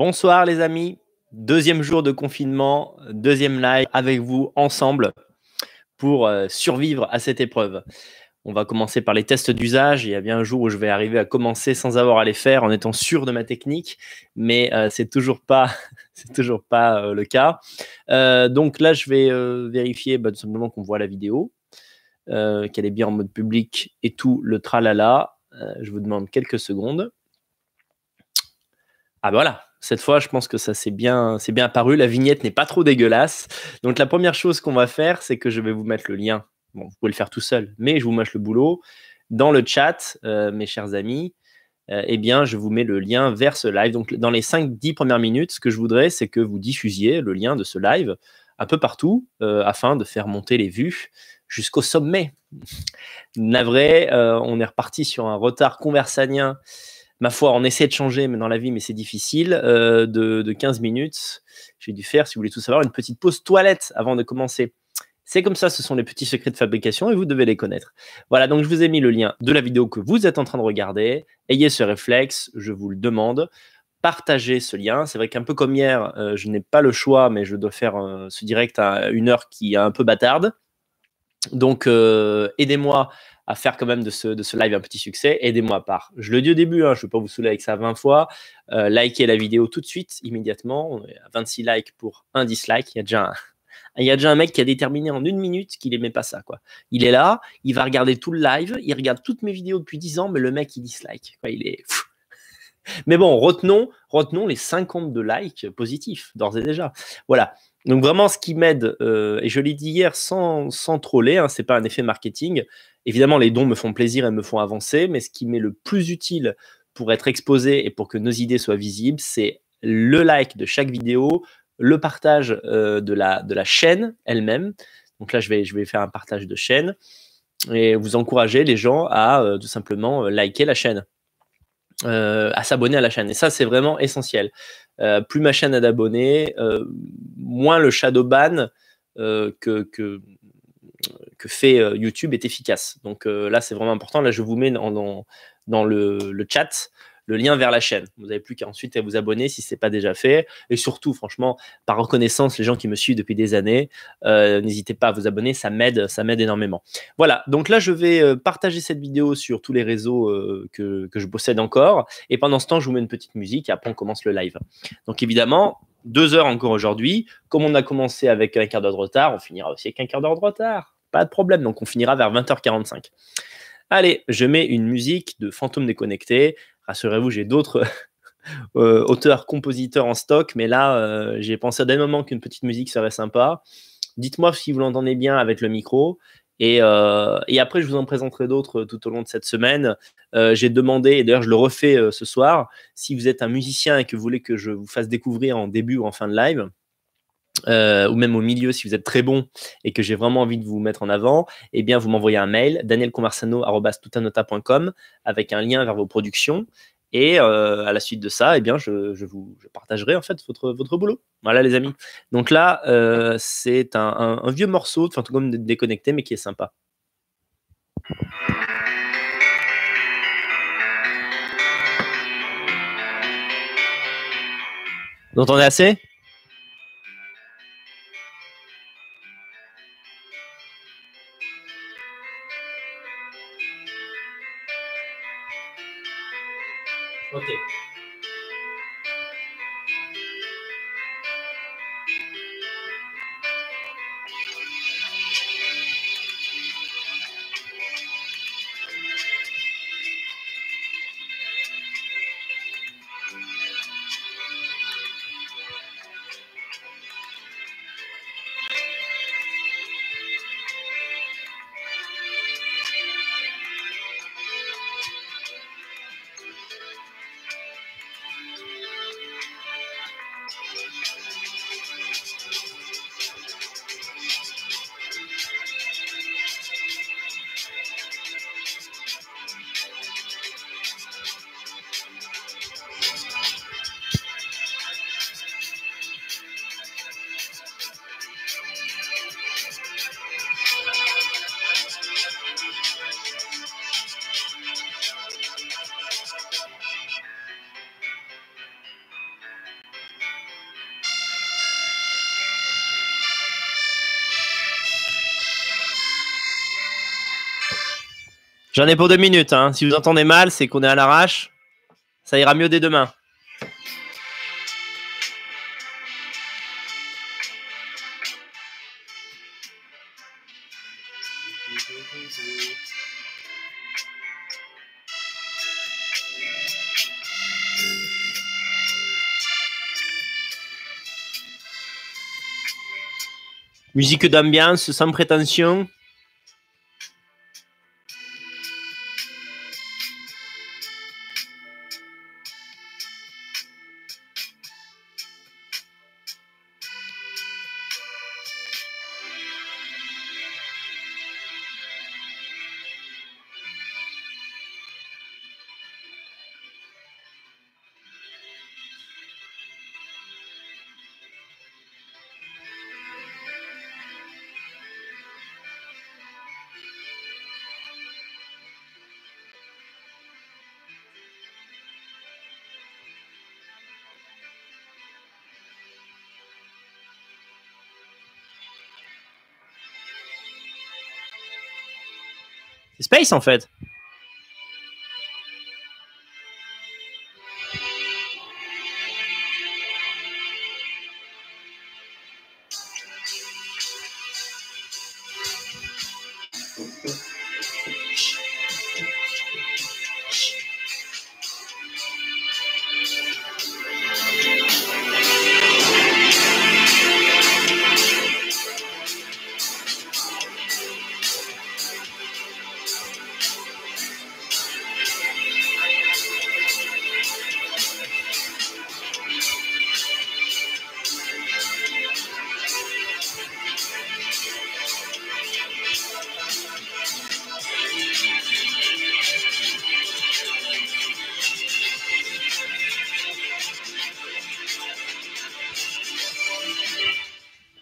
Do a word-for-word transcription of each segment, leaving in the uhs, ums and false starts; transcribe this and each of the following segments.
Bonsoir les amis, deuxième jour de confinement, deuxième live avec vous ensemble pour survivre à cette épreuve. On va commencer par les tests d'usage. Il y a bien un jour où je vais arriver à commencer sans avoir à les faire en étant sûr de ma technique, mais euh, c'est toujours pas, c'est toujours pas euh, le cas. Euh, donc là, je vais euh, vérifier bah, tout simplement qu'on voit la vidéo, euh, qu'elle est bien en mode public et tout le tralala. Euh, je vous demande quelques secondes. Ah ben voilà, cette fois, je pense que ça s'est bien, c'est bien apparu. La vignette n'est pas trop dégueulasse. Donc la première chose qu'on va faire, c'est que je vais vous mettre le lien. Bon, vous pouvez le faire tout seul, mais je vous mâche le boulot. Dans le chat, euh, mes chers amis, euh, eh bien, je vous mets le lien vers ce live. Donc, dans les cinq dix premières minutes, ce que je voudrais, c'est que vous diffusiez le lien de ce live un peu partout euh, afin de faire monter les vues jusqu'au sommet. Navré, euh, on est reparti sur un retard conversanien. Ma foi, on essaie de changer mais dans la vie, mais c'est difficile, euh, de, de quinze minutes. J'ai dû faire, si vous voulez tout savoir, une petite pause toilette avant de commencer. C'est comme ça, ce sont les petits secrets de fabrication et vous devez les connaître. Voilà, donc je vous ai mis le lien de la vidéo que vous êtes en train de regarder. Ayez ce réflexe, je vous le demande. Partagez ce lien. C'est vrai qu'un peu comme hier, euh, je n'ai pas le choix, mais je dois faire euh, ce direct à une heure qui est un peu bâtarde. Donc, euh, aidez-moi à faire quand même de ce, de ce live un petit succès. Aidez-moi à part. Je le dis au début, hein, je ne vais pas vous saouler avec ça vingt fois. Euh, likez la vidéo tout de suite, immédiatement. On est à vingt-six likes pour un dislike. Il y a déjà un... Il y a déjà un mec qui a déterminé en une minute qu'il n'aimait pas ça, quoi. Il est là, il va regarder tout le live, il regarde toutes mes vidéos depuis dix ans, mais le mec, il dislike. Quoi, il est... Mais bon, retenons, retenons les cinquante-deux likes positifs, d'ores et déjà. Voilà. Donc vraiment, ce qui m'aide, euh, et je l'ai dit hier sans, sans troller, hein, ce n'est pas un effet marketing. Évidemment, les dons me font plaisir et me font avancer, mais ce qui m'est le plus utile pour être exposé et pour que nos idées soient visibles, c'est le like de chaque vidéo, le partage euh, de, la, de la chaîne elle-même. Donc là, je vais, je vais faire un partage de chaîne et vous encourager les gens à euh, tout simplement euh, liker la chaîne, euh, à s'abonner à la chaîne. Et ça, c'est vraiment essentiel. Euh, plus ma chaîne a d'abonnés, euh, moins le shadow ban euh, que, que, que fait euh, YouTube est efficace. Donc euh, là, c'est vraiment important. Là, je vous mets dans, dans, dans le, le chat le lien vers la chaîne. Vous n'avez plus qu'à ensuite à vous abonner si ce n'est pas déjà fait. Et surtout, franchement, par reconnaissance, les gens qui me suivent depuis des années, euh, n'hésitez pas à vous abonner, ça m'aide, ça m'aide énormément. Voilà, donc là, je vais partager cette vidéo sur tous les réseaux euh, que, que je possède encore. Et pendant ce temps, je vous mets une petite musique et après, on commence le live. Donc évidemment, deux heures encore aujourd'hui. Comme on a commencé avec un quart d'heure de retard, on finira aussi avec un quart d'heure de retard. Pas de problème, donc on finira vers vingt heures quarante-cinq. Allez, je mets une musique de Fantôme déconnecté. Rassurez-vous, j'ai d'autres euh, auteurs, compositeurs en stock, mais là, euh, j'ai pensé d'un moment qu'une petite musique serait sympa. Dites-moi si vous l'entendez bien avec le micro. Et, euh, et après, je vous en présenterai d'autres tout au long de cette semaine. Euh, j'ai demandé, et d'ailleurs, je le refais euh, ce soir, si vous êtes un musicien et que vous voulez que je vous fasse découvrir en début ou en fin de live, Euh, ou même au milieu si vous êtes très bon et que j'ai vraiment envie de vous mettre en avant, eh bien vous m'envoyez un mail daniel conversano arobase tutanota point com avec un lien vers vos productions et euh, à la suite de ça, eh bien je, je vous je partagerai en fait votre, votre boulot. Voilà les amis, donc là euh, c'est un, un, un vieux morceau de Fantôme déconnecté mais qui est sympa. Vous entendez assez ? J'en ai pour deux minutes. Hein. Si vous entendez mal, c'est qu'on est à l'arrache. Ça ira mieux dès demain. Musique d'ambiance, sans prétention. Space en fait.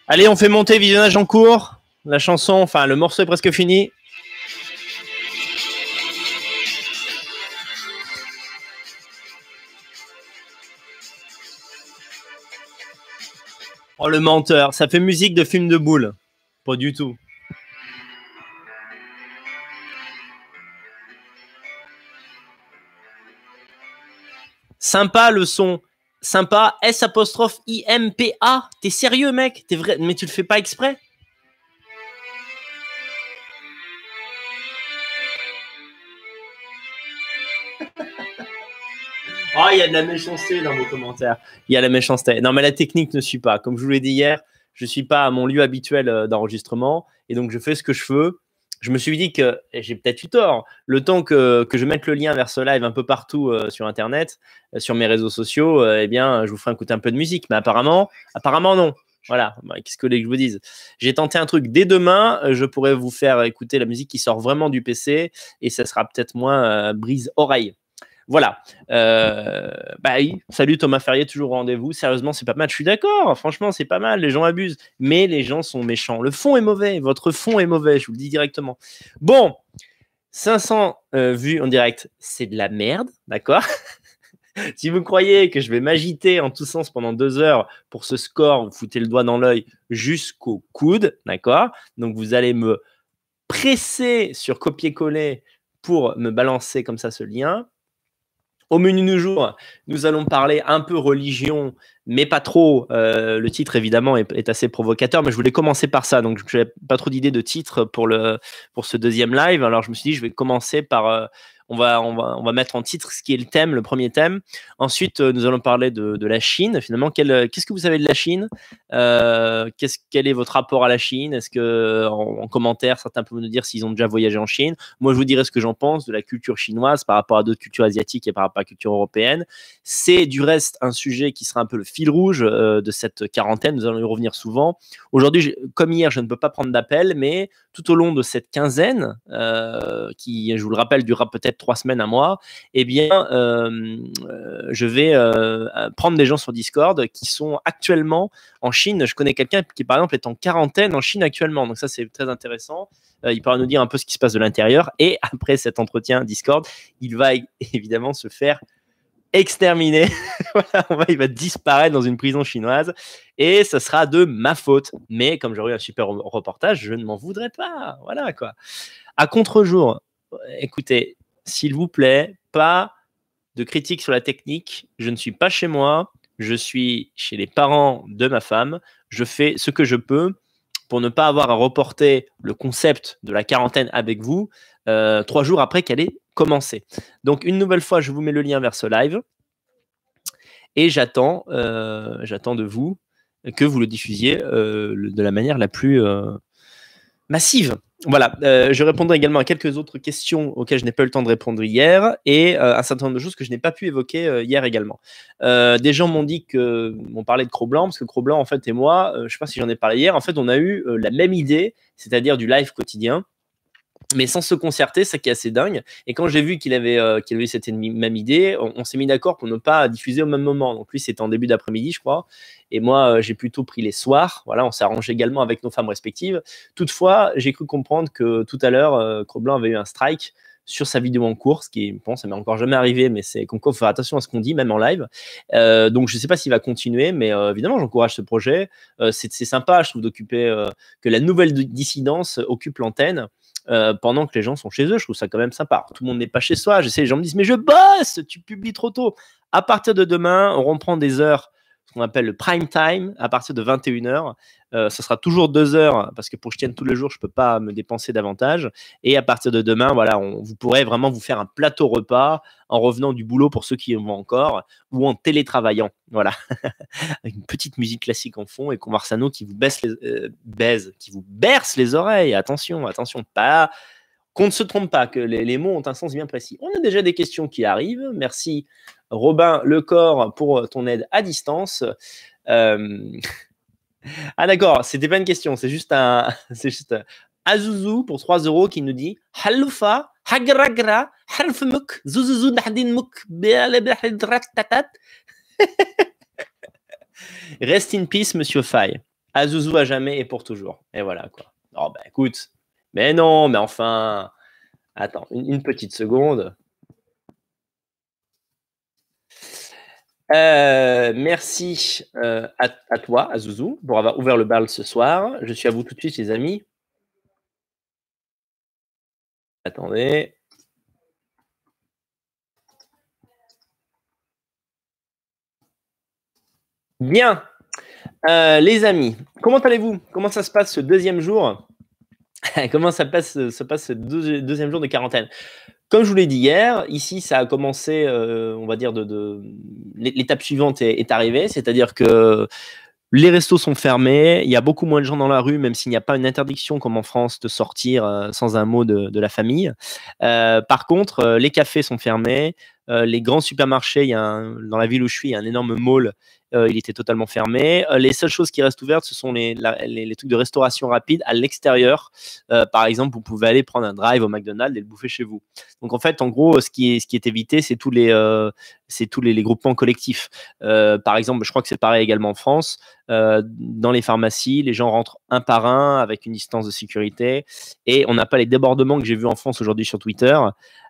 Allez, on fait monter visionnage en cours. La chanson, enfin, le morceau est presque fini. Oh, le menteur. Ça fait musique de film de boule. Pas du tout. Sympa le son. Sympa, S apostrophe I M P A. T'es sérieux, mec? T'es vrai? Mais tu le fais pas exprès? Oh, il y a de la méchanceté dans mes commentaires. Il y a de la méchanceté. Non, mais la technique ne suit pas. Comme je vous l'ai dit hier, je ne suis pas à mon lieu habituel d'enregistrement. Et donc, je fais ce que je veux. Je me suis dit que, et j'ai peut-être eu tort, le temps que, que je mette le lien vers ce live un peu partout euh, sur Internet, euh, sur mes réseaux sociaux, euh, eh bien, je vous ferai écouter un peu de musique. Mais apparemment, apparemment non. Voilà, bah, qu'est-ce que vous voulez que je vous dise? J'ai tenté un truc. Dès demain, euh, je pourrais vous faire écouter la musique qui sort vraiment du P C et ça sera peut-être moins euh, brise-oreille. Voilà. Euh, bah, salut Thomas Ferrier, toujours au rendez-vous. Sérieusement, c'est pas mal. Je suis d'accord. Franchement, c'est pas mal. Les gens abusent. Mais les gens sont méchants. Le fond est mauvais. Votre fond est mauvais. Je vous le dis directement. Bon. cinq cents euh, vues en direct, c'est de la merde. D'accord? Si vous croyez que je vais m'agiter en tous sens pendant deux heures pour ce score, vous foutez le doigt dans l'œil jusqu'au coude. D'accord? Donc, vous allez me presser sur copier-coller pour me balancer comme ça ce lien. Au menu du jour, nous allons parler un peu religion, mais pas trop. Euh, le titre, évidemment, est, est assez provocateur, mais je voulais commencer par ça. Donc, je n'avais pas trop d'idées de titre pour, le, pour ce deuxième live. Alors, je me suis dit, je vais commencer par... Euh, on, va, on, va, on va mettre en titre ce qui est le thème, le premier thème. Ensuite, euh, nous allons parler de, de la Chine. Finalement, quel, qu'est-ce que vous savez de la Chine? euh, qu'est-ce, Quel est votre rapport à la Chine? Est-ce que, en, en commentaire, certains peuvent nous dire s'ils ont déjà voyagé en Chine? Moi, je vous dirai ce que j'en pense de la culture chinoise par rapport à d'autres cultures asiatiques et par rapport à la culture européenne. C'est du reste un sujet qui sera un peu le fil rouge euh, de cette quarantaine. Nous allons y revenir souvent. Aujourd'hui, comme hier, je ne peux pas prendre d'appel, mais tout au long de cette quinzaine, euh, qui, je vous le rappelle, durera peut-être trois semaines, un mois, eh bien, euh, euh, je vais euh, prendre des gens sur Discord qui sont actuellement en Chine. Je connais quelqu'un qui, par exemple, est en quarantaine en Chine actuellement. Donc ça, c'est très intéressant. Euh, il pourra nous dire un peu ce qui se passe de l'intérieur. Et après cet entretien Discord, il va évidemment se faire exterminer. Voilà, on va, il va disparaître dans une prison chinoise. Et ça sera de ma faute. Mais comme j'aurais eu un super reportage, je ne m'en voudrais pas. Voilà, quoi. À contre-jour, écoutez, s'il vous plaît, pas de critique sur la technique. Je ne suis pas chez moi. Je suis chez les parents de ma femme. Je fais ce que je peux pour ne pas avoir à reporter le concept de la quarantaine avec vous euh, trois jours après qu'elle ait commencé. Donc, une nouvelle fois, je vous mets le lien vers ce live. Et j'attends euh, j'attends de vous que vous le diffusiez euh, de la manière la plus euh, massive. Voilà, euh, je répondrai également à quelques autres questions auxquelles je n'ai pas eu le temps de répondre hier et euh, un certain nombre de choses que je n'ai pas pu évoquer euh, hier également. Euh, des gens m'ont dit que, m'ont parlé de Croblanc, parce que Croblanc, en fait, et moi, euh, je ne sais pas si j'en ai parlé hier, en fait, on a eu euh, la même idée, c'est-à-dire du live quotidien, mais sans se concerter, ça qui est assez dingue. Et quand j'ai vu qu'il avait, euh, qu'il avait eu cette même idée, on, on s'est mis d'accord pour ne pas diffuser au même moment. Donc lui, c'était en début d'après-midi, je crois. Et moi, euh, j'ai plutôt pris les soirs. Voilà, on s'est arrangé également avec nos femmes respectives. Toutefois, j'ai cru comprendre que tout à l'heure, euh, Croblanc avait eu un strike sur sa vidéo en cours, ce qui, bon, ça m'est encore jamais arrivé, mais c'est qu'on faut faire attention à ce qu'on dit, même en live. Euh, donc, je ne sais pas s'il va continuer, mais euh, évidemment, j'encourage ce projet. Euh, c'est sympa, je trouve, d'occuper euh, que la nouvelle dissidence occupe l'antenne. Euh, pendant que les gens sont chez eux, je trouve ça quand même sympa. Tout le monde n'est pas chez soi. Je sais, les gens me disent, mais je bosse, tu publies trop tôt. À partir de demain, on reprend des heures, ce qu'on appelle le prime time, à partir de vingt et une heures. Euh, ça sera toujours deux heures, parce que pour que je tienne tous les jours, je ne peux pas me dépenser davantage. Et à partir de demain, voilà, on, vous pourrez vraiment vous faire un plateau repas en revenant du boulot pour ceux qui en vont encore, ou en télétravaillant. Voilà, avec une petite musique classique en fond et Conversano qui vous baisse les, euh, baise, qui vous berce les oreilles. Attention, attention, pas qu'on ne se trompe pas, que les, les mots ont un sens bien précis. On a déjà des questions qui arrivent. Merci Robin Lecor pour ton aide à distance. Euh... Ah d'accord, c'était pas une question, c'est juste un, c'est juste un... Azuzu pour trois euros qui nous dit Halufa, Hagragra, Halfmuk, Zuzuzu Dahdin Muk, Bealebrahidratatat. Rest in peace, monsieur Faye. Azuzu à jamais et pour toujours. Et voilà quoi. Oh bah écoute, mais non, mais enfin. Attends, une, une petite seconde. Euh, merci euh, à, à toi, Azuzu, pour avoir ouvert le bal ce soir. Je suis à vous tout de suite, les amis. Attendez. Bien, euh, les amis, comment allez-vous? Comment ça se passe ce deuxième jour? Comment ça passe, se passe ce deux, deuxième jour de quarantaine? Comme je vous l'ai dit hier, ici, ça a commencé, euh, on va dire, de, de... l'étape suivante est, est arrivée, c'est-à-dire que les restos sont fermés, il y a beaucoup moins de gens dans la rue, même s'il n'y a pas une interdiction comme en France de sortir euh, sans un mot de, de la famille. Euh, par contre, euh, les cafés sont fermés, euh, les grands supermarchés, il y a un, dans la ville où je suis, il y a un énorme mall, euh, il était totalement fermé. Euh, les seules choses qui restent ouvertes, ce sont les, la, les, les trucs de restauration rapide à l'extérieur. Euh, par exemple, vous pouvez aller prendre un drive au McDonald's et le bouffer chez vous. Donc en fait, en gros, ce qui est, ce qui est évité, c'est tous les... Euh, c'est tous les, les groupements collectifs. Euh, par exemple, je crois que c'est pareil également en France. Euh, dans les pharmacies, les gens rentrent un par un avec une distance de sécurité et on n'a pas les débordements que j'ai vus en France aujourd'hui sur Twitter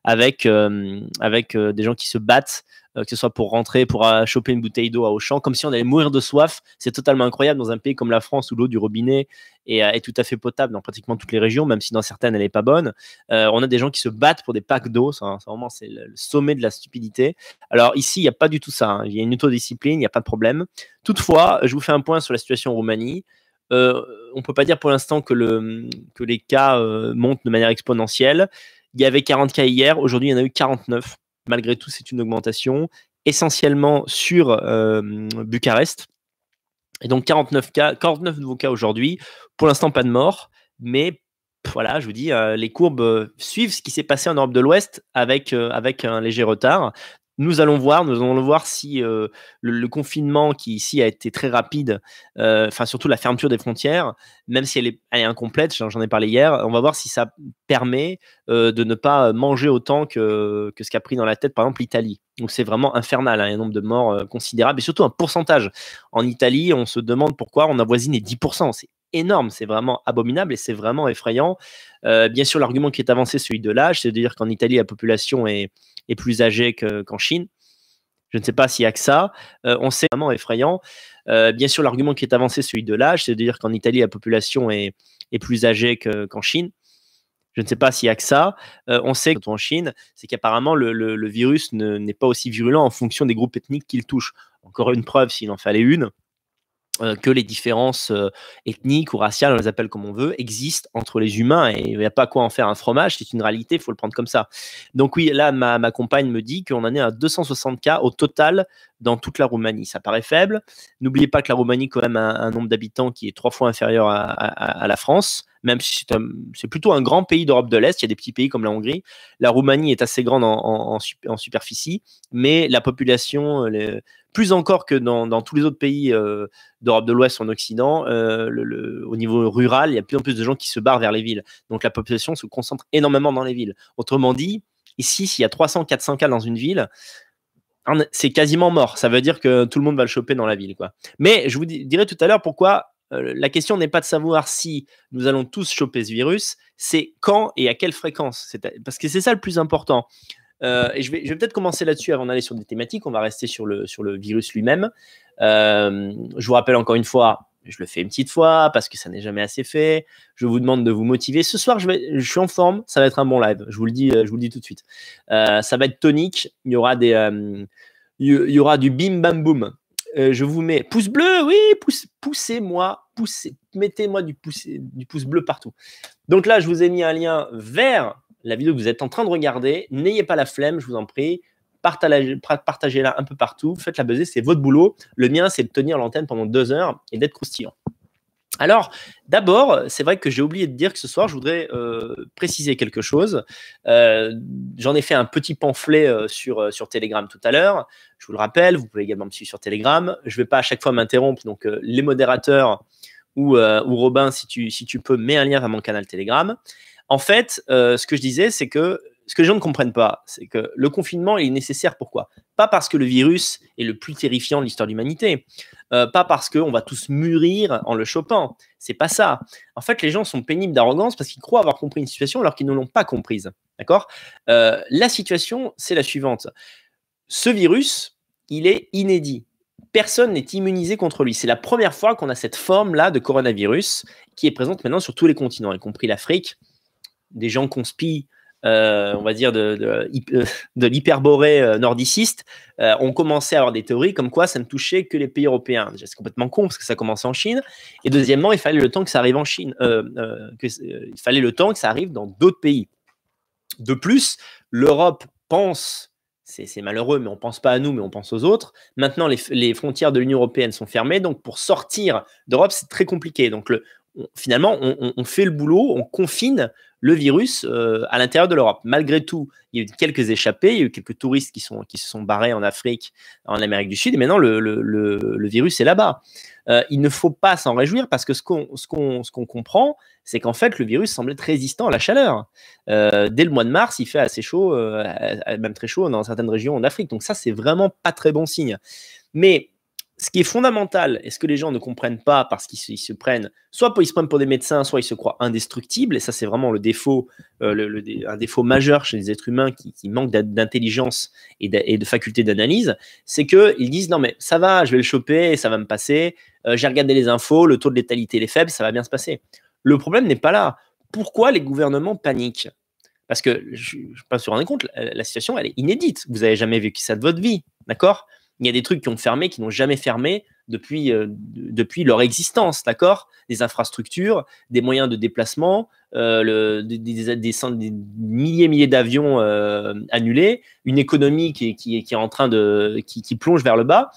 avec, euh, avec euh, des gens qui se battent, euh, que ce soit pour rentrer, pour euh, choper une bouteille d'eau à Auchan, comme si on allait mourir de soif. C'est totalement incroyable dans un pays comme la France où l'eau du robinet est, est tout à fait potable dans pratiquement toutes les régions, même si dans certaines, elle n'est pas bonne. Euh, on a des gens qui se battent pour des packs d'eau. Vraiment, c'est le sommet de la stupidité. Alors, Alors ici, il n'y a pas du tout ça. Hein. Il y a une autodiscipline, il n'y a pas de problème. Toutefois, je vous fais un point sur la situation en Roumanie. Euh, on ne peut pas dire pour l'instant que, le, que les cas euh, montent de manière exponentielle. Il y avait quarante cas hier. Aujourd'hui, il y en a eu quarante-neuf. Malgré tout, c'est une augmentation essentiellement sur euh, Bucarest. Et donc, quarante-neuf, cas, quarante-neuf nouveaux cas aujourd'hui. Pour l'instant, pas de mort. Mais voilà, je vous dis, euh, les courbes euh, suivent ce qui s'est passé en Europe de l'Ouest avec, euh, avec un léger retard. Nous allons voir, nous allons voir si euh, le, le confinement qui ici a été très rapide, euh, enfin surtout la fermeture des frontières, même si elle est, elle est incomplète, j'en ai parlé hier, on va voir si ça permet euh, de ne pas manger autant que, que ce qu'a pris dans la tête par exemple l'Italie. Donc c'est vraiment infernal, hein, un nombre de morts euh, considérable et surtout un pourcentage. En Italie, on se demande pourquoi on avoisine les dix pour cent, c'est énorme, c'est vraiment abominable et c'est vraiment effrayant. Euh, bien sûr, l'argument qui est avancé, celui de l'âge, c'est-à-dire qu'en Italie, la population est, est plus âgée que, qu'en Chine. Je ne sais pas s'il n'y a que ça. Euh, on sait, vraiment effrayant. Euh, bien sûr, l'argument qui est avancé, celui de l'âge, c'est-à-dire qu'en Italie, la population est, est plus âgée que, qu'en Chine. Je ne sais pas s'il y a que ça. Euh, on sait qu'en Chine, c'est qu'apparemment, le, le, le virus ne, n'est pas aussi virulent en fonction des groupes ethniques qu'il touche. Encore une preuve, s'il en fallait une, euh, que les différences euh, ethniques ou raciales, on les appelle comme on veut, existent entre les humains et il n'y a pas quoi en faire un fromage. C'est une réalité, il faut le prendre comme ça. Donc oui, là, ma, ma compagne me dit qu'on en est à deux cent soixante cas au total dans toute la Roumanie. Ça paraît faible. N'oubliez pas que la Roumanie, quand même, a un, un nombre d'habitants qui est trois fois inférieur à, à, à la France. Même si c'est, un, c'est plutôt un grand pays d'Europe de l'Est, il y a des petits pays comme la Hongrie. La Roumanie est assez grande en, en, en superficie, mais la population, les, plus encore que dans, dans tous les autres pays euh, d'Europe de l'Ouest en Occident, euh, le, le, au niveau rural, il y a de plus en plus de gens qui se barrent vers les villes. Donc la population se concentre énormément dans les villes. Autrement dit, ici, s'il y a trois cents à quatre cents cas dans une ville, c'est quasiment mort. Ça veut dire que tout le monde va le choper dans la ville, quoi. Mais je vous dirai tout à l'heure pourquoi... La question n'est pas de savoir si nous allons tous choper ce virus, c'est quand et à quelle fréquence. C'est, parce que c'est ça le plus important. Euh, et je vais, je vais peut-être commencer là-dessus avant d'aller sur des thématiques. On va rester sur le, sur le virus lui-même. Euh, je vous rappelle encore une fois, je le fais une petite fois parce que ça n'est jamais assez fait. Je vous demande de vous motiver. Ce soir, je, vais, je suis en forme. Ça va être un bon live. Je vous le dis, je vous le dis tout de suite. Euh, ça va être tonique. Il y aura, des, euh, il y aura du bim bam boum. Euh, je vous mets pouce bleu, oui, pouce, poussez-moi, poussez, mettez-moi du pouce, du pouce bleu partout. Donc là, je vous ai mis un lien vers la vidéo que vous êtes en train de regarder. N'ayez pas la flemme, je vous en prie. Partagez, partagez-la un peu partout. Faites-la buzzer, c'est votre boulot. Le mien, c'est de tenir l'antenne pendant deux heures et d'être croustillant. Alors, d'abord, c'est vrai que j'ai oublié de dire que ce soir, je voudrais euh, préciser quelque chose. Euh, j'en ai fait un petit pamphlet euh, sur, euh, sur Telegram tout à l'heure. Je vous le rappelle, vous pouvez également me suivre sur Telegram. Je ne vais pas à chaque fois m'interrompre. Donc, euh, les modérateurs ou, euh, ou Robin, si tu, si tu peux, mets un lien vers mon canal Telegram. En fait, euh, ce que je disais, c'est que ce que les gens ne comprennent pas, c'est que le confinement est nécessaire. Pourquoi ? Pas parce que le virus est le plus terrifiant de l'histoire de l'humanité. Euh, pas parce qu'on va tous mûrir en le chopant. C'est pas ça. En fait, les gens sont pénibles d'arrogance parce qu'ils croient avoir compris une situation alors qu'ils ne l'ont pas comprise. D'accord ? Euh, la situation, c'est la suivante. Ce virus, il est inédit. Personne n'est immunisé contre lui. C'est la première fois qu'on a cette forme-là de coronavirus qui est présente maintenant sur tous les continents, y compris l'Afrique. Des gens conspirent. Euh, on va dire de, de, de l'hyperborée nordiciste, euh, ont commencé à avoir des théories comme quoi ça ne touchait que les pays européens. Déjà, c'est complètement con parce que ça commençait en Chine. Et deuxièmement, il fallait le temps que ça arrive en Chine, euh, euh, que, euh, il fallait le temps que ça arrive dans d'autres pays. De plus, l'Europe pense, c'est, c'est malheureux, mais on ne pense pas à nous, mais on pense aux autres. Maintenant, les, les frontières de l'Union européenne sont fermées, donc pour sortir d'Europe, c'est très compliqué. Donc le, on, finalement, on, on, on fait le boulot, on confine le virus euh, à l'intérieur de l'Europe. Malgré tout, il y a eu quelques échappées, il y a eu quelques touristes qui, sont, qui se sont barrés en Afrique, en Amérique du Sud, et maintenant le, le, le, le virus est là-bas. Euh, il ne faut pas s'en réjouir parce que ce qu'on, ce qu'on, ce qu'on comprend, c'est qu'en fait, le virus semble être résistant à la chaleur. Euh, dès le mois de mars, il fait assez chaud, euh, même très chaud dans certaines régions en Afrique. Donc ça, c'est vraiment pas très bon signe. Mais ce qui est fondamental, et ce que les gens ne comprennent pas parce qu'ils se, ils se prennent, soit ils se prennent pour des médecins, soit ils se croient indestructibles, et ça c'est vraiment le défaut, euh, le, le, un défaut majeur chez les êtres humains qui, qui manquent d'intelligence et de, et de faculté d'analyse, c'est qu'ils disent non mais ça va, je vais le choper, ça va me passer, euh, j'ai regardé les infos, le taux de létalité est faible, ça va bien se passer. Le problème n'est pas là. Pourquoi les gouvernements paniquent ? Parce que, je ne sais pas si vous vous rendez compte, la, la situation elle est inédite, vous n'avez jamais vécu ça de votre vie, d'accord ? Il y a des trucs qui ont fermé, qui n'ont jamais fermé depuis, euh, depuis leur existence, d'accord ? Des infrastructures, des moyens de déplacement, euh, le, des, des, des, des milliers et milliers d'avions euh, annulés, une économie qui, qui, qui est en train de qui, qui plonge vers le bas.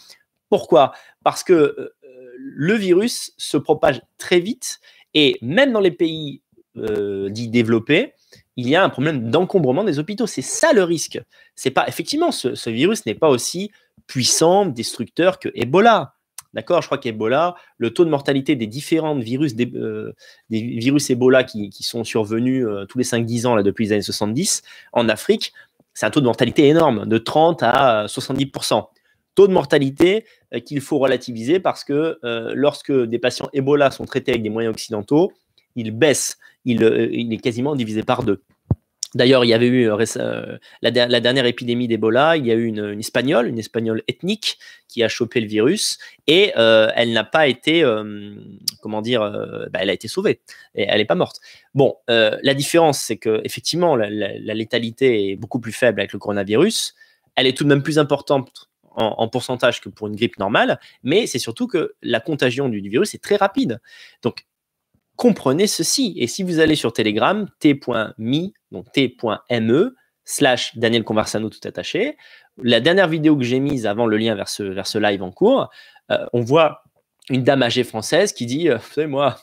Pourquoi ? Parce que euh, le virus se propage très vite et même dans les pays euh, dits développés, il y a un problème d'encombrement des hôpitaux. C'est ça le risque. C'est pas effectivement ce, ce virus n'est pas aussi puissant, destructeur que Ebola. D'accord ? Je crois qu'Ebola, le taux de mortalité des différents virus, des, euh, des virus Ebola qui, qui sont survenus euh, tous les cinq à dix ans là, depuis les années soixante-dix en Afrique, c'est un taux de mortalité énorme, de trente à soixante-dix pour cent. Taux de mortalité euh, qu'il faut relativiser parce que euh, lorsque des patients Ebola sont traités avec des moyens occidentaux, ils baissent, il, euh, il est quasiment divisé par deux. D'ailleurs, il y avait eu euh, la, de la dernière épidémie d'Ebola, il y a eu une, une espagnole, une espagnole ethnique qui a chopé le virus et euh, elle n'a pas été, euh, comment dire, euh, bah, elle a été sauvée et elle n'est pas morte. Bon, euh, la différence, c'est que effectivement, la, la, la létalité est beaucoup plus faible avec le coronavirus. Elle est tout de même plus importante en, en pourcentage que pour une grippe normale, mais c'est surtout que la contagion du, du virus est très rapide. Donc, comprenez ceci. Et si vous allez sur Telegram, t point m e, donc t point m e, slash Daniel Conversano tout attaché, la dernière vidéo que j'ai mise avant le lien vers ce, vers ce live en cours, euh, on voit une dame âgée française qui dit euh, « Vous savez, moi,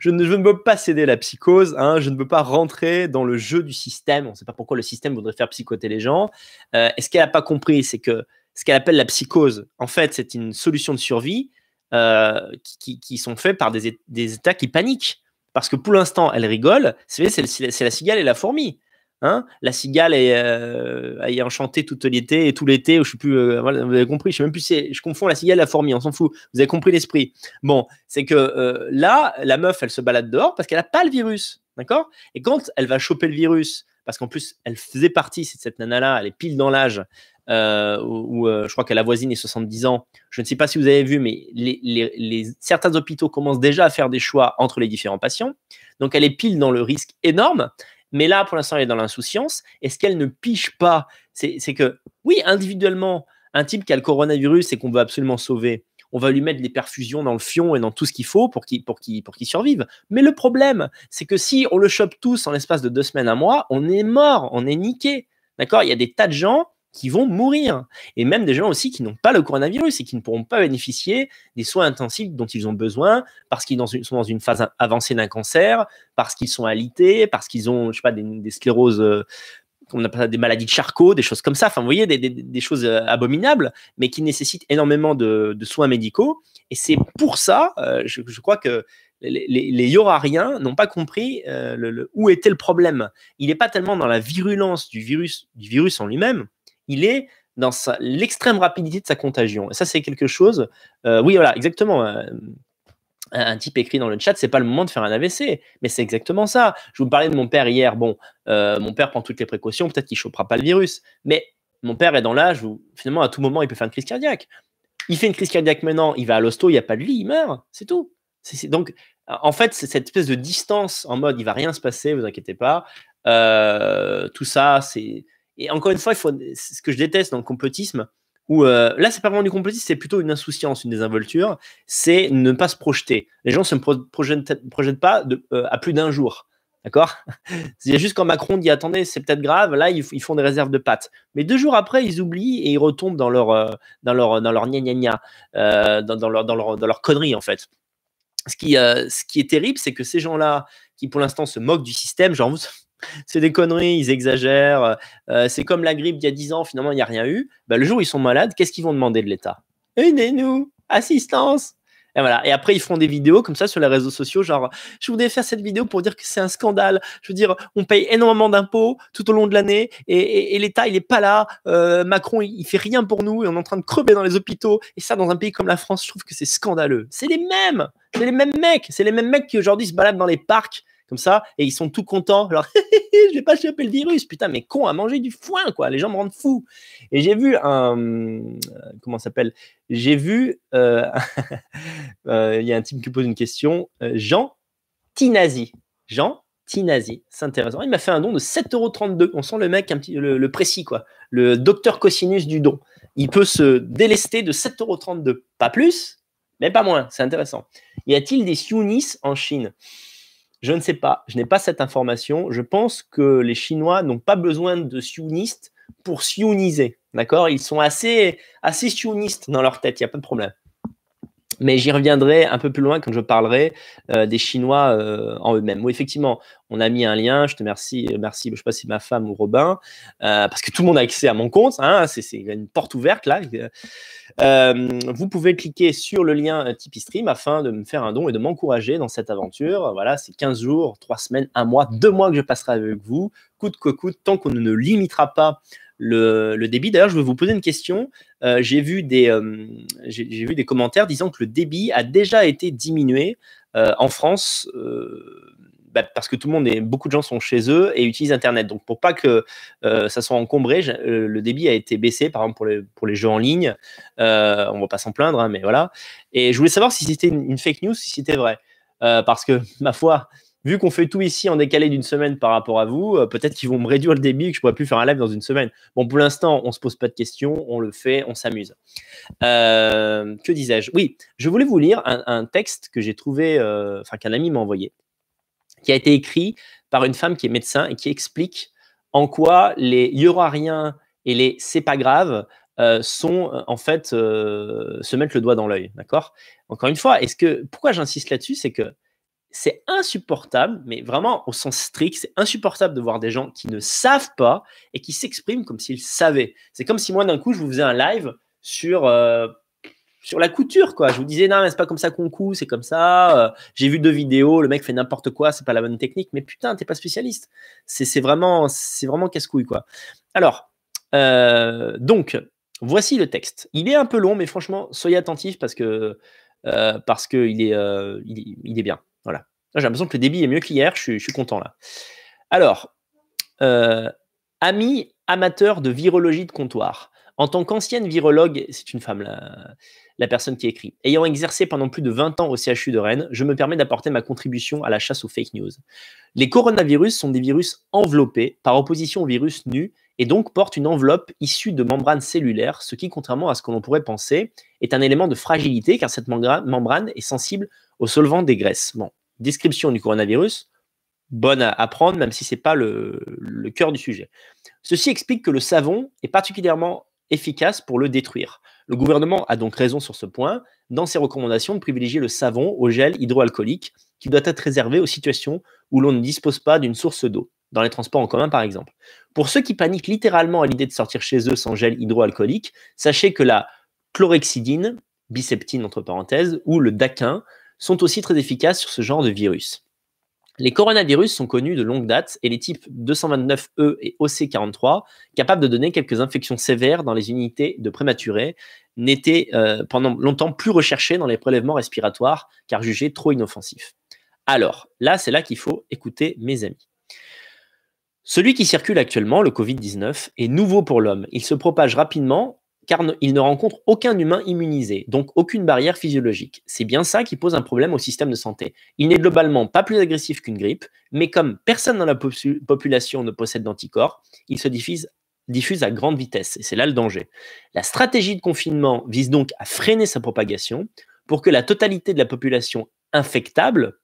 je ne, je ne peux pas céder à la psychose, hein, je ne peux pas rentrer dans le jeu du système. » On ne sait pas pourquoi le système voudrait faire psychoter les gens. Euh, et ce qu'elle n'a pas compris, c'est que ce qu'elle appelle la psychose, en fait, c'est une solution de survie Euh, qui, qui sont faits par des, des États qui paniquent. Parce que pour l'instant, elle rigole. C'est la cigale et la fourmi. Hein, la cigale est, euh, est enchantée tout l'été et tout l'été. Je sais plus, euh, vous avez compris, je sais même plus, je confonds la cigale et la fourmi, on s'en fout. Vous avez compris l'esprit. Bon, c'est que euh, là, la meuf, elle se balade dehors parce qu'elle n'a pas le virus. D'accord. Et quand elle va choper le virus, parce qu'en plus, elle faisait partie, c'est cette nana-là, elle est pile dans l'âge. Euh, où, où euh, je crois qu'elle avoisine les soixante-dix ans. Je ne sais pas si vous avez vu, mais les, les, les, certains hôpitaux commencent déjà à faire des choix entre les différents patients. Donc, elle est pile dans le risque énorme. Mais là, pour l'instant, elle est dans l'insouciance. Et ce qu'elle ne pige pas, c'est que, oui, individuellement, un type qui a le coronavirus et qu'on veut absolument sauver, on va lui mettre des perfusions dans le fion et dans tout ce qu'il faut pour qu'il pour qu'il, pour qu'il survive. Mais le problème, c'est que si on le chope tous en l'espace de deux semaines, un mois, on est mort, on est niqué. D'accord ? Il y a des tas de gens qui vont mourir. Et même des gens aussi qui n'ont pas le coronavirus et qui ne pourront pas bénéficier des soins intensifs dont ils ont besoin parce qu'ils sont dans une phase avancée d'un cancer, parce qu'ils sont alités, parce qu'ils ont, je sais pas, des, des scléroses, euh, on appelle ça des maladies de Charcot, des choses comme ça. Enfin, vous voyez, des, des, des choses abominables, mais qui nécessitent énormément de, de soins médicaux. Et c'est pour ça, euh, je, je crois que les, les, les yorariens n'ont pas compris euh, le, le, où était le problème. Il n'est pas tellement dans la virulence du virus, du virus en lui-même, il est dans l'extrême rapidité de sa contagion. Et ça, c'est quelque chose... Euh, oui, voilà, exactement. Euh, un type écrit dans le chat, c'est pas le moment de faire un A V C. Mais c'est exactement ça. Je vous parlais de mon père hier. Bon, euh, mon père prend toutes les précautions. Peut-être qu'il ne chopera pas le virus. Mais mon père est dans l'âge où, finalement, à tout moment, il peut faire une crise cardiaque. Il fait une crise cardiaque maintenant, il va à l'hosto, il n'y a pas de lit, il meurt. C'est tout. C'est, c'est, donc, en fait, c'est cette espèce de distance en mode, il ne va rien se passer, ne vous inquiétez pas. Euh, tout ça, c'est... Et encore une fois, il faut, ce que je déteste dans le complotisme, où euh, là, c'est pas vraiment du complotisme, c'est plutôt une insouciance, une désinvolture, c'est ne pas se projeter. Les gens ne se pro projettent, projettent pas de, euh, à plus d'un jour. D'accord ? C'est juste quand Macron dit « Attendez, c'est peut-être grave », là, ils, ils font des réserves de pâtes. Mais deux jours après, ils oublient et ils retombent dans leur, euh, dans leur, dans leur gna gna gna, euh, dans, dans, leur, dans, leur, dans leur connerie, en fait. Ce qui, euh, ce qui est terrible, c'est que ces gens-là, qui pour l'instant se moquent du système, genre vous... C'est des conneries, ils exagèrent. Euh, c'est comme la grippe d'il y a dix ans, finalement, il n'y a rien eu. Ben, le jour où ils sont malades, qu'est-ce qu'ils vont demander de l'État ? Aidez-nous, assistance ! Et voilà. Et après, ils font des vidéos comme ça sur les réseaux sociaux, genre, je voulais faire cette vidéo pour dire que c'est un scandale. Je veux dire, on paye énormément d'impôts tout au long de l'année et, et, et l'État, il n'est pas là. Euh, Macron, il ne fait rien pour nous et on est en train de crever dans les hôpitaux. Et ça, dans un pays comme la France, je trouve que c'est scandaleux. C'est les mêmes, c'est les mêmes mecs. C'est les mêmes mecs qui aujourd'hui se baladent dans les parcs comme ça, et ils sont tout contents. Alors, je vais pas choper le virus, putain, mais con à manger du foin, quoi. Les gens me rendent fou. Et j'ai vu un... Comment ça s'appelle ? J'ai vu... Euh, euh, y a un type qui pose une question. Euh, Jean Tinazi. Jean Tinazi. C'est intéressant. Il m'a fait un don de sept euros trente-deux. On sent le mec, un petit, le, le précis, quoi. Le docteur Cosinus du don. Il peut se délester de sept euros trente-deux. Pas plus, mais pas moins. C'est intéressant. Y a-t-il des Sionis en Chine ? Je ne sais pas, je n'ai pas cette information. Je pense que les Chinois n'ont pas besoin de sionistes pour sioniser, d'accord ? Ils sont assez, assez sionistes dans leur tête, il n'y a pas de problème. Mais j'y reviendrai un peu plus loin quand je parlerai euh, des Chinois euh, en eux-mêmes. Oui, effectivement, on a mis un lien, je te remercie, merci, je ne sais pas si ma femme ou Robin, euh, parce que tout le monde a accès à mon compte, hein, c'est une porte ouverte là. Euh, vous pouvez cliquer sur le lien Tipeee Stream afin de me faire un don et de m'encourager dans cette aventure. Voilà, c'est quinze jours, trois semaines, un mois, deux mois que je passerai avec vous, coûte que coûte, tant qu'on ne limitera pas le, le débit. D'ailleurs, je vais vous poser une question. Euh, j'ai vu des, euh, j'ai vu des commentaires disant que le débit a déjà été diminué euh, en France euh, bah, parce que tout le monde est, beaucoup de gens sont chez eux et utilisent Internet. Donc, pour pas que euh, ça soit encombré, je, euh, le débit a été baissé, par exemple, pour les, pour les jeux en ligne. Euh, on ne va pas s'en plaindre, hein, mais voilà. Et je voulais savoir si c'était une, une fake news, si c'était vrai. Euh, parce que, ma foi, vu qu'on fait tout ici en décalé d'une semaine par rapport à vous, euh, peut-être qu'ils vont me réduire le débit et que je ne pourrai plus faire un live dans une semaine. Bon, pour l'instant, on ne se pose pas de questions, on le fait, on s'amuse. Euh, que disais-je? Oui, je voulais vous lire un, un texte que j'ai trouvé, enfin, euh, qu'un ami m'a envoyé, qui a été écrit par une femme qui est médecin et qui explique en quoi les « il n'y aura rien » et les « c'est pas grave » Euh, sont en fait euh, se mettre le doigt dans l'œil, d'accord? Encore une fois, est-ce que pourquoi j'insiste là-dessus, c'est que c'est insupportable, mais vraiment au sens strict, c'est insupportable de voir des gens qui ne savent pas et qui s'expriment comme s'ils savaient. C'est comme si moi d'un coup je vous faisais un live sur euh, sur la couture, quoi. Je vous disais non, mais c'est pas comme ça qu'on coud, c'est comme ça. Euh, j'ai vu deux vidéos, le mec fait n'importe quoi, c'est pas la bonne technique, mais putain, t'es pas spécialiste. C'est c'est vraiment c'est vraiment casse-couille, quoi. Alors euh, donc voici le texte. Il est un peu long, mais franchement, soyez attentifs parce que euh, parce que il est, euh, il, il est bien. Voilà. J'ai l'impression que le débit est mieux qu'hier. Je, je suis content là. Alors, euh, ami amateur de virologie de comptoir. En tant qu'ancienne virologue, c'est une femme la, la personne qui écrit. Ayant exercé pendant plus de vingt ans au C H U de Rennes, je me permets d'apporter ma contribution à la chasse aux fake news. Les coronavirus sont des virus enveloppés par opposition aux virus nus et donc portent une enveloppe issue de membranes cellulaires, ce qui, contrairement à ce que l'on pourrait penser, est un élément de fragilité car cette membrane est sensible aux solvants des graisses. Bon, description du coronavirus, bonne à prendre, même si ce n'est pas le, le cœur du sujet. Ceci explique que le savon est particulièrement efficace pour le détruire. Le gouvernement a donc raison sur ce point, dans ses recommandations de privilégier le savon au gel hydroalcoolique, qui doit être réservé aux situations où l'on ne dispose pas d'une source d'eau, dans les transports en commun par exemple. Pour ceux qui paniquent littéralement à l'idée de sortir chez eux sans gel hydroalcoolique, sachez que la chlorhexidine, biseptine entre parenthèses, ou le daquin sont aussi très efficaces sur ce genre de virus. Les coronavirus sont connus de longue date et les types deux cent vingt-neuf E et O C quarante-trois, capables de donner quelques infections sévères dans les unités de prématurés, n'étaient euh, pendant longtemps plus recherchés dans les prélèvements respiratoires car jugés trop inoffensifs. Alors, là, c'est là qu'il faut écouter mes amis. Celui qui circule actuellement, le Covid dix-neuf, est nouveau pour l'homme. Il se propage rapidement car ne, il ne rencontre aucun humain immunisé, donc aucune barrière physiologique. C'est bien ça qui pose un problème au système de santé. Il n'est globalement pas plus agressif qu'une grippe, mais comme personne dans la po- population ne possède d'anticorps, il se diffuse, diffuse à grande vitesse, et c'est là le danger. La stratégie de confinement vise donc à freiner sa propagation pour que la totalité de la population infectable,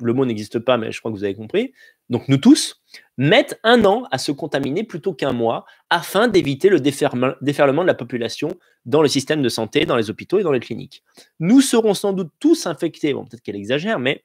le mot n'existe pas, mais je crois que vous avez compris, donc nous tous, mettent un an à se contaminer plutôt qu'un mois afin d'éviter le déferlement de la population dans le système de santé, dans les hôpitaux et dans les cliniques. Nous serons sans doute tous infectés, bon, peut-être qu'elle exagère, mais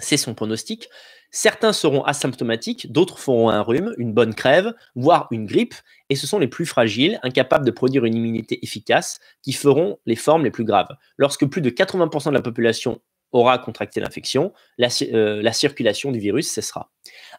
c'est son pronostic. Certains seront asymptomatiques, d'autres feront un rhume, une bonne crève, voire une grippe, et ce sont les plus fragiles, incapables de produire une immunité efficace, qui feront les formes les plus graves. Lorsque plus de quatre-vingts pour cent de la population aura contracté l'infection, la, euh, la circulation du virus cessera.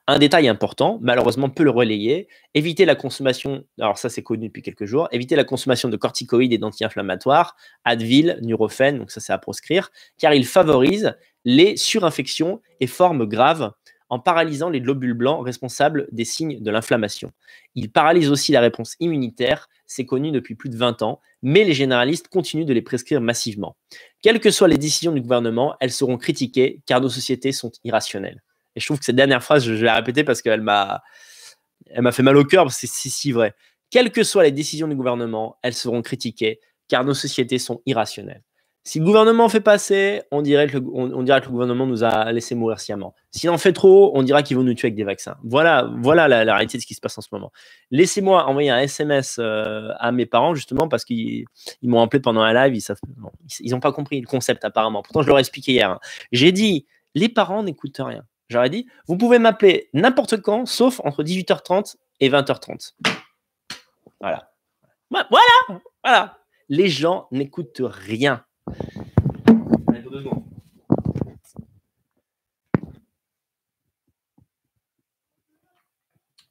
Un détail important, malheureusement peu le relayer, éviter la consommation, alors ça c'est connu depuis quelques jours, éviter la consommation de corticoïdes et d'anti-inflammatoires, Advil, Nurofen, donc ça c'est à proscrire, car ils favorisent les surinfections et formes graves en paralysant les globules blancs responsables des signes de l'inflammation. Ils paralysent aussi la réponse immunitaire, c'est connu depuis plus de vingt ans, mais les généralistes continuent de les prescrire massivement. Quelles que soient les décisions du gouvernement, elles seront critiquées car nos sociétés sont irrationnelles. Et je trouve que cette dernière phrase, je vais la répéter parce qu'elle m'a elle m'a fait mal au cœur, parce que c'est si vrai. Quelles que soient les décisions du gouvernement, elles seront critiquées car nos sociétés sont irrationnelles. Si le gouvernement en fait pas assez, on dirait que le, on, on dira que le gouvernement nous a laissé mourir sciemment. S'il en fait trop, on dira qu'ils vont nous tuer avec des vaccins. Voilà, voilà la, la réalité de ce qui se passe en ce moment. Laissez-moi envoyer un S M S euh, à mes parents, justement, parce qu'ils ils m'ont appelé pendant un live. Ils n'ont pas compris le concept, apparemment. Pourtant, je leur ai expliqué hier. Hein. J'ai dit, les parents n'écoutent rien. J'aurais dit, vous pouvez m'appeler n'importe quand, sauf entre dix-huit heures trente et vingt heures trente. Voilà. Voilà, voilà. Les gens n'écoutent rien. Allez, pour deux secondes.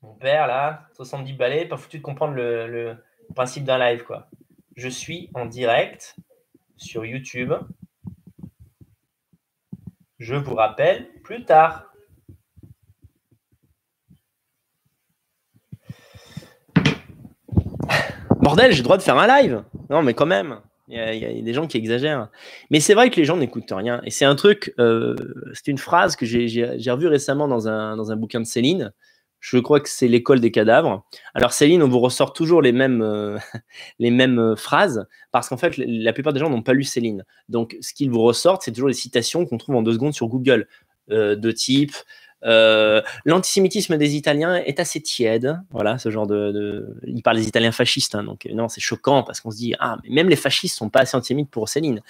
Mon père là, soixante-dix balais, pas foutu de comprendre le, le principe d'un live quoi. Je suis en direct sur YouTube. Je vous rappelle plus tard. Bordel, j'ai le droit de faire un live. Non, mais quand même, il y, y, y a des gens qui exagèrent. Mais c'est vrai que les gens n'écoutent rien. Et c'est un truc, euh, c'est une phrase que j'ai revue récemment dans un, dans un bouquin de Céline. Je crois que c'est l'école des cadavres. Alors Céline, on vous ressort toujours les mêmes, euh, les mêmes phrases parce qu'en fait, la plupart des gens n'ont pas lu Céline. Donc, ce qu'ils vous ressortent, c'est toujours les citations qu'on trouve en deux secondes sur Google euh, de type euh, « L'antisémitisme des Italiens est assez tiède ». Voilà, ce genre de... de... Il parle des Italiens fascistes, hein, donc non, c'est choquant parce qu'on se dit « Ah, mais même les fascistes sont pas assez antisémites pour Céline ».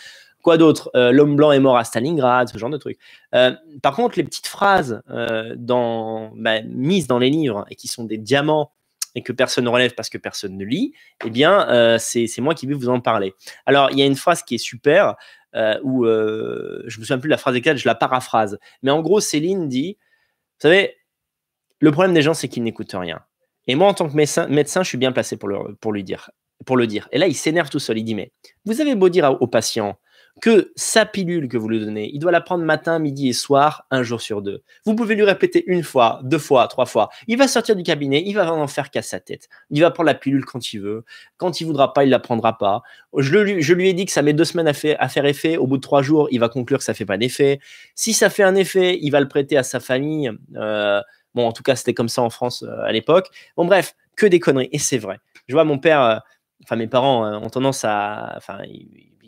Quoi d'autre? euh, L'homme blanc est mort à Stalingrad, ce genre de truc. Euh, par contre, les petites phrases euh, dans, bah, mises dans les livres et qui sont des diamants et que personne ne relève parce que personne ne lit, eh bien, euh, c'est moi qui vais vous en parler. Alors, il y a une phrase qui est super euh, où euh, je ne me souviens plus de la phrase exacte, je la paraphrase. Mais en gros, Céline dit, vous savez, le problème des gens, c'est qu'ils n'écoutent rien. Et moi, en tant que médecin, médecin je suis bien placé pour le, pour lui dire, pour le dire. Et là, il s'énerve tout seul. Il dit, mais vous avez beau dire aux patients que sa pilule que vous lui donnez, il doit la prendre matin, midi et soir, un jour sur deux. Vous pouvez lui répéter une fois, deux fois, trois fois. Il va sortir du cabinet, il va en faire qu'à sa tête. Il va prendre la pilule quand il veut. Quand il ne voudra pas, il ne la prendra pas. Je, le, je lui ai dit que ça met deux semaines à, fait, à faire effet. Au bout de trois jours, il va conclure que ça ne fait pas d'effet. Si ça fait un effet, il va le prêter à sa famille. Euh, bon, en tout cas, c'était comme ça en France euh, à l'époque. Bon, bref, que des conneries. Et c'est vrai. Je vois mon père, euh, enfin mes parents euh, ont tendance à... Enfin,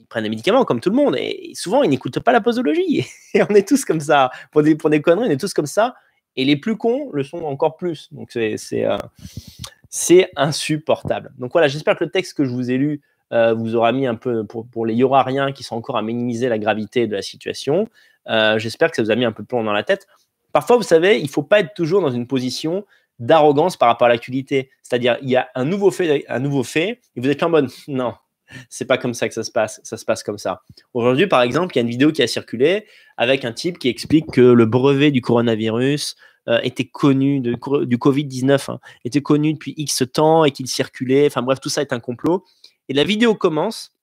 prennent des médicaments comme tout le monde et souvent ils n'écoutent pas la posologie et on est tous comme ça pour des, pour des conneries, on est tous comme ça et les plus cons le sont encore plus, donc c'est euh, insupportable. Donc voilà, j'espère que le texte que je vous ai lu euh, vous aura mis un peu, pour, pour les yorariens qui sont encore à minimiser la gravité de la situation, euh, j'espère que ça vous a mis un peu de plomb dans la tête. Parfois, vous savez, il ne faut pas être toujours dans une position d'arrogance par rapport à l'actualité, c'est-à-dire il y a un nouveau fait, un nouveau fait et vous êtes là en mode non, c'est pas comme ça que ça se passe, ça se passe comme ça. Aujourd'hui, par exemple, il y a une vidéo qui a circulé avec un type qui explique que le brevet du coronavirus euh, était connu, de, du Covid dix-neuf, hein, était connu depuis X temps et qu'il circulait. Enfin bref, tout ça est un complot. Et la vidéo commence,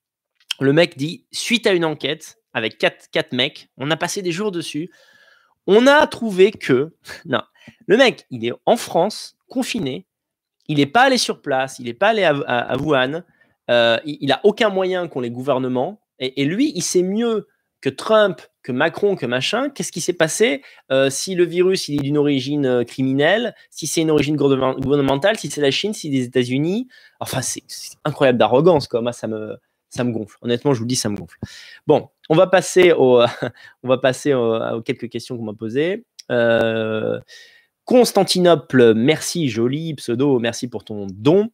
le mec dit, suite à une enquête avec quatre, quatre mecs, on a passé des jours dessus, on a trouvé que... Non, le mec, il est en France, confiné, il n'est pas allé sur place, il n'est pas allé à, à, à Wuhan, Euh, il n'a aucun moyen qu'ont les gouvernements. Et, et lui, il sait mieux que Trump, que Macron, que machin. Qu'est-ce qui s'est passé euh, si le virus il est d'une origine euh, criminelle, si c'est une origine gouvernementale, si c'est la Chine, si c'est les États-Unis. Enfin, c'est incroyable d'arrogance, quoi. Moi, ça me, ça me gonfle. Honnêtement, je vous le dis, ça me gonfle. Bon, on va passer, au, on va passer au, aux quelques questions qu'on m'a posées. Euh, Constantinople, merci, joli pseudo, merci pour ton don.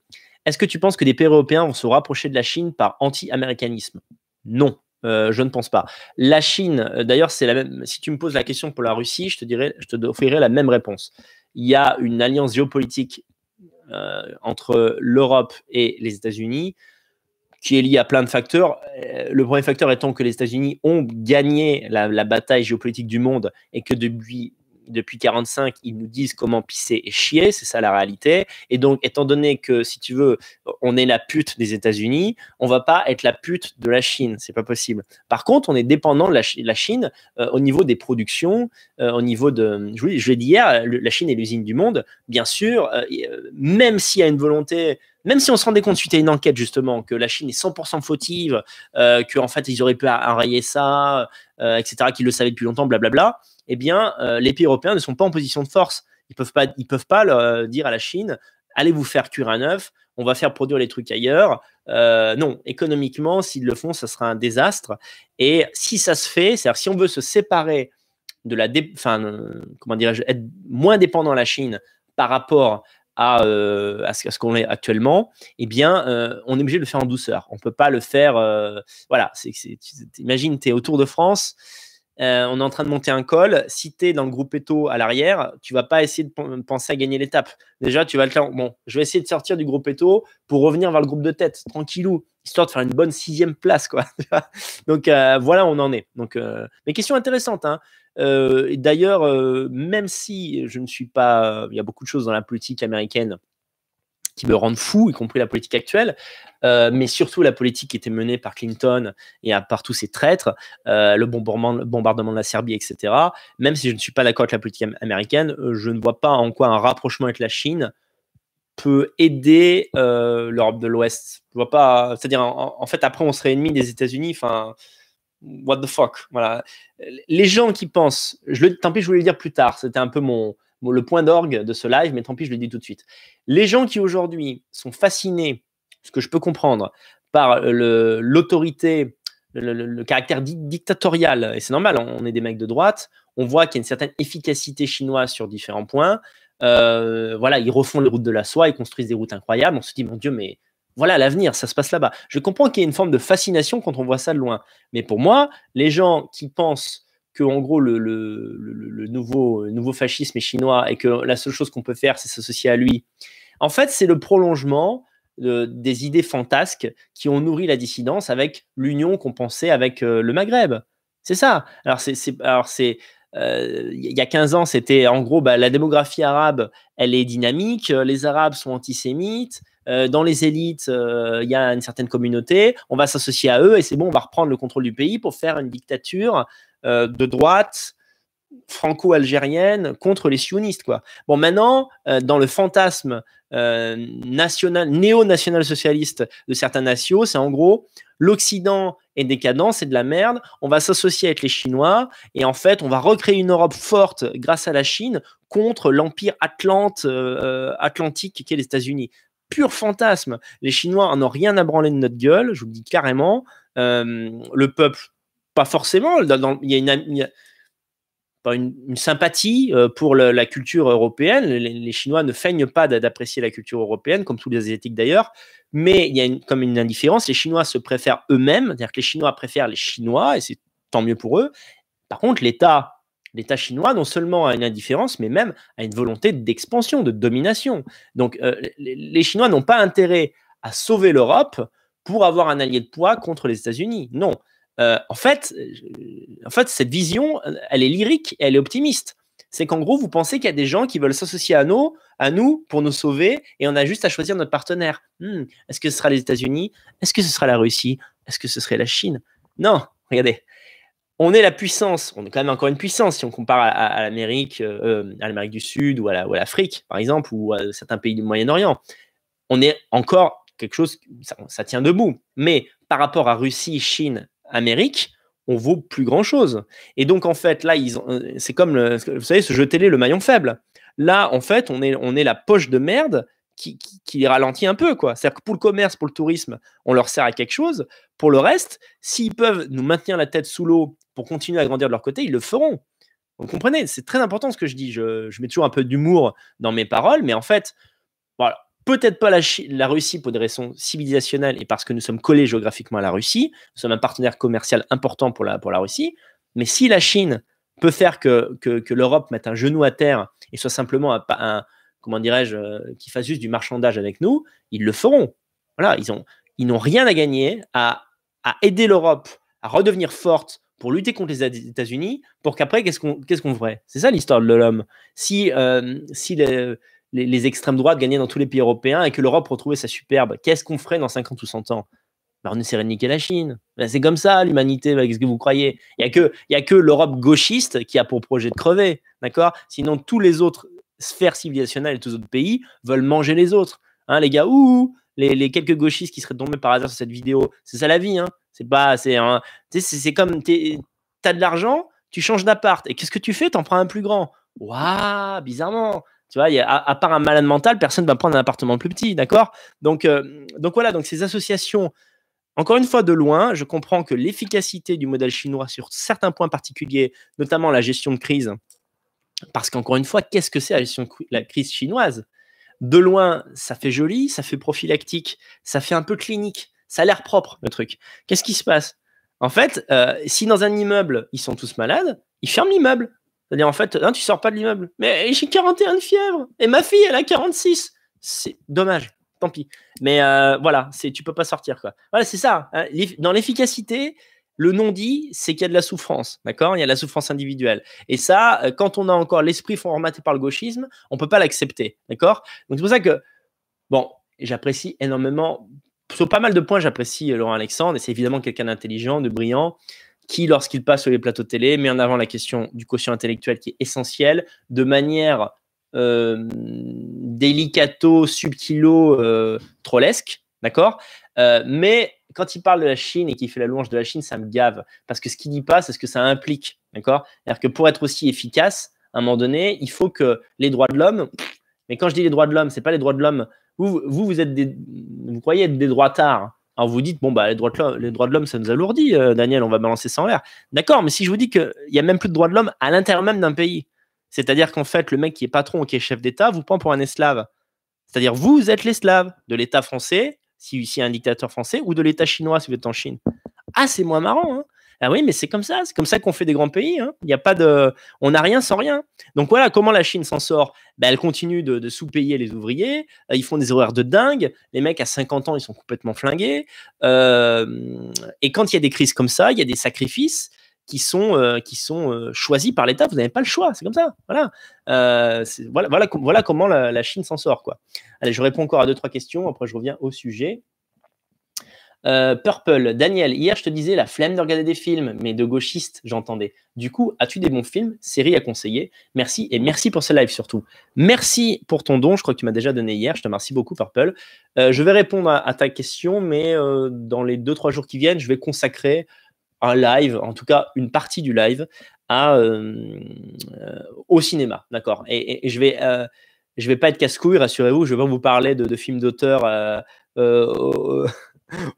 Est-ce que tu penses que des pays européens vont se rapprocher de la Chine par anti-américanisme? Non, euh, je ne pense pas. La Chine, d'ailleurs, c'est la même. Si tu me poses la question pour la Russie, je te dirais, je te offrirai la même réponse. Il y a une alliance géopolitique euh, entre l'Europe et les États-Unis qui est liée à plein de facteurs. Le premier facteur étant que les États-Unis ont gagné la, la bataille géopolitique du monde et que depuis... Depuis mille neuf cent quarante-cinq, ils nous disent comment pisser et chier, c'est ça la réalité. Et donc, étant donné que, si tu veux, on est la pute des États-Unis, on ne va pas être la pute de la Chine, c'est pas possible. Par contre, on est dépendant de la, Ch la Chine euh, au niveau des productions, euh, au niveau de... Je, je l'ai dit hier, le, la Chine est l'usine du monde, bien sûr, euh, même s'il y a une volonté... Même si on se rendait compte suite à une enquête, justement, que la Chine est cent pour cent fautive, euh, qu'en fait, ils auraient pu enrayer ça, euh, et cetera, qu'ils le savaient depuis longtemps, blablabla, eh bien, euh, les pays européens ne sont pas en position de force. Ils ne peuvent pas, ils peuvent pas leur dire à la Chine, allez vous faire cuire un œuf, on va faire produire les trucs ailleurs. Euh, non, économiquement, s'ils le font, ça sera un désastre. Et si ça se fait, c'est-à-dire si on veut se séparer de la... Dé enfin, euh, comment dirais-je, être moins dépendant à la Chine par rapport... À, euh, à ce, ce qu'on est actuellement, eh bien, euh, on est obligé de le faire en douceur. On ne peut pas le faire... Euh, voilà, c'est, c'est, imagine, tu es autour de France, euh, on est en train de monter un col. Si tu es dans le groupe étau à l'arrière, tu ne vas pas essayer de penser à gagner l'étape. Déjà, tu vas le faire... Bon, je vais essayer de sortir du groupe étau pour revenir vers le groupe de tête, tranquillou, histoire de faire une bonne sixième place, quoi. Donc, euh, voilà, on en est. Donc, euh, mais question intéressante, hein. Euh, D'ailleurs, euh, même si je ne suis pas... Il y a beaucoup de choses dans la politique américaine qui me rendent fou, y compris la politique actuelle, euh, mais surtout la politique qui était menée par Clinton et par tous ces traîtres, euh, le bombardement, le bombardement de la Serbie, et cetera. Même si je ne suis pas d'accord avec la politique américaine, euh, je ne vois pas en quoi un rapprochement avec la Chine peut aider euh, l'Europe de l'Ouest. Je vois pas. C'est-à-dire, en, en fait, après, on serait ennemi des États-Unis. Enfin, what the fuck. Voilà. Les gens qui pensent. Je le, tant pis, je voulais le dire plus tard. C'était un peu mon, mon le point d'orgue de ce live, mais tant pis, je le dis tout de suite. Les gens qui aujourd'hui sont fascinés, ce que je peux comprendre, par le, l'autorité, le, le, le caractère di- dictatorial. Et c'est normal. On, on est des mecs de droite. On voit qu'il y a une certaine efficacité chinoise sur différents points. Euh, voilà, ils refont les routes de la soie, ils construisent des routes incroyables. On se dit, mon Dieu, mais voilà l'avenir, ça se passe là-bas. Je comprends qu'il y ait une forme de fascination quand on voit ça de loin. Mais pour moi, les gens qui pensent que, en gros, le, le, le, le nouveau, nouveau fascisme est chinois et que la seule chose qu'on peut faire, c'est s'associer à lui, en fait, c'est le prolongement de, des idées fantasques qui ont nourri la dissidence avec l'union qu'on pensait avec euh, le Maghreb. C'est ça. Alors, c'est. c'est, alors c'est il euh, y a quinze ans, c'était en gros bah, la démographie arabe, elle est dynamique, les Arabes sont antisémites, euh, dans les élites, il euh, y a une certaine communauté, on va s'associer à eux et c'est bon, on va reprendre le contrôle du pays pour faire une dictature euh, de droite franco-algérienne contre les sionistes, quoi. Bon, maintenant, euh, dans le fantasme euh, national, néo-national-socialiste de certains nations, c'est en gros l'Occident est décadent, c'est de la merde, on va s'associer avec les Chinois et en fait, on va recréer une Europe forte grâce à la Chine contre l'empire Atlante, euh, atlantique qui est les États-Unis. Pur fantasme. Les Chinois en ont rien à branler de notre gueule, je vous le dis carrément. Euh, le peuple, pas forcément. Il y a une... Y a, Une, une sympathie pour le, la culture européenne. Les, les Chinois ne feignent pas d'apprécier la culture européenne, comme tous les Asiatiques d'ailleurs, mais il y a une, comme une indifférence. Les Chinois se préfèrent eux-mêmes, c'est-à-dire que les Chinois préfèrent les Chinois, et c'est tant mieux pour eux. Par contre, l'État, l'État chinois, non seulement a une indifférence, mais même a une volonté d'expansion, de domination. Donc, euh, les, les Chinois n'ont pas intérêt à sauver l'Europe pour avoir un allié de poids contre les États-Unis. Non. Euh, en fait, en fait, cette vision, elle est lyrique, elle est optimiste. C'est qu'en gros, vous pensez qu'il y a des gens qui veulent s'associer à nous, à nous pour nous sauver, et on a juste à choisir notre partenaire. Hmm, est-ce que ce sera les États-Unis? Est-ce que ce sera la Russie? Est-ce que ce serait la Chine? Non, regardez, on est la puissance, on est quand même encore une puissance si on compare à, à, à l'Amérique, euh, à l'Amérique du Sud ou à, la, ou à l'Afrique, par exemple, ou à certains pays du Moyen-Orient. On est encore quelque chose, ça, ça tient debout. Mais par rapport à Russie, Chine, Amérique, on vaut plus grand chose. Et donc en fait là, ils ont, c'est comme le, vous savez, se jeter les le maillon faible. Là en fait, on est on est la poche de merde qui, qui, qui les ralentit un peu, quoi. C'est-à-dire que pour le commerce, pour le tourisme, on leur sert à quelque chose. Pour le reste, s'ils peuvent nous maintenir la tête sous l'eau pour continuer à grandir de leur côté, ils le feront. Vous comprenez? C'est très important ce que je dis. Je, je mets toujours un peu d'humour dans mes paroles, mais en fait, voilà. Peut-être pas la, Ch- la Russie pour des raisons civilisationnelles et parce que nous sommes collés géographiquement à la Russie. Nous sommes un partenaire commercial important pour la, pour la Russie. Mais si la Chine peut faire que, que, que l'Europe mette un genou à terre et soit simplement un, un comment dirais-je, euh, qu'ils fassent juste du marchandage avec nous, ils le feront. Voilà, ils, ont, ils n'ont rien à gagner à, à aider l'Europe à redevenir forte pour lutter contre les États-Unis pour qu'après, qu'est-ce qu'on, qu'est-ce qu'on ferait? C'est ça l'histoire de l'homme. Si, euh, si les... Les, les extrêmes droites gagnaient dans tous les pays européens et que l'Europe retrouvait sa superbe, qu'est-ce qu'on ferait dans cinquante ou cent ans? Ben, on essaierait de niquer la Chine. Ben, c'est comme ça, l'humanité, ben, qu'est-ce que vous croyez? Il n'y a que, y a que l'Europe gauchiste qui a pour projet de crever, d'accord? Sinon, tous les autres sphères civilisationnelles et tous les autres pays veulent manger les autres. Hein, les gars, ouh, les, les quelques gauchistes qui seraient tombés par hasard sur cette vidéo, c'est ça la vie, hein? C'est pas, c'est, hein, c'est, c'est comme, t'as de l'argent, tu changes d'appart, et qu'est-ce que tu fais? T'en prends un plus grand. Waouh, bizarrement. Tu vois, y a, à, à part un malade mental, personne ne va prendre un appartement plus petit, d'accord? Donc, euh, donc voilà, donc ces associations, encore une fois de loin, je comprends que l'efficacité du modèle chinois sur certains points particuliers, notamment la gestion de crise, parce qu'encore une fois, qu'est-ce que c'est la gestion de la crise chinoise? De loin, ça fait joli, ça fait prophylactique, ça fait un peu clinique, ça a l'air propre le truc. Qu'est-ce qui se passe? En fait, euh, si dans un immeuble, ils sont tous malades, ils ferment l'immeuble. C'est-à-dire, en fait, non, tu sors pas de l'immeuble. Mais j'ai quarante et un de fièvre. Et ma fille, elle a quarante-six. C'est dommage. Tant pis. Mais euh, voilà, c'est, tu peux pas sortir, quoi. Voilà, c'est ça. Hein. Dans l'efficacité, le non-dit, c'est qu'il y a de la souffrance. D'accord? Il y a de la souffrance individuelle. Et ça, quand on a encore l'esprit formaté par le gauchisme, on peut pas l'accepter. D'accord? Donc, c'est pour ça que, bon, j'apprécie énormément. Sur pas mal de points, j'apprécie Laurent Alexandre. Et c'est évidemment quelqu'un d'intelligent, de brillant, qui, lorsqu'il passe sur les plateaux télé, met en avant la question du quotient intellectuel qui est essentielle de manière euh, délicato, subtilo, euh, trollesque, d'accord, euh, mais quand il parle de la Chine et qu'il fait la louange de la Chine, ça me gave, parce que ce qu'il dit pas, c'est ce que ça implique, d'accord. C'est-à-dire que pour être aussi efficace, à un moment donné, il faut que les droits de l'homme, mais quand je dis les droits de l'homme, c'est pas les droits de l'homme, vous, vous, vous êtes des, vous croyez être des droitards. Alors vous dites, bon, bah, les droits de l'homme, ça nous alourdit, euh, Daniel, on va balancer ça en l'air. D'accord, mais si je vous dis qu'il n'y a même plus de droits de l'homme à l'intérieur même d'un pays, c'est-à-dire qu'en fait, le mec qui est patron ou qui est chef d'État vous prend pour un esclave. C'est-à-dire, vous êtes l'esclave de l'État français, si, si y a un dictateur français, ou de l'État chinois, si vous êtes en Chine. Ah, c'est moins marrant, hein. Ah oui, mais c'est comme ça, c'est comme ça qu'on fait des grands pays, hein. Il y a pas de... On n'a rien sans rien. Donc voilà, comment la Chine s'en sort? Ben, elle continue de, de sous-payer les ouvriers, ils font des horaires de dingue, les mecs à cinquante ans, ils sont complètement flingués, euh... et quand il y a des crises comme ça, il y a des sacrifices qui sont, euh, qui sont euh, choisis par l'État, vous n'avez pas le choix, c'est comme ça, voilà. Euh, voilà, voilà, voilà comment la, la Chine s'en sort, quoi. Allez, je réponds encore à deux, trois questions, après je reviens au sujet. Euh, Purple, Daniel, hier je te disais la flemme de regarder des films, mais de gauchiste j'entendais. Du coup, as-tu des bons films, séries à conseiller? Merci, et merci pour ce live surtout. Merci pour ton don, je crois que tu m'as déjà donné hier, je te remercie beaucoup Purple. Euh, je vais répondre à, à ta question, mais euh, dans les deux trois jours qui viennent, je vais consacrer un live, en tout cas une partie du live, à, euh, euh, au cinéma, d'accord. Et, et, et je vais... Euh, je vais pas être casse-couille, rassurez-vous, je vais pas vous parler de, de films d'auteur euh, euh,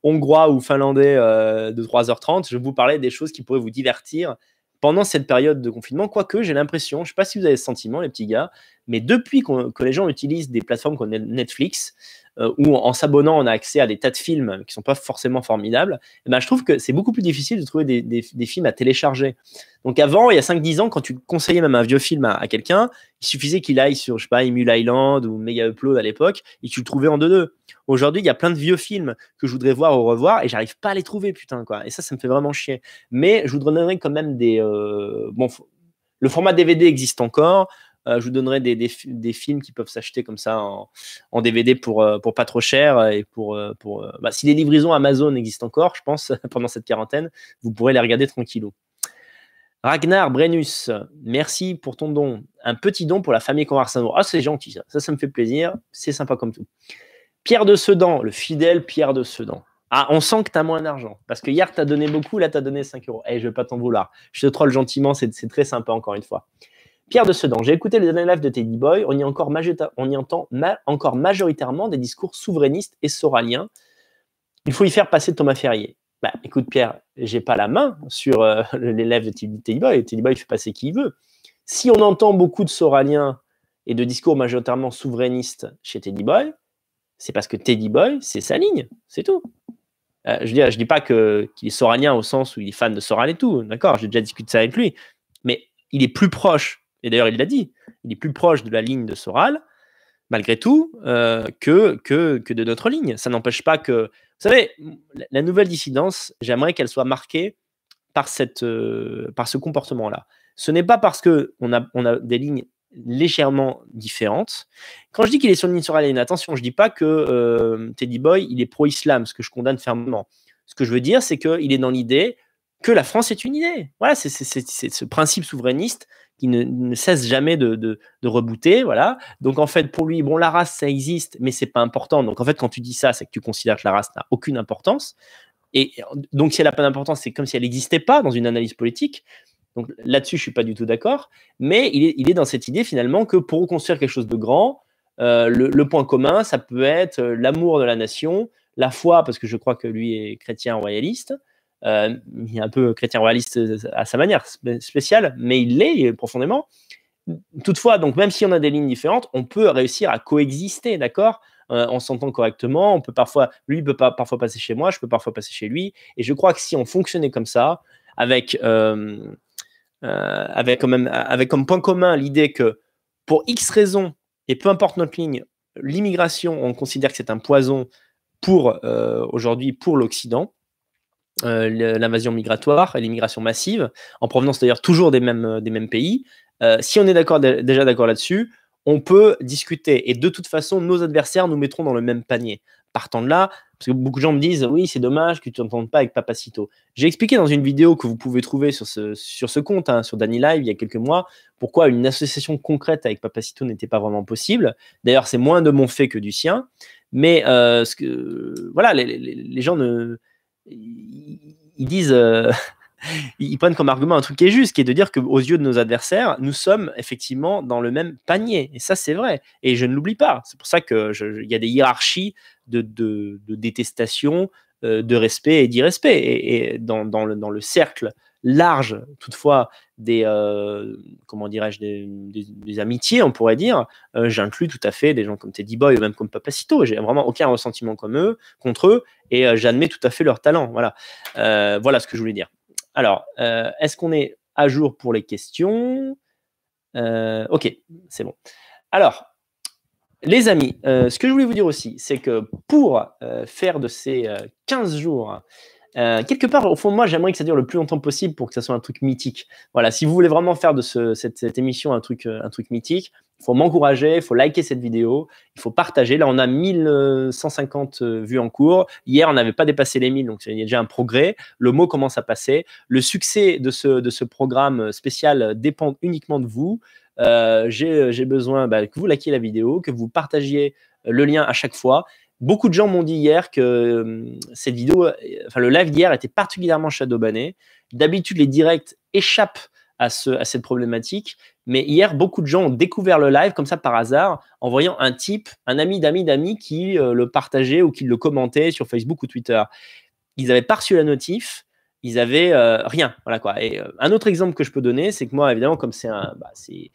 hongrois ou finlandais euh, de trois heures trente, je vais vous parler des choses qui pourraient vous divertir pendant cette période de confinement, quoique j'ai l'impression, je sais pas si vous avez ce sentiment les petits gars, mais depuis qu'on, que les gens utilisent des plateformes comme Netflix, euh, où en, en s'abonnant on a accès à des tas de films qui sont pas forcément formidables, et ben je trouve que c'est beaucoup plus difficile de trouver des, des, des films à télécharger. Donc avant, il y a cinq dix ans, quand tu conseillais même un vieux film à, à quelqu'un, il suffisait qu'il aille sur, je sais pas, Emule Island ou Mega Upload à l'époque, et tu le trouvais en deux deux. Aujourd'hui, il y a plein de vieux films que je voudrais voir ou revoir, et j'arrive pas à les trouver, putain, quoi. Et ça, ça me fait vraiment chier. Mais je vous donnerai quand même des... Euh, bon, le format D V D existe encore, euh, je vous donnerai des, des, des films qui peuvent s'acheter comme ça en, en D V D pour, euh, pour pas trop cher, et pour... Euh, pour euh, bah, si les livraisons Amazon existent encore, je pense, pendant cette quarantaine, vous pourrez les regarder tranquillou. Ragnar Brennus, merci pour ton don. Un petit don pour la famille Conversano. Ah, c'est gentil, ça. Ça, ça me fait plaisir. C'est sympa comme tout. Pierre de Sedan, le fidèle Pierre de Sedan. Ah, on sent que tu as moins d'argent. Parce que hier, tu as donné beaucoup, là, tu as donné cinq euros. Eh, hey, je ne vais pas t'en vouloir. Je te troll gentiment, c'est très sympa, encore une fois. Pierre de Sedan, j'ai écouté le dernier live de Teddy Boy. On y, encore on y entend ma encore majoritairement des discours souverainistes et soraliens. Il faut y faire passer Thomas Ferrier. Bah, écoute Pierre, j'ai pas la main sur euh, l'élève de Teddy Boy. Teddy Boy fait passer qui il veut. Si on entend beaucoup de soraliens et de discours majoritairement souverainistes chez Teddy Boy, c'est parce que Teddy Boy, c'est sa ligne, c'est tout. Euh, je ne dis pas qu'il est soranien au sens où il est fan de Soral et tout, d'accord, j'ai déjà discuté ça avec lui, mais il est plus proche, et d'ailleurs il l'a dit, il est plus proche de la ligne de Soral, malgré tout, euh, que, que, que de notre ligne. Ça n'empêche pas que... Vous savez, la nouvelle dissidence, j'aimerais qu'elle soit marquée par, cette, euh, par ce comportement-là. Ce n'est pas parce qu'on a, on a des lignes légèrement différentes. Quand je dis qu'il est sur une ligne soralienne, attention, je ne dis pas que euh, Teddy Boy, il est pro-islam, ce que je condamne fermement. Ce que je veux dire, c'est qu'il est dans l'idée que la France est une idée. Voilà, c'est ce principe souverainiste qui ne, ne cesse jamais de, de, de rebooter, voilà. Donc, en fait, pour lui, bon, la race, ça existe, mais c'est pas important. Donc, en fait, quand tu dis ça, c'est que tu considères que la race n'a aucune importance. Et donc, si elle n'a pas d'importance, c'est comme si elle n'existait pas dans une analyse politique. Donc, là-dessus, je suis pas du tout d'accord. Mais il est, il est dans cette idée, finalement, que pour construire quelque chose de grand, euh, le, le point commun, ça peut être l'amour de la nation, la foi, parce que je crois que lui est chrétien royaliste, Euh, il est un peu chrétien royaliste à sa manière spéciale, mais il l'est profondément. Toutefois, donc même si on a des lignes différentes, on peut réussir à coexister, d'accord, euh, en s'entendant correctement. On peut parfois, lui peut pas parfois passer chez moi, je peux parfois passer chez lui. Et je crois que si on fonctionnait comme ça, avec euh, euh, avec quand même avec comme point commun l'idée que pour X raisons et peu importe notre ligne, l'immigration, on considère que c'est un poison pour euh, aujourd'hui pour l'Occident. Euh, l'invasion migratoire et l'immigration massive, en provenance d'ailleurs toujours des mêmes, des mêmes pays. Euh, si on est d'accord, déjà d'accord là-dessus, on peut discuter. Et de toute façon, nos adversaires nous mettront dans le même panier. Partant de là, parce que beaucoup de gens me disent « Oui, c'est dommage que tu t'entendes pas avec Papacito ». J'ai expliqué dans une vidéo que vous pouvez trouver sur ce, sur ce compte, hein, sur Dany Live, il y a quelques mois, pourquoi une association concrète avec Papacito n'était pas vraiment possible. D'ailleurs, c'est moins de mon fait que du sien. Mais euh, ce que, voilà, les, les, les gens ne, ils disent, euh, ils prennent comme argument un truc qui est juste, qui est de dire qu'aux yeux de nos adversaires, nous sommes effectivement dans le même panier. Et ça, c'est vrai. Et je ne l'oublie pas. C'est pour ça qu'il y a des hiérarchies de, de, de détestation, euh, de respect et d'irrespect. Et, et dans, dans, le, dans le cercle large, toutefois, des, euh, comment dirais-je, des, des, des amitiés, on pourrait dire, euh, j'inclus tout à fait des gens comme Teddy Boy ou même comme Papacito. J'ai vraiment aucun ressentiment comme eux, contre eux, et euh, j'admets tout à fait leur talent. Voilà, euh, voilà ce que je voulais dire. Alors, euh, est-ce qu'on est à jour pour les questions? euh, Ok, c'est bon. Alors, les amis, euh, ce que je voulais vous dire aussi, c'est que pour euh, faire de ces euh, quinze jours... Euh, quelque part, au fond de moi, j'aimerais que ça dure le plus longtemps possible pour que ça soit un truc mythique. Voilà, si vous voulez vraiment faire de ce, cette, cette émission un truc, un truc mythique, il faut m'encourager, il faut liker cette vidéo, il faut partager. Là, on a mille cent cinquante vues en cours. Hier, on n'avait pas dépassé les mille, donc il y a déjà un progrès. Le mot commence à passer. Le succès de ce, de ce programme spécial dépend uniquement de vous. Euh, j'ai, j'ai besoin bah, que vous likiez la vidéo, que vous partagiez le lien à chaque fois. Beaucoup de gens m'ont dit hier que cette vidéo, enfin le live d'hier était particulièrement shadowbanné. D'habitude, les directs échappent à, ce, à cette problématique. Mais hier, beaucoup de gens ont découvert le live comme ça par hasard en voyant un type, un ami d'amis d'amis qui euh, le partageait ou qui le commentait sur Facebook ou Twitter. Ils n'avaient pas reçu la notif. Ils avaient euh, rien. Voilà quoi. Et euh, un autre exemple que je peux donner, c'est que moi, évidemment, comme c'est un, bah, c'est,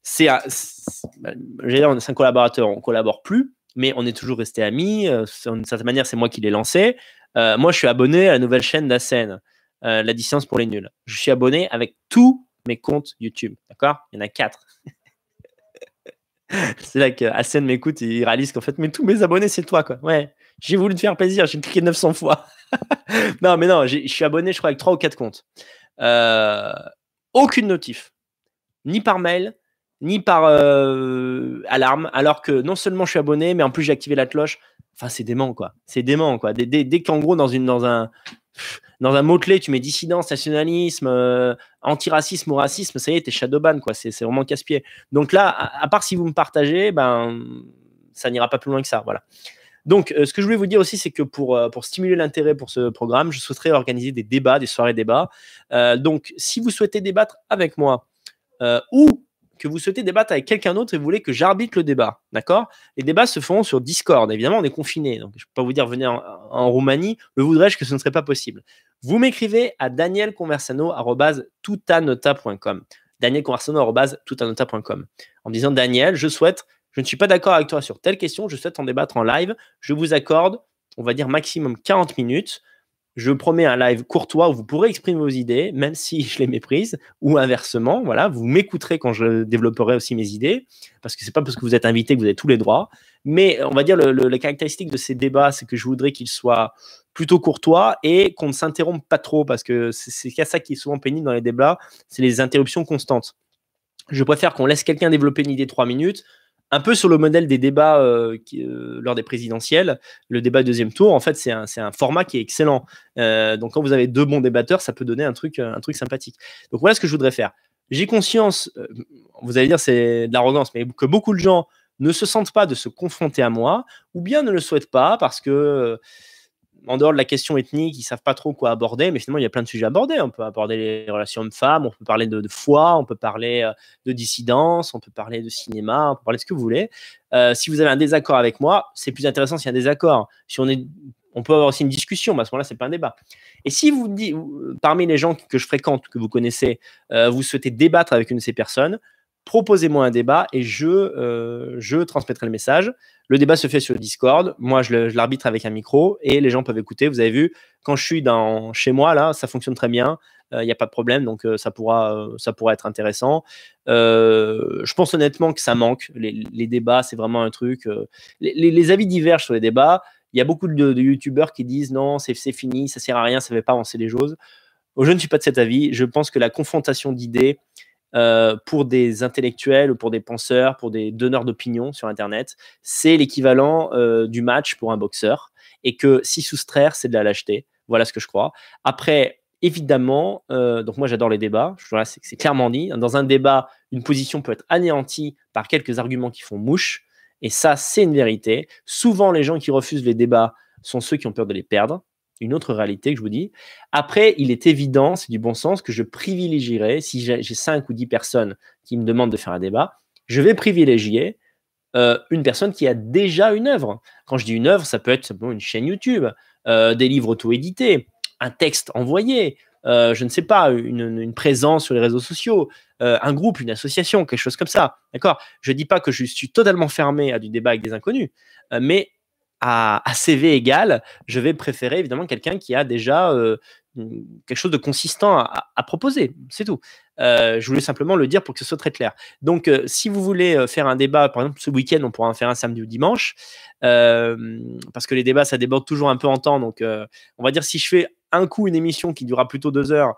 c'est un, c'est, bah, c'est un collaborateur, on ne collabore plus. Mais on est toujours resté amis. D'une certaine manière, c'est moi qui l'ai lancé. Euh, moi, je suis abonné à la nouvelle chaîne d'Asen, euh, La Distance pour les Nuls. Je suis abonné avec tous mes comptes YouTube. D'accord? Il y en a quatre. C'est là qu'Asen m'écoute et il réalise qu'en fait, mais tous mes abonnés, c'est toi, quoi. Ouais, j'ai voulu te faire plaisir. J'ai cliqué neuf cents fois. Non, mais non, je suis abonné, je crois, avec trois ou quatre comptes. Euh, aucune notif. Ni par mail, ni par euh, alarme, alors que non seulement je suis abonné, mais en plus j'ai activé la cloche. Enfin, c'est dément, quoi. C'est dément, quoi. Dès, dès, dès qu'en gros, dans, une, dans un, dans un mot-clé, tu mets dissidence, nationalisme, euh, antiracisme ou racisme, ça y est, t'es shadowban, quoi. C'est vraiment casse-pied. Donc là, à, à part si vous me partagez, ben, ça n'ira pas plus loin que ça, voilà. Donc, euh, ce que je voulais vous dire aussi, c'est que pour, euh, pour stimuler l'intérêt pour ce programme, je souhaiterais organiser des débats, des soirées débats. Euh, donc, si vous souhaitez débattre avec moi euh, ou que vous souhaitez débattre avec quelqu'un d'autre et vous voulez que j'arbitre le débat, d'accord? Les débats se font sur Discord. Évidemment, on est confiné, donc je ne peux pas vous dire venez en, en Roumanie. Le voudrais-je que ce ne serait pas possible. Vous m'écrivez à daniel conversano arobase tutanota point com, daniel conversano arobase tutanota point com, en me disant Daniel, je souhaite, je ne suis pas d'accord avec toi sur telle question, je souhaite en débattre en live. Je vous accorde, on va dire maximum quarante minutes. Je promets un live courtois où vous pourrez exprimer vos idées, même si je les méprise, ou inversement, voilà, vous m'écouterez quand je développerai aussi mes idées, parce que ce n'est pas parce que vous êtes invité que vous avez tous les droits. Mais on va dire le, le, la caractéristique de ces débats, c'est que je voudrais qu'ils soient plutôt courtois et qu'on ne s'interrompe pas trop, parce que c'est ça qui est souvent pénible dans les débats, c'est les interruptions constantes. Je préfère qu'on laisse quelqu'un développer une idée trois minutes, un peu sur le modèle des débats euh, qui, euh, lors des présidentielles. Le débat deuxième tour, en fait, c'est un, c'est un format qui est excellent. Euh, donc, quand vous avez deux bons débatteurs, ça peut donner un truc, un truc sympathique. Donc, voilà ce que je voudrais faire. J'ai conscience, euh, vous allez dire c'est de l'arrogance, mais que beaucoup de gens ne se sentent pas de se confronter à moi ou bien ne le souhaitent pas parce que, euh, en dehors de la question ethnique, ils ne savent pas trop quoi aborder, mais finalement, il y a plein de sujets à aborder. On peut aborder les relations hommes-femmes, on peut parler de, de foi, on peut parler de dissidence, on peut parler de cinéma, on peut parler de ce que vous voulez. Euh, si vous avez un désaccord avec moi, c'est plus intéressant s'il y a un désaccord. Si on, est, on peut avoir aussi une discussion, mais à ce moment-là, ce n'est pas un débat. Et si vous dites, parmi les gens que je fréquente, que vous connaissez, euh, vous souhaitez débattre avec une de ces personnes, proposez-moi un débat et je, euh, je transmettrai le message. Le débat se fait sur Discord. Moi, je l'arbitre avec un micro et les gens peuvent écouter. Vous avez vu, quand je suis dans, chez moi, là, ça fonctionne très bien. Il euh, n'y a pas de problème, donc euh, ça, pourra, euh, ça pourra être intéressant. Euh, je pense honnêtement que ça manque. Les, les débats, c'est vraiment un truc. Euh, les, les avis divergent sur les débats. Il y a beaucoup de, de youtubeurs qui disent non, c'est fini, ça ne sert à rien, ça ne fait pas avancer les choses. Je ne suis pas de cet avis. Je pense que la confrontation d'idées euh, pour des intellectuels, pour des penseurs, pour des donneurs d'opinion sur Internet, c'est l'équivalent euh, du match pour un boxeur, et que s'y soustraire, c'est de la lâcheté. Voilà ce que je crois. Après, évidemment, euh, donc moi j'adore les débats, voilà, c'est clairement dit, dans un débat, une position peut être anéantie par quelques arguments qui font mouche, et ça, c'est une vérité. Souvent, les gens qui refusent les débats sont ceux qui ont peur de les perdre. Une autre réalité que je vous dis. Après, il est évident, c'est du bon sens, que je privilégierai, si j'ai cinq ou dix personnes qui me demandent de faire un débat, je vais privilégier euh, une personne qui a déjà une œuvre. Quand je dis une œuvre, ça peut être simplement une chaîne YouTube, euh, des livres auto-édités, un texte envoyé, euh, je ne sais pas, une, une présence sur les réseaux sociaux, euh, un groupe, une association, quelque chose comme ça. D'accord ? Je ne dis pas que je suis totalement fermé à du débat avec des inconnus, euh, mais à C V égal, je vais préférer évidemment quelqu'un qui a déjà euh, quelque chose de consistant à, à proposer, c'est tout. Euh, je voulais simplement le dire pour que ce soit très clair. Donc, euh, si vous voulez faire un débat, par exemple, ce week-end, on pourra en faire un samedi ou dimanche, euh, parce que les débats, ça déborde toujours un peu en temps. Donc, euh, on va dire, si je fais un coup une émission qui durera plutôt deux heures,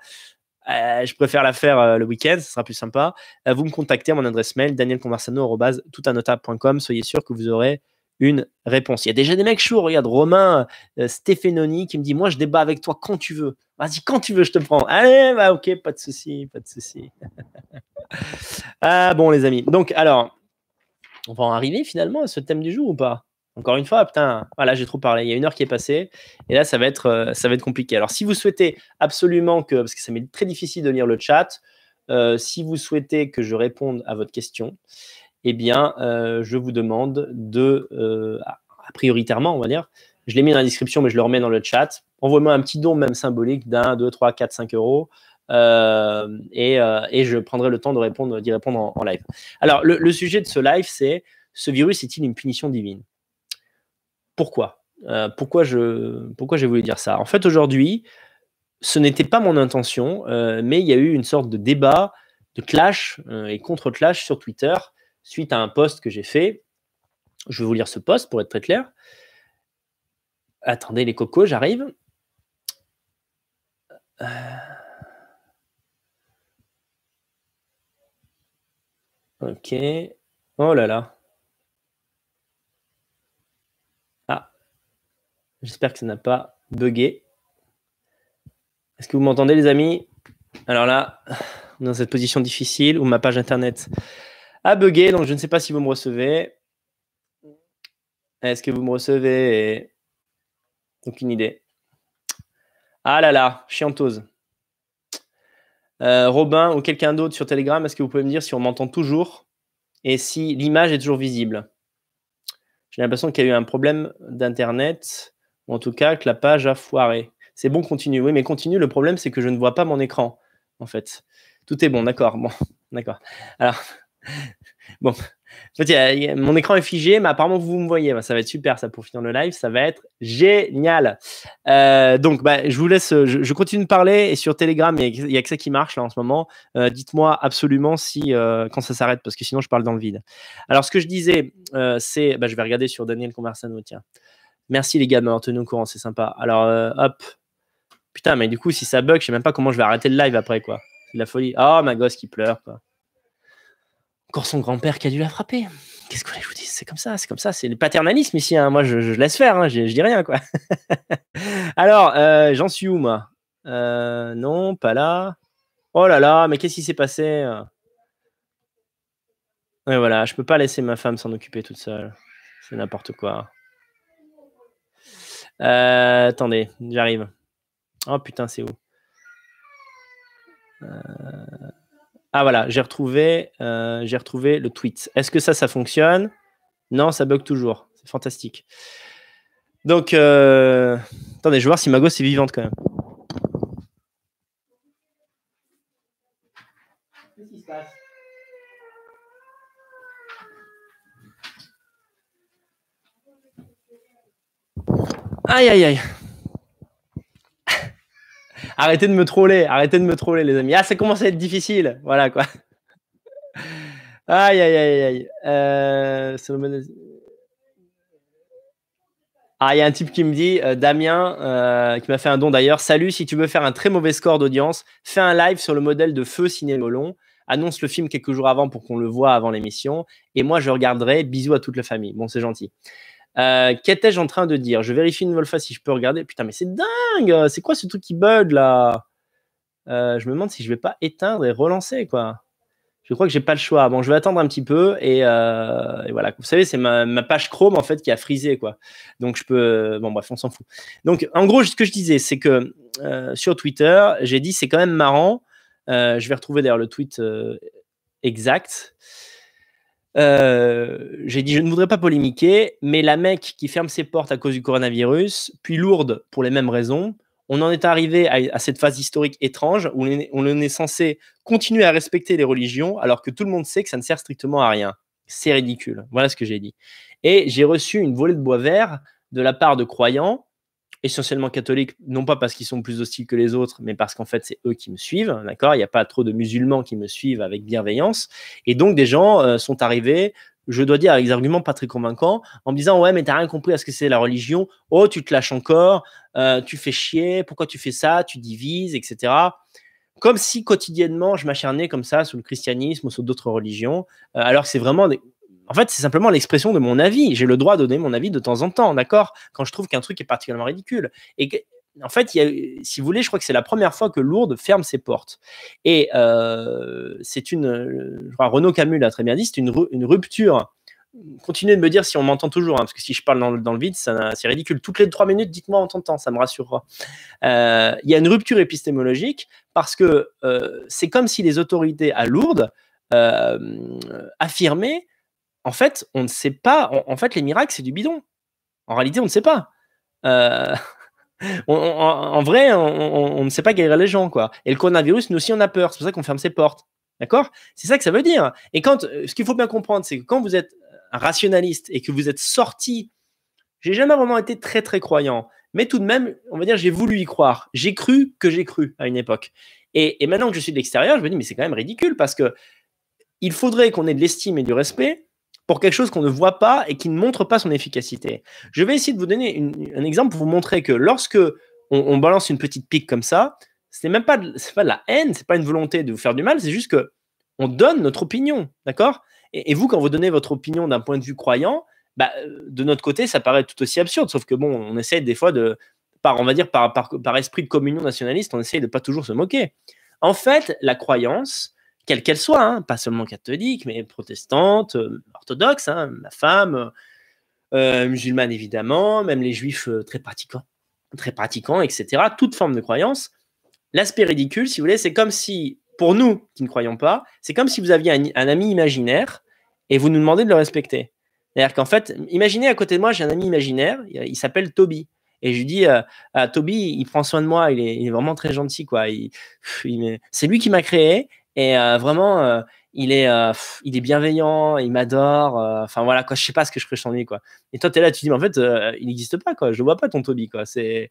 Euh, je préfère la faire euh, le week-end, ce sera plus sympa. Euh, vous me contactez à mon adresse mail, daniel conversano arobase tout un notable point com. Soyez sûr que vous aurez une réponse. Il y a déjà des mecs chauds, regarde, Romain euh, Stéphénoni qui me dit « Moi, je débat avec toi quand tu veux. Vas-y, quand tu veux, je te prends. » Allez, bah ok, pas de souci, pas de souci. Ah bon, les amis. Donc, alors, on va en arriver finalement à ce thème du jour ou pas ? Encore une fois, putain, voilà, j'ai trop parlé. Il y a une heure qui est passée et là, ça va être, ça va être compliqué. Alors, si vous souhaitez absolument que, parce que ça m'est très difficile de lire le chat, euh, si vous souhaitez que je réponde à votre question, eh bien, euh, je vous demande de, euh, prioritairement, on va dire, je l'ai mis dans la description, mais je le remets dans le chat. Envoyez-moi un petit don, même symbolique, d'un, deux, trois, quatre, cinq euros. Euh, et, euh, et je prendrai le temps de répondre, d'y répondre en, en live. Alors, le, le sujet de ce live, c'est « Ce virus est-il une punition divine ?» Pourquoi euh, Pourquoi je, pourquoi j'ai voulu dire ça? En fait, aujourd'hui, ce n'était pas mon intention, euh, mais il y a eu une sorte de débat, de clash euh, et contre-clash sur Twitter suite à un post que j'ai fait. Je vais vous lire ce post pour être très clair. Attendez les cocos, j'arrive. Euh... Ok. Oh là là. J'espère que ça n'a pas bugué. Est-ce que vous m'entendez, les amis? Alors là, dans cette position difficile où ma page internet a bugué, donc je ne sais pas si vous me recevez. Est-ce que vous me recevez? Aucune idée. Ah là là, chiantose. Euh, Robin ou quelqu'un d'autre sur Telegram, est-ce que vous pouvez me dire si on m'entend toujours et si l'image est toujours visible? J'ai l'impression qu'il y a eu un problème d'internet. En tout cas, que la page a foiré. C'est bon, continue. Oui, mais continue. Le problème, c'est que je ne vois pas mon écran, en fait. Tout est bon, d'accord. Bon, d'accord. Alors, bon. En fait, mon écran est figé, mais apparemment, vous me voyez. Ça va être super, ça, pour finir le live. Ça va être génial. Euh, donc, bah, je vous laisse. Je, je continue de parler. Et sur Telegram, il n'y a, a que ça qui marche, là, en ce moment. Euh, Dites-moi absolument si, euh, quand ça s'arrête, parce que sinon, je parle dans le vide. Alors, ce que je disais, euh, c'est. Bah, je vais regarder sur Daniel Conversano, tiens. Merci les gars de m'avoir tenu au courant, c'est sympa. Alors, euh, hop. Putain, mais du coup, si ça bug, je sais même pas comment je vais arrêter le live après, quoi. C'est de la folie. Oh, ma gosse qui pleure, quoi. Encore son grand-père qui a dû la frapper. Qu'est-ce que je vous dis? C'est comme ça, c'est comme ça. C'est le paternalisme ici, hein. Moi, je, je laisse faire, hein. je, je dis rien, quoi. Alors, euh, j'en suis où, moi? euh, Non, pas là. Oh là là, mais qu'est-ce qui s'est passé? Ouais, voilà, je peux pas laisser ma femme s'en occuper toute seule. C'est n'importe quoi. Euh, attendez, j'arrive. Oh putain, c'est où? euh... Ah voilà, j'ai retrouvé, euh, j'ai retrouvé le tweet. Est-ce que ça, ça fonctionne? Non, ça bug toujours. C'est fantastique. Donc, euh... attendez, je vais voir si ma gosse est vivante quand même. Qu'est-ce qui se passe? Aïe, aïe, aïe. Arrêtez de me troller, arrêtez de me troller, les amis. Ah, ça commence à être difficile. Voilà, quoi. Aïe, aïe, aïe, aïe. Euh, ah, il y a un type qui me dit, euh, Damien, euh, qui m'a fait un don d'ailleurs. Salut, si tu veux faire un très mauvais score d'audience, fais un live sur le modèle de Feu Ciné Molon. annonce le film quelques jours avant pour qu'on le voit avant l'émission, et moi je regarderai, bisous à toute la famille. Bon, c'est gentil. Euh, Qu'étais-je en train de dire? Je vérifie une nouvelle fois si je peux regarder. Putain, mais c'est dingue! C'est quoi ce truc qui bug là? euh, Je me demande si je vais pas éteindre et relancer, quoi. Je crois que j'ai pas le choix. Bon, je vais attendre un petit peu et, euh, et voilà. Vous savez, c'est ma, ma page Chrome en fait qui a frisé, quoi. Donc je peux. Bon, bref, on s'en fout. Donc en gros, ce que je disais, c'est que euh, sur Twitter, j'ai dit c'est quand même marrant. Euh, je vais retrouver d'ailleurs le tweet euh, exact. Euh, j'ai dit je ne voudrais pas polémiquer, mais la Mecque qui ferme ses portes à cause du coronavirus, puis Lourdes pour les mêmes raisons. On en est arrivé à, à cette phase historique étrange où on est, on est censé continuer à respecter les religions alors que tout le monde sait que ça ne sert strictement à rien. C'est ridicule. Voilà ce que j'ai dit. Et j'ai reçu une volée de bois vert de la part de croyants, essentiellement catholiques, non pas parce qu'ils sont plus hostiles que les autres, mais parce qu'en fait, c'est eux qui me suivent, d'accord ? Il n'y a pas trop de musulmans qui me suivent avec bienveillance. Et donc, des gens euh, sont arrivés, je dois dire, avec des arguments pas très convaincants, en me disant « Ouais, mais t'as rien compris à ce que c'est la religion. Oh, tu te lâches encore, euh, tu fais chier, pourquoi tu fais ça, tu divises, et cetera » Comme si, quotidiennement, je m'acharnais comme ça sur le christianisme ou sur d'autres religions, euh, alors que c'est vraiment... Des... En fait, c'est simplement l'expression de mon avis. J'ai le droit de donner mon avis de temps en temps, d'accord? Quand je trouve qu'un truc est particulièrement ridicule. Et que, en fait, il y a, si vous voulez, je crois que c'est la première fois que Lourdes ferme ses portes. Et euh, c'est une... Je crois, Renaud Camus l'a très bien dit, c'est une, une rupture. Continuez de me dire si on m'entend toujours, hein, parce que si je parle dans, dans le vide, c'est ridicule. Toutes les trois minutes, dites-moi on t'entend, ça me rassurera. Euh, il y a une rupture épistémologique parce que euh, c'est comme si les autorités à Lourdes euh, affirmaient en fait, on ne sait pas. En, en fait, les miracles, c'est du bidon. En réalité, on ne sait pas. Euh, on, on, en vrai, on, on, on ne sait pas guérir les gens, quoi. Et le coronavirus, nous aussi, on a peur. C'est pour ça qu'on ferme ses portes. D'accord? C'est ça que ça veut dire. Et quand, ce qu'il faut bien comprendre, c'est que quand vous êtes un rationaliste et que vous êtes sorti, j'ai jamais vraiment été très, très croyant. Mais tout de même, on va dire, j'ai voulu y croire. J'ai cru que j'ai cru à une époque. Et, et maintenant que je suis de l'extérieur, je me dis, mais c'est quand même ridicule parce que il faudrait qu'on ait de l'estime et du respect pour quelque chose qu'on ne voit pas et qui ne montre pas son efficacité. Je vais essayer de vous donner une, un exemple pour vous montrer que lorsque on, on balance une petite pique comme ça, ce n'est même pas de, c'est pas de la haine, ce n'est pas une volonté de vous faire du mal, c'est juste qu'on donne notre opinion, d'accord? et, et vous, quand vous donnez votre opinion d'un point de vue croyant, bah, de notre côté, ça paraît tout aussi absurde, sauf que bon, on essaie des fois de, par, on va dire par, par, par esprit de communion nationaliste, on essaie de ne pas toujours se moquer. En fait, la croyance... quelle qu'elle soit, hein, pas seulement catholique, mais protestante, euh, orthodoxe, hein, ma femme, euh, musulmane évidemment, même les juifs euh, très pratiquants, très pratiquants, et cetera. Toute forme de croyance. L'aspect ridicule, si vous voulez, c'est comme si, pour nous qui ne croyons pas, c'est comme si vous aviez un, un ami imaginaire et vous nous demandez de le respecter. C'est-à-dire qu'en fait, imaginez à côté de moi, j'ai un ami imaginaire, il, il s'appelle Toby. Et je lui dis, euh, à Toby, il prend soin de moi, il est, il est vraiment très gentil, quoi. Il, il, c'est lui qui m'a créé. Et euh, vraiment, euh, il, est, euh, pff, il est bienveillant, il m'adore. Enfin euh, voilà, quoi, je ne sais pas ce que je ferais sans lui, quoi. Et toi, tu es là, tu te dis, mais en fait, euh, il n'existe pas, quoi. Je ne vois pas ton Toby, quoi. Et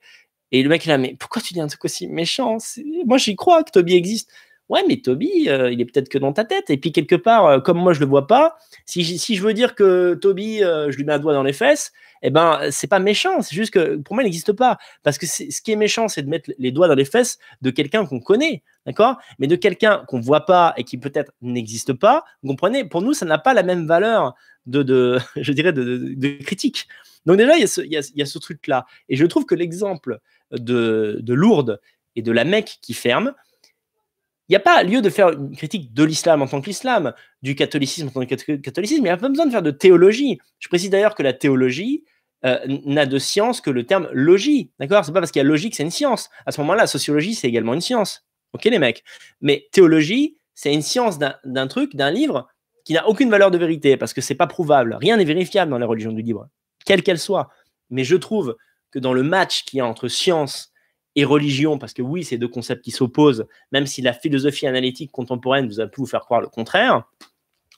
le mec, il est là, mais pourquoi tu dis un truc aussi méchant? Moi, j'y crois que Toby existe. Ouais, mais Toby, euh, il est peut-être que dans ta tête. Et puis, quelque part, euh, comme moi, je ne le vois pas, si, si je veux dire que Toby, euh, je lui mets un doigt dans les fesses, eh ben, c'est pas méchant. C'est juste que pour moi, il n'existe pas. Parce que ce qui est méchant, c'est de mettre les doigts dans les fesses de quelqu'un qu'on connaît. D'accord? Mais de quelqu'un qu'on ne voit pas et qui peut-être n'existe pas, vous comprenez, pour nous, ça n'a pas la même valeur de, de je dirais, de, de, de critique. Donc déjà, il y a ce, il y a, il y a ce truc-là. Et je trouve que l'exemple de, de Lourdes et de la Mecque qui ferme, il n'y a pas lieu de faire une critique de l'islam en tant que l'islam, du catholicisme en tant que catholicisme, il n'y a pas besoin de faire de théologie. Je précise d'ailleurs que la théologie, Euh, n'a de science que le terme logis, d'accord? C'est pas parce qu'il y a logique, c'est une science. À ce moment-là, la sociologie, c'est également une science. Ok, les mecs? Mais théologie, c'est une science d'un un truc, d'un livre qui n'a aucune valeur de vérité parce que c'est pas prouvable. Rien n'est vérifiable dans la religion du libre, quelle qu'elle soit. Mais je trouve que dans le match qu'il y a entre science et religion, parce que oui, c'est deux concepts qui s'opposent, même si la philosophie analytique contemporaine vous a pu vous faire croire le contraire,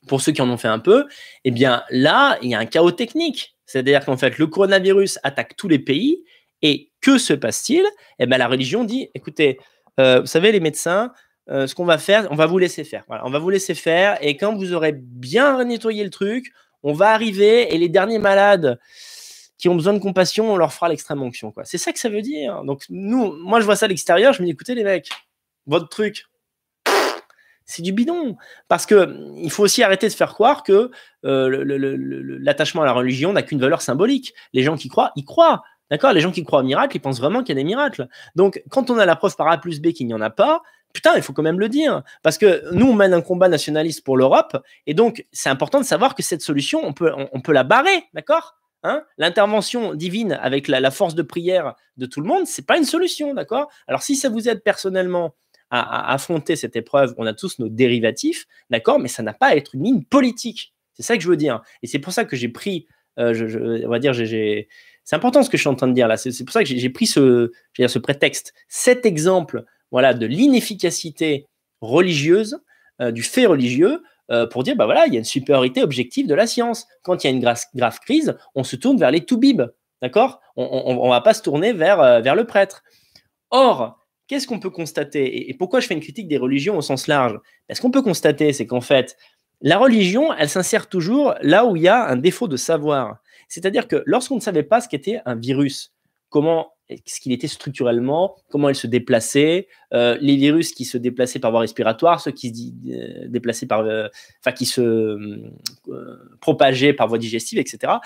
pour ceux qui en ont fait un peu, eh bien là, il y a un chaos technique. C'est-à-dire qu'en fait, le coronavirus attaque tous les pays et que se passe-t-il? Eh bien, la religion dit, écoutez, euh, vous savez, les médecins, euh, ce qu'on va faire, on va vous laisser faire. Voilà, on va vous laisser faire et quand vous aurez bien nettoyé le truc, on va arriver et les derniers malades qui ont besoin de compassion, on leur fera l'extrême onction, quoi. C'est ça que ça veut dire. Donc, nous, moi, je vois ça à l'extérieur, je me dis, écoutez, les mecs, votre truc, C'est du bidon. Parce qu'il faut aussi arrêter de faire croire que euh, l'attachement à la religion n'a qu'une valeur symbolique. Les gens qui croient, ils croient. D'accord ? Les gens qui croient au miracle, ils pensent vraiment qu'il y a des miracles. Donc, quand on a la preuve par A plus B qu'il n'y en a pas, putain, il faut quand même le dire. Parce que nous, on mène un combat nationaliste pour l'Europe. Et donc, c'est important de savoir que cette solution, on peut, on, on peut la barrer. D'accord ? Hein ? L'intervention divine avec la, la force de prière de tout le monde, ce n'est pas une solution. D'accord ? Alors, si ça vous aide personnellement à affronter cette épreuve, on a tous nos dérivatifs, d'accord, mais ça n'a pas à être une ligne politique. C'est ça que je veux dire. Et c'est pour ça que j'ai pris, euh, je, je, on va dire, j'ai, c'est important ce que je suis en train de dire là, c'est pour ça que j'ai pris ce, je veux dire, ce prétexte, cet exemple voilà, de l'inefficacité religieuse, euh, du fait religieux, euh, pour dire, bah voilà, il y a une supériorité objective de la science. Quand il y a une grave, grave crise, on se tourne vers les toubibs, d'accord ? On ne va pas se tourner vers, euh, vers le prêtre. Or, qu'est-ce qu'on peut constater ? Et pourquoi je fais une critique des religions au sens large ? Ce qu'on peut constater, c'est qu'en fait, la religion, elle s'insère toujours là où il y a un défaut de savoir. C'est-à-dire que lorsqu'on ne savait pas ce qu'était un virus, comment ce qu'il était structurellement, comment il se déplaçait, euh, les virus qui se déplaçaient par voie respiratoire, ceux qui se déplaçaient par, euh, enfin qui se euh, propageaient par voie digestive, et cetera.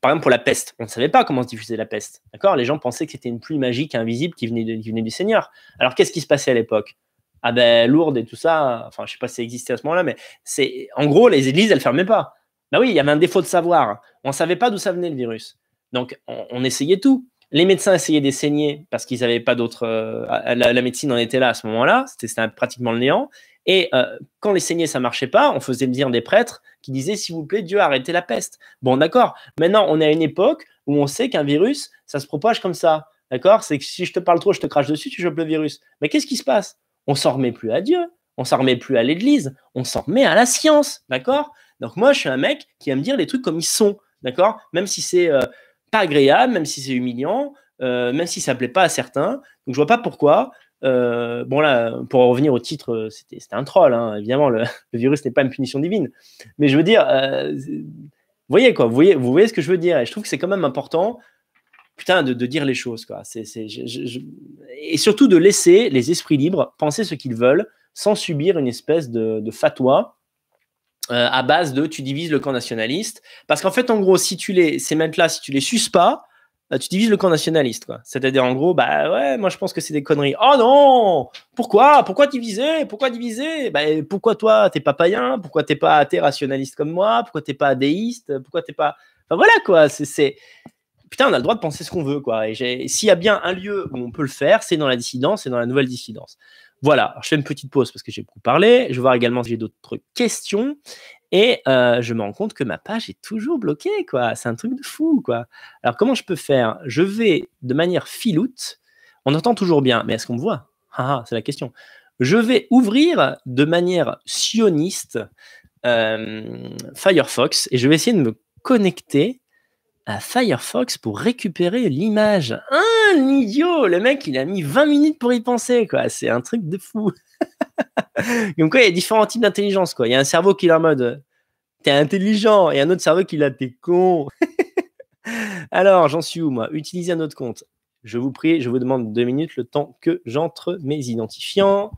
Par exemple, pour la peste, on ne savait pas comment se diffusait la peste. Les gens pensaient que c'était une pluie magique invisible qui venait, de, qui venait du Seigneur. Alors, qu'est-ce qui se passait à l'époque ? Ah ben, Lourdes et tout ça, enfin, je ne sais pas si ça existait à ce moment-là, mais c'est, en gros, les églises, elles ne fermaient pas. Ben oui, il y avait un défaut de savoir. On ne savait pas d'où ça venait le virus. Donc, on, on essayait tout. Les médecins essayaient d'essayer parce qu'ils n'avaient pas d'autres... Euh, la, la médecine en était là à ce moment-là. C'était pratiquement le néant. Et euh, quand les saignées, ça ne marchait pas, on faisait venir des prêtres qui disaient « S'il vous plaît, Dieu, arrêtez la peste ». Bon, d'accord. Maintenant, on est à une époque où on sait qu'un virus, ça se propage comme ça. D'accord ? C'est que si je te parle trop, je te crache dessus, tu chopes le virus. Mais qu'est-ce qui se passe ? On ne s'en remet plus à Dieu. On ne s'en remet plus à l'Église. On s'en remet à la science. D'accord ? Donc moi, je suis un mec qui aime dire les trucs comme ils sont. D'accord ? Même si c'est euh, pas agréable, même si c'est humiliant, euh, même si ça ne plaît pas à certains. Donc je ne vois pas pourquoi... Euh, bon là, pour en revenir au titre, c'était un troll, hein. Évidemment, le, le virus n'est pas une punition divine, mais je veux dire, euh, vous voyez quoi, vous voyez, vous voyez ce que je veux dire, et je trouve que c'est quand même important, putain, de, de dire les choses, quoi. C'est, c'est, je, je, et surtout de laisser les esprits libres penser ce qu'ils veulent, sans subir une espèce de, de fatwa euh, à base de tu divises le camp nationaliste, parce qu'en fait, en gros, si tu les, ces mecs-là, si tu les suces pas, tu divises le camp nationaliste, quoi. C'est-à-dire, en gros, bah ouais, moi je pense que c'est des conneries. Oh non, pourquoi Pourquoi diviser Pourquoi diviser bah, pourquoi toi, t'es pas païen? Pourquoi t'es pas athée rationaliste comme moi? Pourquoi t'es pas déiste? Pourquoi t'es pas... Enfin voilà, quoi, c'est... Putain, on a le droit de penser ce qu'on veut, quoi. Et s'il y a bien un lieu où on peut le faire, c'est dans la dissidence et dans la nouvelle dissidence. Voilà, alors, je fais une petite pause parce que j'ai beaucoup parlé. Je vais voir également si j'ai d'autres questions. Et euh, je me rends compte que ma page est toujours bloquée, quoi. C'est un truc de fou, quoi. Alors, comment je peux faire ? Je vais de manière filoute. On entend toujours bien, mais est-ce qu'on me voit ? Ah, ah, c'est la question. Je vais ouvrir de manière sioniste euh, Firefox et je vais essayer de me connecter à Firefox pour récupérer l'image. Un idiot ! Le mec, il a mis vingt minutes pour y penser, quoi. C'est un truc de fou. Donc quoi, il y a différents types d'intelligence, quoi. Il y a un cerveau qui est en mode t'es intelligent et un autre cerveau qui l'a t'es con. Alors j'en suis où moi? Utilisez un autre compte. Je vous prie, je vous demande deux minutes le temps que j'entre mes identifiants.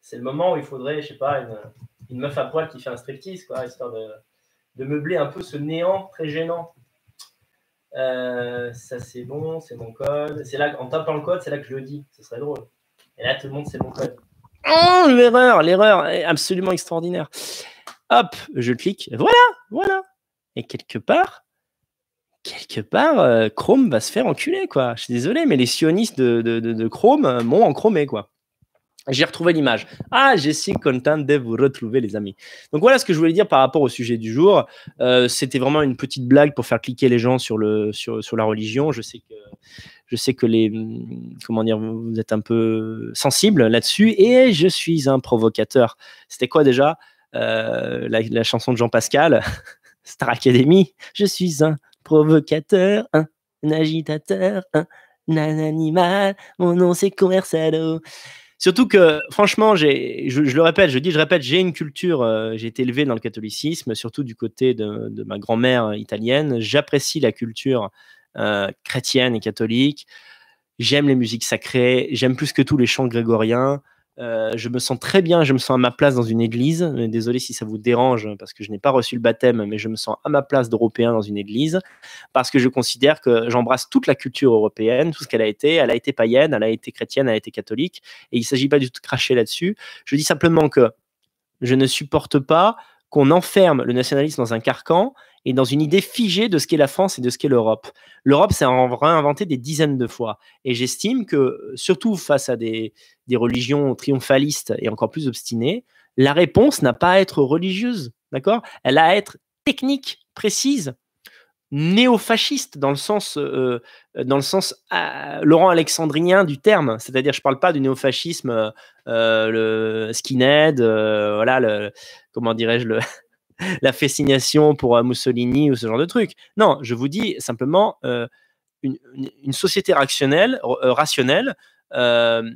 C'est le moment où il faudrait, je sais pas, une, une meuf à poil qui fait un striptease, quoi, histoire de, de meubler un peu ce néant très gênant. Euh, ça c'est bon, c'est mon code. C'est là, en tapant le code, c'est là que je le dis. Ce serait drôle. Et là, tout le monde, c'est mon code. Oh, l'erreur, l'erreur est absolument extraordinaire. Hop, je clique. Voilà, voilà. Et quelque part, quelque part, euh, Chrome va se faire enculer, quoi. Je suis désolé, mais les sionistes de, de, de, de Chrome euh, m'ont enchromé, quoi. J'ai retrouvé l'image. Ah, je suis content de vous retrouver, les amis. Donc, voilà ce que je voulais dire par rapport au sujet du jour. Euh, C'était vraiment une petite blague pour faire cliquer les gens sur, le, sur, sur la religion. Je sais que, je sais que les, comment dire, vous êtes un peu sensibles là-dessus. Et je suis un provocateur. C'était quoi déjà euh, la, la chanson de Jean Pascal, Star Academy. Je suis un provocateur, un, un agitateur, un, un animal. Mon nom, c'est Conversano. Surtout que, franchement, je, je le répète, je dis, je répète, j'ai une culture, euh, j'ai été élevé dans le catholicisme, surtout du côté de, de ma grand-mère italienne. J'apprécie la culture euh, chrétienne et catholique. J'aime les musiques sacrées, j'aime plus que tout les chants grégoriens. Euh, je me sens très bien, je me sens à ma place dans une église. Désolé si ça vous dérange parce que je n'ai pas reçu le baptême, mais je me sens à ma place d'Européen dans une église parce que je considère que j'embrasse toute la culture européenne, tout ce qu'elle a été. Elle a été païenne, elle a été chrétienne, elle a été catholique. Et il ne s'agit pas du tout de cracher là-dessus. Je dis simplement que je ne supporte pas qu'on enferme le nationalisme dans un carcan et dans une idée figée de ce qu'est la France et de ce qu'est l'Europe. L'Europe s'est réinventée des dizaines de fois. Et j'estime que, surtout face à des, des religions triomphalistes et encore plus obstinées, la réponse n'a pas à être religieuse, d'accord ? Elle a à être technique, précise, néo-fasciste dans le sens, euh, dans le sens euh, Laurent Alexandrien du terme, c'est-à-dire je ne parle pas du néo-fascisme, euh, le skinhead, euh, voilà, le, comment dirais-je, le, la fascination pour euh, Mussolini ou ce genre de truc. Non, je vous dis simplement euh, une, une société rationnelle, euh, rationnelle euh,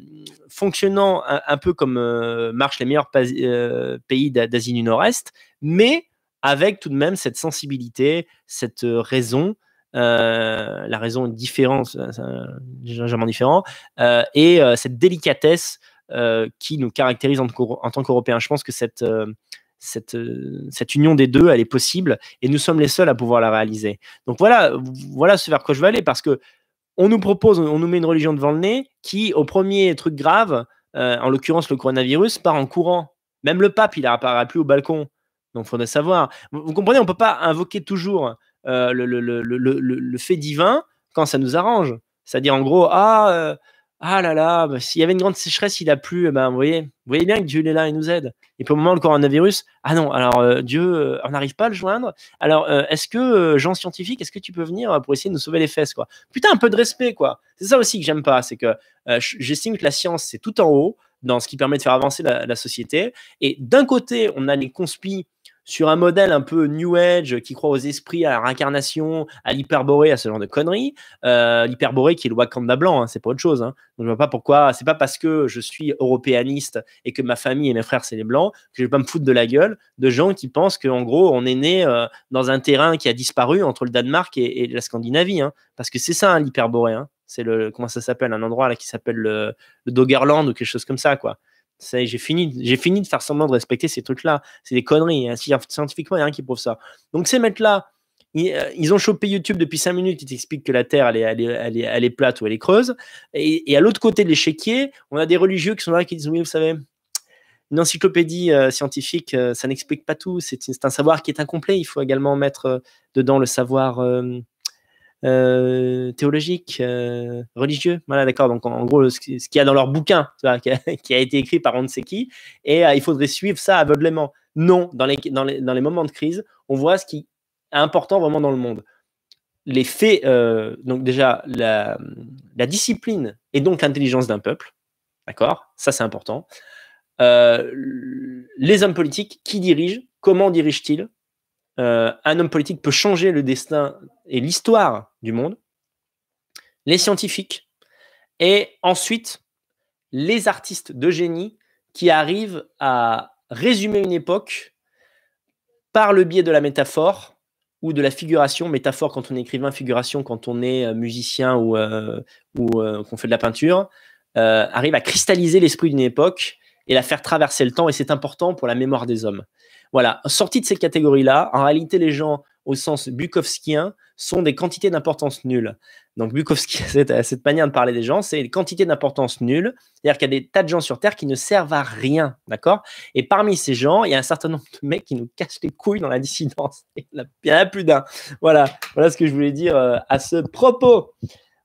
fonctionnant un, un peu comme euh, marchent les meilleurs pas, euh, pays d'Asie du Nord-Est, mais avec tout de même cette sensibilité, cette raison, euh, la raison différente, légèrement différent, euh, et euh, cette délicatesse euh, qui nous caractérise en, en tant qu'Européens. Je pense que cette, euh, cette, euh, cette union des deux, elle est possible, et nous sommes les seuls à pouvoir la réaliser. Donc voilà, voilà ce vers quoi je veux aller, parce que on nous propose, on nous met une religion devant le nez qui, au premier truc grave, euh, en l'occurrence le coronavirus, part en courant. Même le pape, il n'apparaît plus au balcon. Donc, il faudrait savoir. Vous, vous comprenez, on ne peut pas invoquer toujours euh, le, le, le, le, le fait divin quand ça nous arrange. C'est-à-dire, en gros, ah, euh, ah là là, bah, s'il y avait une grande sécheresse, il a plu, eh ben, vous voyez, vous voyez bien que Dieu il est là, il nous aide. Et puis, au moment, le coronavirus, ah non, alors euh, Dieu, euh, on n'arrive pas à le joindre. Alors, euh, est-ce que, euh, Jean Scientifique, est-ce que tu peux venir pour essayer de nous sauver les fesses, quoi ? Putain, un peu de respect, quoi. C'est ça aussi que j'aime pas, c'est que euh, j'estime que la science, c'est tout en haut, dans ce qui permet de faire avancer la, la société. Et d'un côté, on a les conspis sur un modèle un peu New Age qui croit aux esprits, à la réincarnation, à l'hyperborée, à ce genre de conneries. Euh, l'hyperborée qui est le Wakanda blanc, hein, c'est pas autre chose. Hein. Donc, je vois pas pourquoi. C'est pas parce que je suis européaniste et que ma famille et mes frères c'est les blancs que je vais pas me foutre de la gueule de gens qui pensent qu'en gros on est né euh, dans un terrain qui a disparu entre le Danemark et, et la Scandinavie. Hein. Parce que c'est ça, hein, l'hyperborée. Hein. C'est le, comment ça s'appelle, un endroit là qui s'appelle le, le Doggerland ou quelque chose comme ça, quoi. J'ai fini, j'ai fini de faire semblant de respecter ces trucs-là. C'est des conneries. Hein. Scientifiquement, il n'y a rien qui prouve ça. Donc, ces mecs-là, ils, euh, ils ont chopé YouTube depuis cinq minutes. Ils t'expliquent que la Terre, elle est, elle est, elle est, elle est plate ou elle est creuse. Et, et à l'autre côté de l'échiquier, on a des religieux qui sont là qui disent « Oui, vous savez, une encyclopédie euh, scientifique, euh, ça n'explique pas tout. C'est un savoir qui est incomplet. Il faut également mettre euh, dedans le savoir... Euh, Euh, théologique, euh, religieux, voilà, d'accord. Donc en, en gros, ce, ce qu'il y a dans leur bouquin, vois, qui, a, qui a été écrit par on ne sait qui, et euh, il faudrait suivre ça aveuglément. Non, dans les, dans, les, dans les moments de crise, on voit ce qui est important vraiment dans le monde. Les faits, euh, donc déjà la, la discipline et donc l'intelligence d'un peuple, d'accord. Ça c'est important. Euh, les hommes politiques, qui dirigent, comment dirigent-ils? Euh, un homme politique peut changer le destin et l'histoire du monde, les scientifiques et ensuite les artistes de génie qui arrivent à résumer une époque par le biais de la métaphore ou de la figuration, métaphore quand on est écrivain, figuration quand on est musicien ou, euh, ou euh, qu'on fait de la peinture, euh, arrivent à cristalliser l'esprit d'une époque et la faire traverser le temps, et c'est important pour la mémoire des hommes. Voilà, sorti de ces catégories-là, en réalité, les gens, au sens bukowskien, sont des quantités d'importance nulle. Donc, Bukowski, cette, cette manière de parler des gens, c'est des quantités d'importance nulle, c'est-à-dire qu'il y a des tas de gens sur Terre qui ne servent à rien, d'accord? Et parmi ces gens, il y a un certain nombre de mecs qui nous cachent les couilles dans la dissidence. Il y en a plus d'un. Voilà, voilà ce que je voulais dire euh, à ce propos.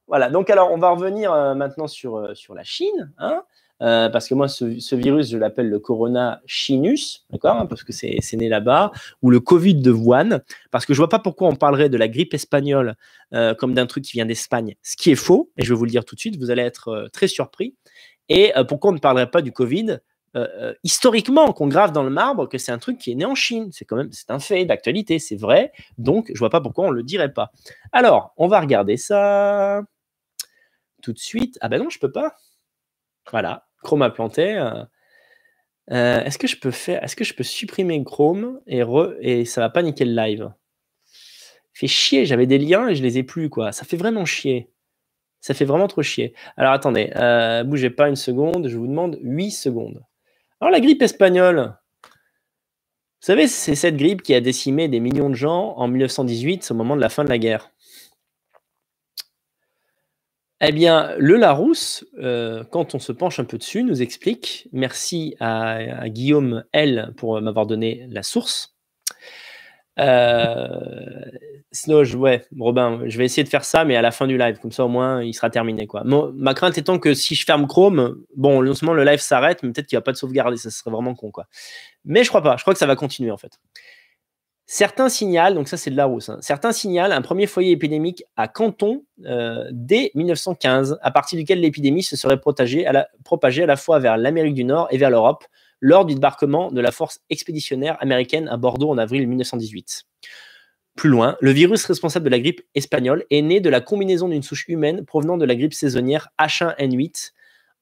Voilà, donc alors, on va revenir euh, maintenant sur, euh, sur la Chine, hein. Euh, parce que moi, ce, ce virus, je l'appelle le corona chinus, d'accord, hein, parce que c'est né là-bas, ou le Covid de Wuhan, parce que je vois pas pourquoi on parlerait de la grippe espagnole euh, comme d'un truc qui vient d'Espagne, ce qui est faux, et je vais vous le dire tout de suite, vous allez être euh, très surpris, et euh, pourquoi on ne parlerait pas du Covid euh, euh, historiquement, qu'on grave dans le marbre, que c'est un truc qui est né en Chine, c'est quand même, c'est un fait d'actualité, c'est vrai, donc je vois pas pourquoi on le dirait pas. Alors, on va regarder ça tout de suite. Ah ben non, je peux pas. Voilà. Chrome a planté. Euh, est-ce que je peux faire, est-ce que je peux supprimer Chrome et, re, et ça va paniquer le live? Fait chier, j'avais des liens et je les ai plus, quoi. Ça fait vraiment chier. Ça fait vraiment trop chier. Alors attendez, euh, bougez pas une seconde, je vous demande huit secondes. Alors la grippe espagnole, vous savez, c'est cette grippe qui a décimé des millions de gens en mille neuf cent dix-huit, au moment de la fin de la guerre. Eh bien, le Larousse, euh, quand on se penche un peu dessus, nous explique, merci à, à Guillaume L pour m'avoir donné la source. Euh, Snoj, ouais, Robin, je vais essayer de faire ça, mais à la fin du live, comme ça au moins il sera terminé, quoi. Mon, ma crainte étant que si je ferme Chrome, bon, non seulement le live s'arrête, mais peut-être qu'il n'y a pas de sauvegarder, ça serait vraiment con, quoi. Mais je crois pas, je crois que ça va continuer en fait. Certains signalent, donc ça c'est de Larousse, hein, certains signalent un premier foyer épidémique à Canton euh, dès mille neuf cent quinze, à partir duquel l'épidémie se serait propagée à, la, propagée à la fois vers l'Amérique du Nord et vers l'Europe, lors du débarquement de la force expéditionnaire américaine à Bordeaux en avril mille neuf cent dix-huit. Plus loin, le virus responsable de la grippe espagnole est né de la combinaison d'une souche humaine provenant de la grippe saisonnière H un N huit,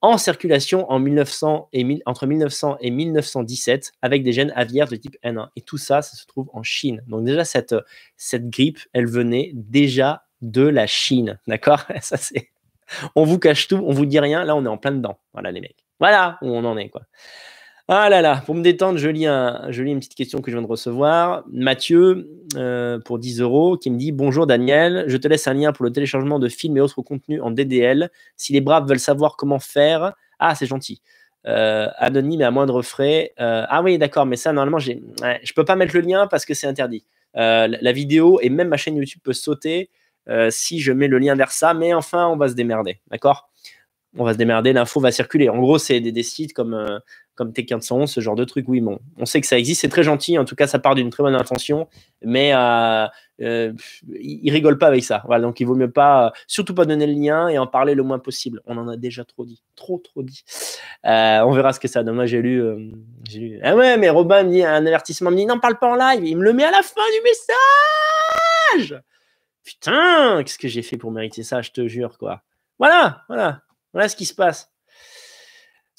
en circulation en mille neuf cents et mille, entre mille neuf cents et mille neuf cent dix-sept avec des gènes aviaires de type N un. Et tout ça, ça se trouve en Chine. Donc déjà, cette, cette grippe, elle venait déjà de la Chine. D'accord, ça c'est... On vous cache tout, on vous dit rien. Là, on est en plein dedans. Voilà les mecs. Voilà où on en est, quoi. Ah là là, pour me détendre, je lis, un, je lis une petite question que je viens de recevoir. Mathieu, euh, pour dix euros, qui me dit « Bonjour Daniel, je te laisse un lien pour le téléchargement de films et autres contenus en D D L. Si les braves veulent savoir comment faire... » Ah, c'est gentil. Euh, anonyme et à moindre frais. Euh, ah oui, d'accord, mais ça, normalement, j'ai... Ouais, je ne peux pas mettre le lien parce que c'est interdit. Euh, la vidéo et même ma chaîne YouTube peut sauter euh, si je mets le lien vers ça. Mais enfin, on va se démerder, d'accord ? On va se démerder, l'info va circuler. En gros, c'est des, des sites comme... Euh, comme T quinze cent onze, ce genre de truc. Oui, bon, on sait que ça existe, c'est très gentil, en tout cas, ça part d'une très bonne intention, mais euh, euh, ils rigolent pas avec ça. Voilà, donc il vaut mieux pas, euh, surtout pas donner le lien et en parler le moins possible. On en a déjà trop dit, trop, trop dit. Euh, on verra ce que ça donne. Moi, j'ai lu, euh, j'ai lu, ah ouais, mais Robin me dit un avertissement, me dit n'en parle pas en live, il me le met à la fin du message. Putain, qu'est-ce que j'ai fait pour mériter ça, je te jure, quoi. Voilà, voilà, voilà ce qui se passe.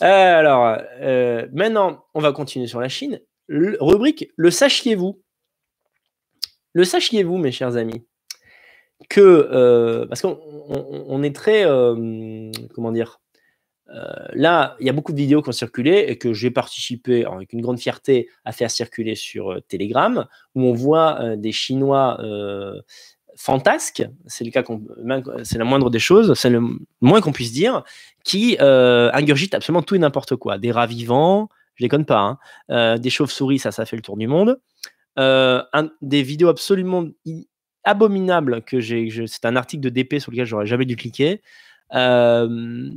Euh, alors, euh, maintenant, on va continuer sur la Chine. Le, rubrique « Le sachiez-vous » Le sachiez-vous, mes chers amis, que, euh, parce qu'on on, on est très, euh, comment dire, euh, là, il y a beaucoup de vidéos qui ont circulé et que j'ai participé avec une grande fierté à faire circuler sur euh, Telegram, où on voit euh, des Chinois... Euh, fantasque, c'est le cas, c'est la moindre des choses, c'est le moins qu'on puisse dire, qui euh, ingurgite absolument tout et n'importe quoi. Des rats vivants, je déconne pas, hein, euh, des chauves-souris, ça, ça fait le tour du monde. Euh, un, des vidéos absolument abominables que j'ai, c'est un article de D P sur lequel j'aurais jamais dû cliquer, euh,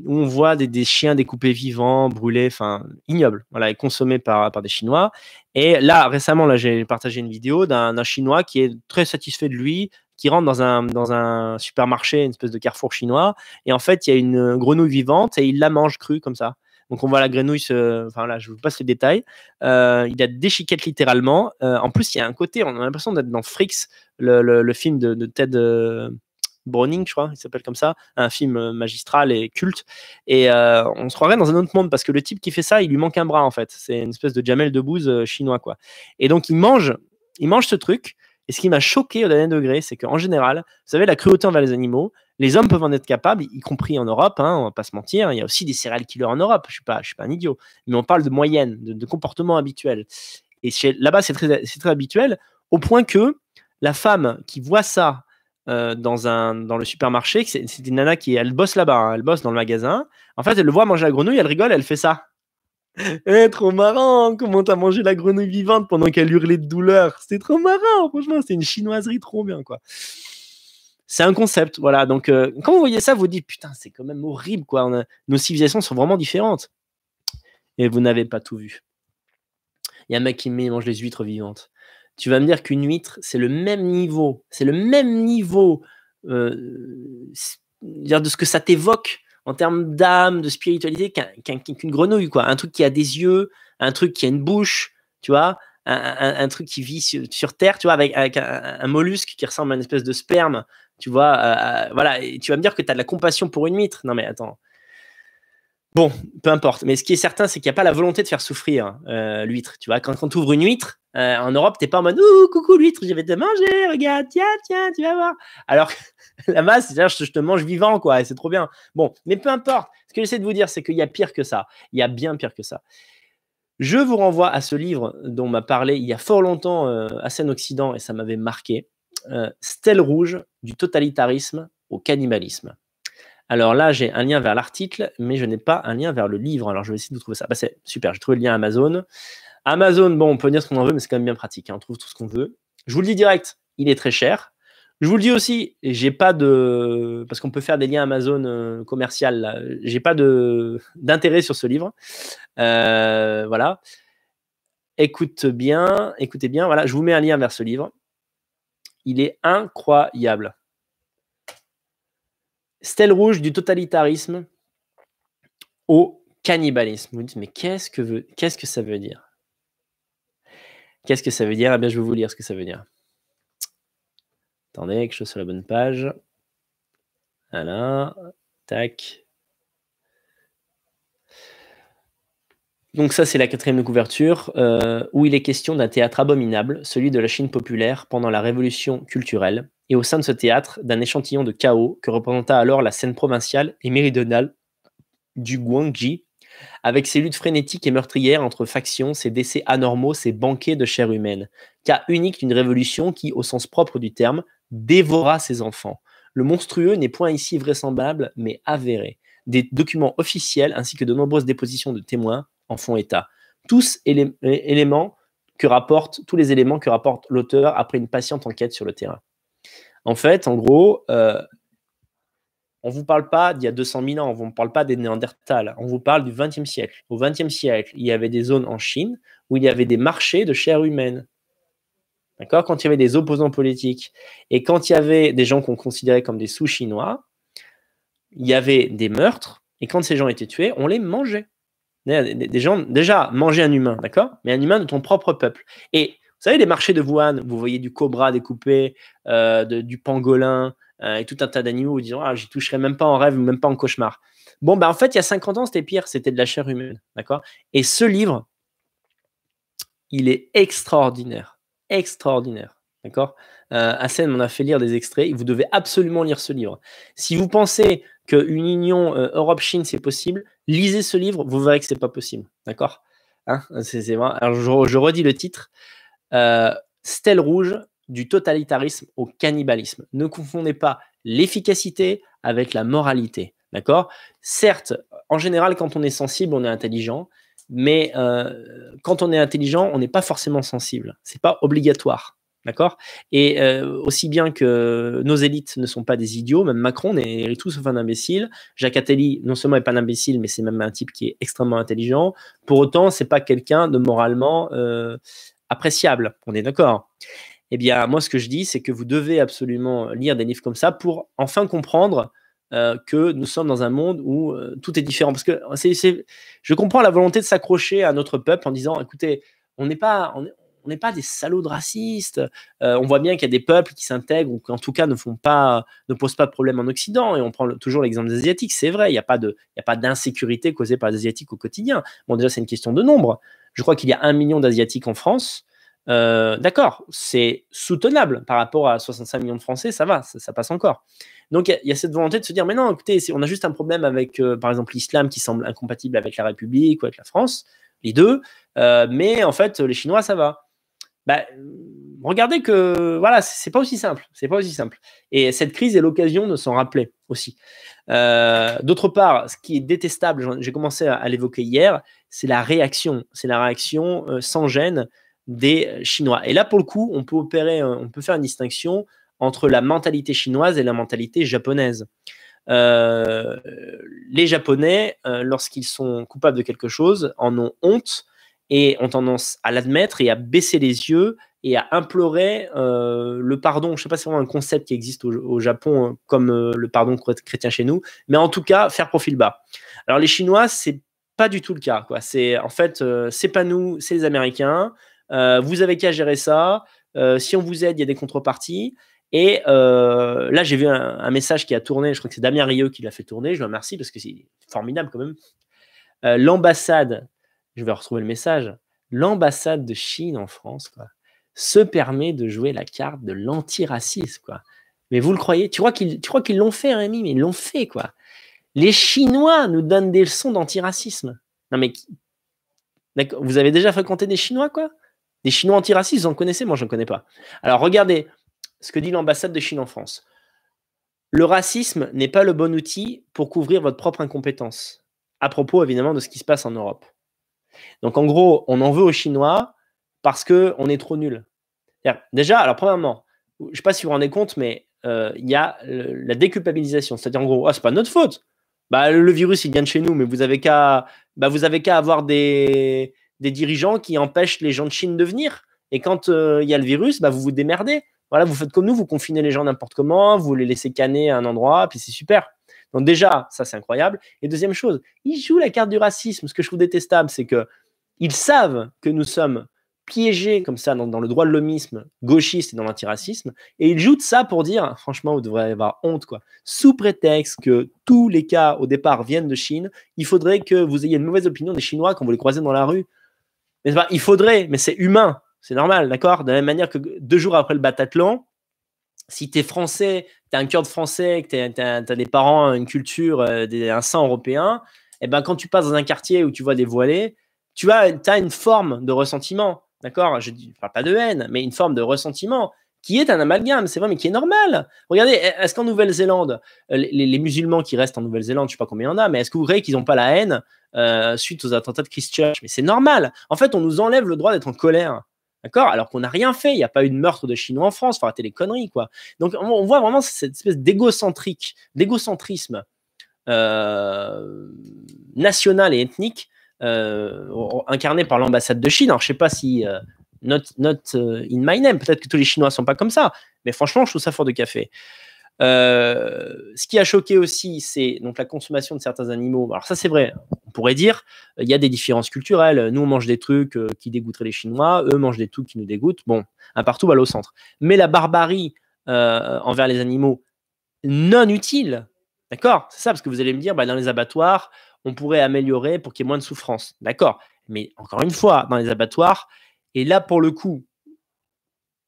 où on voit des, des chiens découpés vivants, brûlés, enfin ignobles, voilà, et consommés par, par des Chinois. Et là, récemment, là, j'ai partagé une vidéo d'un un Chinois qui est très satisfait de lui, qui rentre dans un, dans un supermarché, une espèce de carrefour chinois, et en fait, il y a une grenouille vivante et il la mange crue comme ça. Donc, on voit la grenouille, se... enfin là, je vous passe les détails, euh, il la déchiquette littéralement. Euh, en plus, il y a un côté, on a l'impression d'être dans Freaks, le, le, le film de, de Ted euh, Browning, je crois, il s'appelle comme ça, un film magistral et culte, et euh, on se croirait dans un autre monde, parce que le type qui fait ça, il lui manque un bras, en fait. C'est une espèce de Jamel Debbouze euh, chinois, quoi. Et donc, il mange, il mange ce truc. Et ce qui m'a choqué au dernier degré, c'est qu'en général, vous savez, la cruauté envers les animaux, les hommes peuvent en être capables, y compris en Europe, hein, on ne va pas se mentir, il y a aussi des serial killers en Europe, je ne suis pas, je suis pas un idiot, mais on parle de moyenne, de, de comportement habituel. Et là-bas, c'est très, c'est très habituel, au point que la femme qui voit ça euh, dans, un, dans le supermarché, c'est, c'est une nana qui elle bosse là-bas, hein, elle bosse dans le magasin, en fait, elle le voit manger la grenouille, elle rigole, elle fait ça. Eh, trop marrant, comment t'as mangé la grenouille vivante pendant qu'elle hurlait de douleur, c'était trop marrant, franchement, c'est une chinoiserie trop bien, quoi. C'est un concept, voilà, donc euh, quand vous voyez ça, vous dites, putain, c'est quand même horrible, quoi. On a... nos civilisations sont vraiment différentes. Et vous n'avez pas tout vu. Il y a un mec qui mange les huîtres vivantes. Tu vas me dire qu'une huître, c'est le même niveau, c'est le même niveau euh, de ce que ça t'évoque en termes d'âme, de spiritualité, qu'un, qu'un, qu'une grenouille, quoi. Un truc qui a des yeux, un truc qui a une bouche, tu vois, un, un, un truc qui vit sur, sur Terre, tu vois, avec, avec un, un mollusque qui ressemble à une espèce de sperme, tu vois, euh, voilà, et tu vas me dire que tu as de la compassion pour une huître. Non mais attends, Bon, peu importe. Mais ce qui est certain, c'est qu'il n'y a pas la volonté de faire souffrir euh, l'huître. Tu vois, quand, quand tu ouvres une huître, euh, en Europe, tu n'es pas en mode « Ouh, coucou l'huître, je vais te manger, regarde, tiens, tiens, tu vas voir. » Alors que la masse, c'est-à-dire je te mange vivant, quoi, et c'est trop bien. Bon, mais peu importe. Ce que j'essaie de vous dire, c'est qu'il y a pire que ça. Il y a bien pire que ça. Je vous renvoie à ce livre dont on m'a parlé il y a fort longtemps, euh, à Seine-Occident, et ça m'avait marqué. Euh, « Stèle rouge du totalitarisme au cannibalisme ». Alors là, j'ai un lien vers l'article, mais je n'ai pas un lien vers le livre. Alors, je vais essayer de vous trouver ça. Bah, c'est super, j'ai trouvé le lien Amazon. Amazon, bon, on peut dire ce qu'on en veut, mais c'est quand même bien pratique, hein. On trouve tout ce qu'on veut. Je vous le dis direct, il est très cher. Je vous le dis aussi, j'ai pas de... Parce qu'on peut faire des liens Amazon commercial. J'ai pas de d'intérêt sur ce livre. Euh, voilà. Écoute bien, écoutez bien. Voilà, je vous mets un lien vers ce livre. Il est incroyable. Stèle rouge du totalitarisme au cannibalisme. Vous dites, mais qu'est-ce que, veut, qu'est-ce que ça veut dire? Qu'est-ce que ça veut dire? Eh bien, je vais vous lire ce que ça veut dire. Attendez, que je sois sur la bonne page. Voilà. Tac. Donc ça, c'est la quatrième de couverture, euh, où il est question d'un théâtre abominable, celui de la Chine populaire pendant la révolution culturelle, et au sein de ce théâtre, d'un échantillon de chaos que représenta alors la scène provinciale et méridionale du Guangxi, avec ses luttes frénétiques et meurtrières entre factions, ses décès anormaux, ses banquets de chair humaine. Cas unique d'une révolution qui, au sens propre du terme, dévora ses enfants. Le monstrueux n'est point ici vraisemblable, mais avéré. Des documents officiels ainsi que de nombreuses dépositions de témoins en font état. Tous élé éléments que rapportent, tous les éléments que rapporte l'auteur après une patiente enquête sur le terrain. En fait, en gros, euh, on ne vous parle pas d'il y a deux cent mille ans, on ne parle pas des Néandertals, on vous parle du vingtième siècle. Au vingtième siècle, il y avait des zones en Chine où il y avait des marchés de chair humaine. D'accord? Quand il y avait des opposants politiques et quand il y avait des gens qu'on considérait comme des sous-chinois, il y avait des meurtres et quand ces gens étaient tués, on les mangeait. Des gens, déjà, manger un humain, d'accord? Mais un humain de ton propre peuple. Et vous savez, les marchés de Wuhan, vous voyez du cobra découpé, euh, de, du pangolin, euh, et tout un tas d'animaux, vous disant, ah, j'y toucherai même pas en rêve, même pas en cauchemar. Bon, ben, en fait, il y a cinquante ans, c'était pire, c'était de la chair humaine, d'accord? Et ce livre, il est extraordinaire, extraordinaire, d'accord? euh, Hassen m'en a fait lire des extraits, vous devez absolument lire ce livre. Si vous pensez qu'une union euh, Europe-Chine, c'est possible, lisez ce livre, vous verrez que ce n'est pas possible. D'accord, hein? c'est, c'est vrai. Alors, je, je redis le titre. Euh, Stèle rouge du totalitarisme au cannibalisme. Ne confondez pas l'efficacité avec la moralité. D'accord? Certes, en général, quand on est sensible, on est intelligent. Mais euh, quand on est intelligent, on n'est pas forcément sensible. Ce n'est pas obligatoire. D'accord? Et euh, aussi bien que nos élites ne sont pas des idiots, même Macron n'est tout sauf un imbécile. Jacques Attali, non seulement n'est pas un imbécile, mais c'est même un type qui est extrêmement intelligent. Pour autant, c'est pas quelqu'un de moralement euh, appréciable. On est d'accord? Eh bien, moi, ce que je dis, c'est que vous devez absolument lire des livres comme ça pour enfin comprendre euh, que nous sommes dans un monde où euh, tout est différent. Parce que c'est, c'est, je comprends la volonté de s'accrocher à notre peuple en disant, écoutez, on n'est pas... On est, On n'est pas des salauds de racistes. Euh, on voit bien qu'il y a des peuples qui s'intègrent ou qui, en tout cas, ne, font pas, ne posent pas de problème en Occident. Et on prend le, toujours l'exemple des Asiatiques. C'est vrai, il n'y a pas de, il n'y a pas d'insécurité causée par les Asiatiques au quotidien. Bon, déjà, c'est une question de nombre. Je crois qu'il y a un million d'Asiatiques en France. Euh, D'accord, c'est soutenable par rapport à soixante-cinq millions de Français. Ça va, ça, ça passe encore. Donc, il y, y a cette volonté de se dire, mais non, écoutez, on a juste un problème avec, euh, par exemple, l'islam qui semble incompatible avec la République ou avec la France, les deux. Euh, mais en fait, les Chinois, ça va. Bah, regardez que voilà, c'est pas aussi simple, c'est pas aussi simple. Et cette crise est l'occasion de s'en rappeler aussi. Euh, D'autre part, ce qui est détestable, j'ai commencé à, à l'évoquer hier, c'est la réaction, c'est la réaction euh, sans gêne des Chinois. Et là, pour le coup, on peut opérer, euh, on peut faire une distinction entre la mentalité chinoise et la mentalité japonaise. Euh, les Japonais, euh, lorsqu'ils sont coupables de quelque chose, en ont honte. Et ont tendance à l'admettre et à baisser les yeux et à implorer euh, le pardon. Je ne sais pas si c'est vraiment un concept qui existe au, au Japon, comme euh, le pardon chrétien chez nous, mais en tout cas, faire profil bas. Alors, les Chinois, ce n'est pas du tout le cas, quoi. En fait, euh, ce n'est pas nous, c'est les Américains. Euh, vous avez qu'à gérer ça. Euh, si on vous aide, il y a des contreparties. Et euh, là, j'ai vu un, un message qui a tourné. Je crois que c'est Damien Rieu qui l'a fait tourner. Je le remercie parce que c'est formidable quand même. Euh, l'ambassade, je vais retrouver le message, l'ambassade de Chine en France, quoi, se permet de jouer la carte de l'antiracisme, quoi. Mais vous le croyez? Tu crois qu'ils tu crois qu'ils l'ont fait, Rémi? Mais ils l'ont fait, quoi. Les Chinois nous donnent des leçons d'antiracisme. Non, mais vous avez déjà fréquenté des Chinois, quoi? Des Chinois antiracistes, vous en connaissez? Moi, je ne connais pas. Alors, regardez ce que dit l'ambassade de Chine en France. Le racisme n'est pas le bon outil pour couvrir votre propre incompétence. À propos, évidemment, de ce qui se passe en Europe. Donc, en gros, on en veut aux Chinois parce qu'on est trop nuls. C'est-à-dire, déjà, alors, premièrement, je ne sais pas si vous vous rendez compte, mais il euh, y a le, la déculpabilisation. C'est-à-dire, en gros, ah, c'est pas notre faute. Bah, le virus, il vient de chez nous, mais vous avez qu'à bah, vous avez qu'à avoir des, des dirigeants qui empêchent les gens de Chine de venir. Et quand il euh, y a le virus, bah, vous vous démerdez. Voilà, vous faites comme nous, vous confinez les gens n'importe comment, vous les laissez canner à un endroit, puis c'est super. Donc déjà, ça, c'est incroyable. Et deuxième chose, ils jouent la carte du racisme. Ce que je trouve détestable, c'est qu'ils savent que nous sommes piégés comme ça dans, dans le droit de l'homisme gauchiste et dans l'antiracisme, et ils jouent de ça pour dire, franchement, vous devrez avoir honte, quoi. Sous prétexte que tous les cas au départ viennent de Chine, il faudrait que vous ayez une mauvaise opinion des Chinois quand vous les croisez dans la rue. Mais pas, il faudrait, mais c'est humain, c'est normal, d'accord? De la même manière que deux jours après le Bataclan, si tu es français, tu as un cœur de français, que tu as des parents, une culture, euh, des, un sang européen, et ben quand tu passes dans un quartier où tu vois des voilés, tu as, tu as une forme de ressentiment. D'accord, je ne parle pas de haine, mais une forme de ressentiment qui est un amalgame, c'est vrai, mais qui est normal. Regardez, est-ce qu'en Nouvelle-Zélande, les, les musulmans qui restent en Nouvelle-Zélande, je ne sais pas combien il y en a, mais est-ce que vous croyez qu'ils n'ont pas la haine euh, suite aux attentats de Christchurch? Mais c'est normal. En fait, on nous enlève le droit d'être en colère. D'accord, alors qu'on n'a rien fait. Il n'y a pas eu de meurtre de Chinois en France. Il faut arrêter les conneries, quoi. Donc, on, on voit vraiment cette espèce d'égocentrique, d'égocentrisme euh, national et ethnique Euh, incarné par l'ambassade de Chine. Alors, je ne sais pas si euh, not, not uh, in my name, peut-être que tous les Chinois ne sont pas comme ça, mais franchement, je trouve ça fort de café. Euh, ce qui a choqué aussi, c'est donc la consommation de certains animaux. Alors ça, c'est vrai, on pourrait dire, il y a des différences culturelles. Nous, on mange des trucs euh, qui dégoûteraient les Chinois, eux mangent des trucs qui nous dégoûtent. Bon, un partout, balle au centre. Mais la barbarie euh, envers les animaux non utile, d'accord, c'est ça, parce que vous allez me dire, bah, dans les abattoirs, on pourrait améliorer pour qu'il y ait moins de souffrance. D'accord. Mais encore une fois, dans les abattoirs, et là, pour le coup,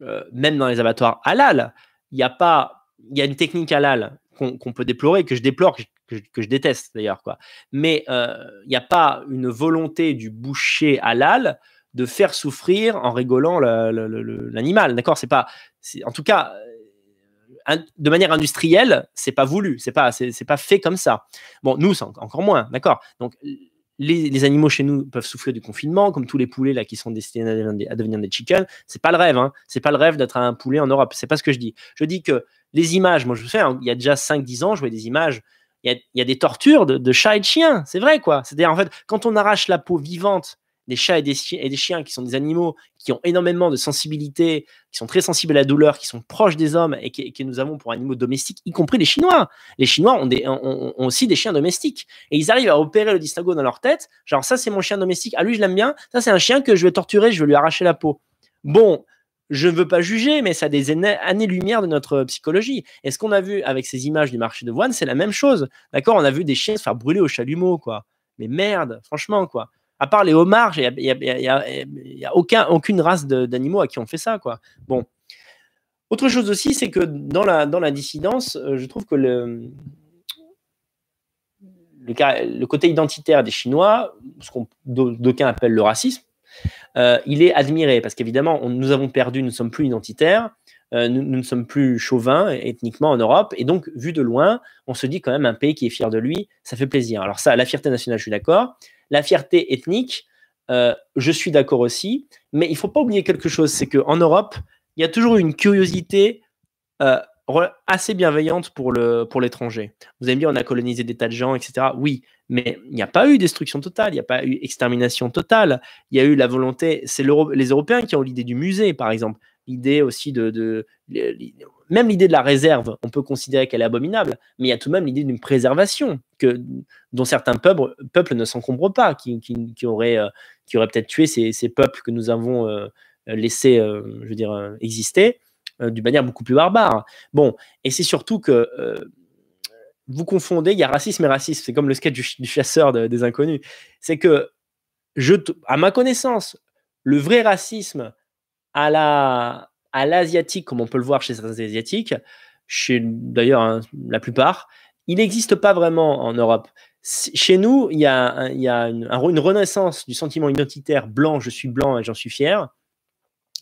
euh, même dans les abattoirs halal, il y a pas, il y a une technique halal qu'on qu'on peut déplorer, que je déplore, que je, que je, que je déteste d'ailleurs, quoi. Mais il euh, n'y a pas une volonté du boucher halal de faire souffrir en rigolant l'animal. D'accord, c'est pas... En tout cas... de manière industrielle, c'est pas voulu, c'est pas, c'est, c'est pas fait comme ça. Bon, nous, c'est encore moins, d'accord. Donc, les, les animaux chez nous peuvent souffrir du confinement, comme tous les poulets là qui sont destinés à devenir des, à devenir des chickens. C'est pas le rêve, hein. C'est pas le rêve d'être un poulet en Europe. C'est pas ce que je dis. Je dis que les images, moi, je vous fais, hein, il y a déjà cinq dix ans, je voyais des images. Il y a, il y a des tortures de, de chats et de chiens. C'est vrai, quoi. C'est-à-dire, en fait, quand on arrache la peau vivante des chats et des, chi- et des chiens qui sont des animaux qui ont énormément de sensibilité, qui sont très sensibles à la douleur, qui sont proches des hommes et que, que nous avons pour animaux domestiques, y compris les Chinois. Les Chinois ont, des, ont, ont aussi des chiens domestiques et ils arrivent à opérer le distinguo dans leur tête. Genre, ça, c'est mon chien domestique. Ah, lui, je l'aime bien. Ça, c'est un chien que je vais torturer, je vais lui arracher la peau. Bon, je ne veux pas juger, mais ça a des années-lumière de notre psychologie. Et ce qu'on a vu avec ces images du marché de Wuhan, c'est la même chose. D'accord, on a vu des chiens se faire brûler au chalumeau, quoi. Mais merde, franchement, quoi. À part les homards, il n'y a, y a, y a, y a aucun, aucune race de, d'animaux à qui on fait ça, quoi. Bon. Autre chose aussi, c'est que dans la, dans la dissidence, euh, je trouve que le, le, le côté identitaire des Chinois, ce qu'on d'aucuns appellent le racisme, euh, il est admiré parce qu'évidemment, on, nous avons perdu, nous ne sommes plus identitaires, euh, nous, nous ne sommes plus chauvins ethniquement en Europe. Et donc, vu de loin, on se dit quand même un pays qui est fier de lui, ça fait plaisir. Alors ça, la fierté nationale, je suis d'accord. La fierté ethnique, euh, je suis d'accord aussi, mais il ne faut pas oublier quelque chose, c'est qu'en Europe, il y a toujours une curiosité euh, assez bienveillante pour, le, pour l'étranger. Vous allez me dire, on a colonisé des tas de gens, et cetera. Oui, mais il n'y a pas eu destruction totale, il n'y a pas eu extermination totale, il y a eu la volonté, c'est l'Euro- les Européens qui ont l'idée du musée, par exemple, l'idée aussi de... de, de, de même l'idée de la réserve, on peut considérer qu'elle est abominable, mais il y a tout de même l'idée d'une préservation que, dont certains peuples, peuples ne s'encombrent pas, qui, qui, qui auraient, euh, qui auraient peut-être tué ces, ces peuples que nous avons euh, laissés euh, je veux dire, euh, exister euh, d'une manière beaucoup plus barbare. Bon, et c'est surtout que euh, vous confondez, il y a racisme et racisme. C'est comme le sketch du, ch du chasseur de, des inconnus. C'est que, je, à ma connaissance, le vrai racisme à la, à l'asiatique, comme on peut le voir chez certains asiatiques, chez d'ailleurs hein, la plupart, il n'existe pas vraiment en Europe. Chez nous, il y a, un, il y a une, une renaissance du sentiment identitaire blanc, je suis blanc et j'en suis fier,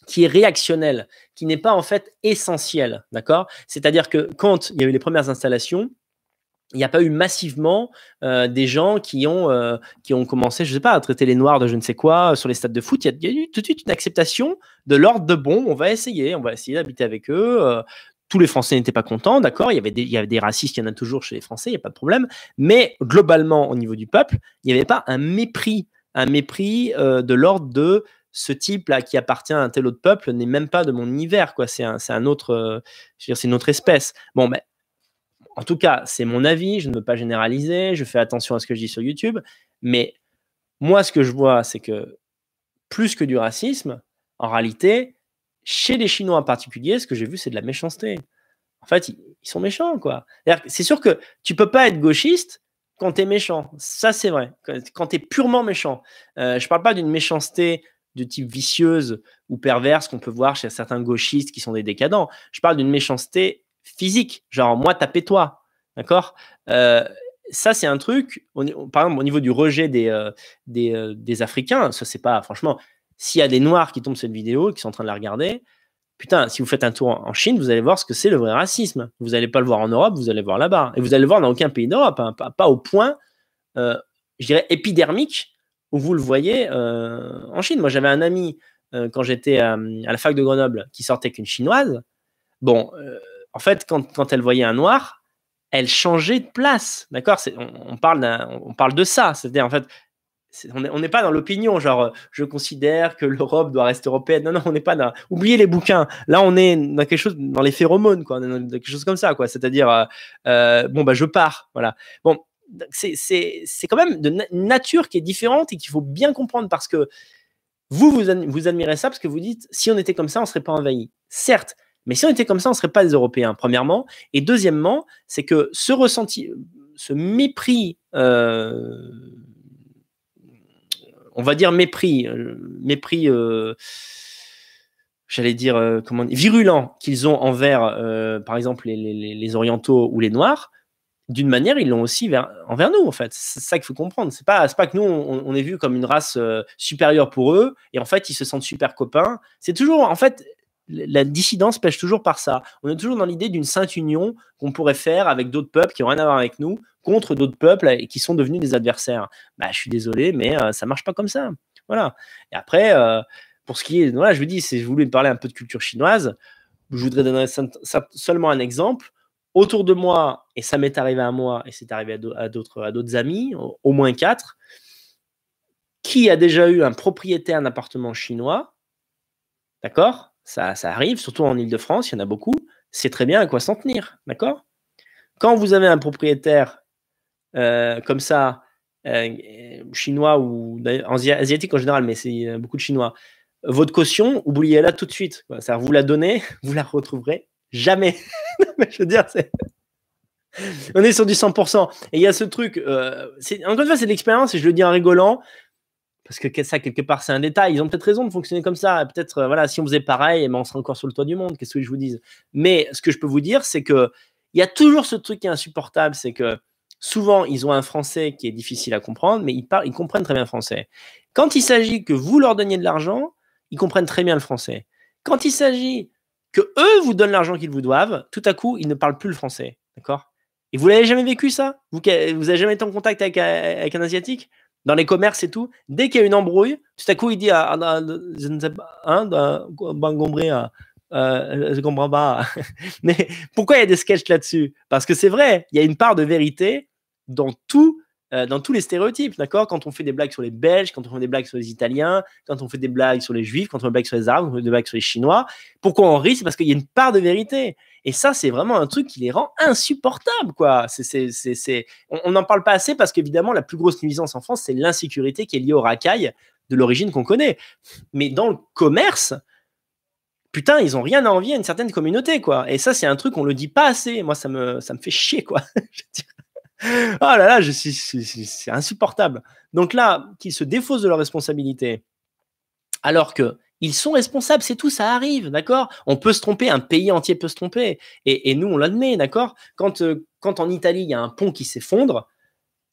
qui est réactionnel, qui n'est pas en fait essentiel, d'accord? C'est-à-dire que quand il y a eu les premières installations, il n'y a pas eu massivement euh, des gens qui ont, euh, qui ont commencé, je ne sais pas, à traiter les noirs de je ne sais quoi sur les stades de foot. Il y, y a eu tout de suite une acceptation de l'ordre de bon, on va essayer, on va essayer d'habiter avec eux. Euh, tous les Français n'étaient pas contents, d'accord, il y avait des, il y avait des racistes, il y en a toujours chez les Français, il n'y a pas de problème. Mais globalement, au niveau du peuple, il n'y avait pas un mépris, un mépris euh, de l'ordre de ce type-là qui appartient à un tel autre peuple n'est même pas de mon univers, quoi. C'est un, un autre, euh, je veux dire, c'est une autre espèce. Bon, ben. Bah, en tout cas, c'est mon avis, je ne veux pas généraliser, je fais attention à ce que je dis sur YouTube, mais moi, ce que je vois, c'est que plus que du racisme, en réalité, chez les Chinois en particulier, ce que j'ai vu, c'est de la méchanceté. En fait, ils sont méchants, quoi. C'est sûr que tu ne peux pas être gauchiste quand tu es méchant, ça c'est vrai, quand tu es purement méchant. Euh, je ne parle pas d'une méchanceté de type vicieuse ou perverse qu'on peut voir chez certains gauchistes qui sont des décadents. Je parle d'une méchanceté physique, genre moi tapez-toi, d'accord, euh, ça c'est un truc, on, on, par exemple au niveau du rejet des, euh, des, euh, des Africains, ça c'est pas, franchement, s'il y a des Noirs qui tombent sur cette vidéo, qui sont en train de la regarder, putain, si vous faites un tour en, en Chine, vous allez voir ce que c'est le vrai racisme, vous n'allez pas le voir en Europe, vous allez le voir là-bas, et vous allez le voir dans aucun pays d'Europe, hein, pas, pas au point, euh, je dirais épidermique, où vous le voyez euh, en Chine. Moi j'avais un ami, euh, quand j'étais euh, à la fac de Grenoble, qui sortait qu'une Chinoise, bon, euh, en fait, quand, quand elle voyait un noir, elle changeait de place, d'accord, on, on, parle on parle de ça, c'est-à-dire, en fait, est, on n'est pas dans l'opinion, genre, euh, je considère que l'Europe doit rester européenne, non, non, on n'est pas dans, oubliez les bouquins, là, on est dans quelque chose, dans les phéromones, quoi, dans quelque chose comme ça, quoi, c'est-à-dire, euh, euh, bon, bah, je pars, voilà, bon, c'est quand même de na nature qui est différente et qu'il faut bien comprendre, parce que vous, vous, ad vous admirez ça, parce que vous dites, si on était comme ça, on ne serait pas envahi, certes. Mais si on était comme ça, on ne serait pas des Européens, premièrement. Et deuxièmement, c'est que ce ressenti, ce mépris, euh, on va dire mépris, euh, mépris, euh, j'allais dire, euh, comment, virulent qu'ils ont envers, euh, par exemple, les, les, les Orientaux ou les Noirs, d'une manière, ils l'ont aussi vers, envers nous, en fait. C'est ça qu'il faut comprendre. C'est pas, c'est pas que nous, on, on est vus comme une race euh, supérieure pour eux, et en fait, ils se sentent super copains. C'est toujours, en fait... La dissidence pêche toujours par ça. On est toujours dans l'idée d'une sainte union qu'on pourrait faire avec d'autres peuples qui n'ont rien à voir avec nous, contre d'autres peuples et qui sont devenus des adversaires. Bah, je suis désolé, mais euh, ça ne marche pas comme ça. Voilà. Et après, euh, pour ce qui est... Voilà, je vous dis, si je voulais parler un peu de culture chinoise, je voudrais donner seulement un exemple. Autour de moi, et ça m'est arrivé à moi, et c'est arrivé à d'autres amis, au moins quatre, qui a déjà eu un propriétaire d'appartement chinois, d'accord ? Ça, ça arrive, surtout en Ile-de-France, il y en a beaucoup. C'est très bien à quoi s'en tenir, d'accord? Quand vous avez un propriétaire euh, comme ça, euh, chinois ou asiatique en général, mais c'est beaucoup de chinois, votre caution, oubliez-la tout de suite. Ça, vous la donnez, vous la retrouverez jamais. Je veux dire, c'est... on est sur du cent pour cent. Et il y a ce truc, euh, encore une fois, c'est de l'expérience, et je le dis en rigolant, parce que ça, quelque part, c'est un détail. Ils ont peut-être raison de fonctionner comme ça. Peut-être, euh, voilà, si on faisait pareil, eh ben, on serait encore sur le toit du monde. Qu'est-ce que je vous dise? Mais ce que je peux vous dire, c'est qu'il y a toujours ce truc qui est insupportable. C'est que souvent, ils ont un français qui est difficile à comprendre, mais ils, parlent, ils comprennent très bien le français. Quand il s'agit que vous leur donniez de l'argent, ils comprennent très bien le français. Quand il s'agit que eux vous donnent l'argent qu'ils vous doivent, tout à coup, ils ne parlent plus le français. D'accord? Et vous l'avez jamais vécu, ça? Vous n'avez jamais été en contact avec, avec un Asiatique? Dans les commerces et tout, dès qu'il y a une embrouille, tout à coup, il dit ah, ah, je ne sais pas, hein, euh, je comprends pas. Mais pourquoi il y a des sketchs là-dessus? Parce que c'est vrai, il y a une part de vérité dans, tout, euh, dans tous les stéréotypes, d'accord? Quand on fait des blagues sur les Belges, quand on fait des blagues sur les Italiens, quand on fait des blagues sur les Juifs, quand on fait des blagues sur les Arabes, quand on fait des blagues sur les Chinois, pourquoi on rit? C'est parce qu'il y a une part de vérité. Et ça, c'est vraiment un truc qui les rend insupportables, quoi. C'est, c'est, c'est... On n'en parle pas assez parce qu'évidemment, la plus grosse nuisance en France, c'est l'insécurité qui est liée aux racailles de l'origine qu'on connaît. Mais dans le commerce, putain, ils n'ont rien à envier à une certaine communauté, quoi. Et ça, c'est un truc qu'on ne le dit pas assez. Moi, ça me, ça me fait chier, quoi. Je veux dire. Ah là là, je suis, c'est insupportable. Donc là, qu'ils se défaussent de leurs responsabilités, alors que ils sont responsables, c'est tout, ça arrive, d'accord? On peut se tromper, un pays entier peut se tromper, et, et nous on l'admet, d'accord? Quand, euh, quand en Italie il y a un pont qui s'effondre,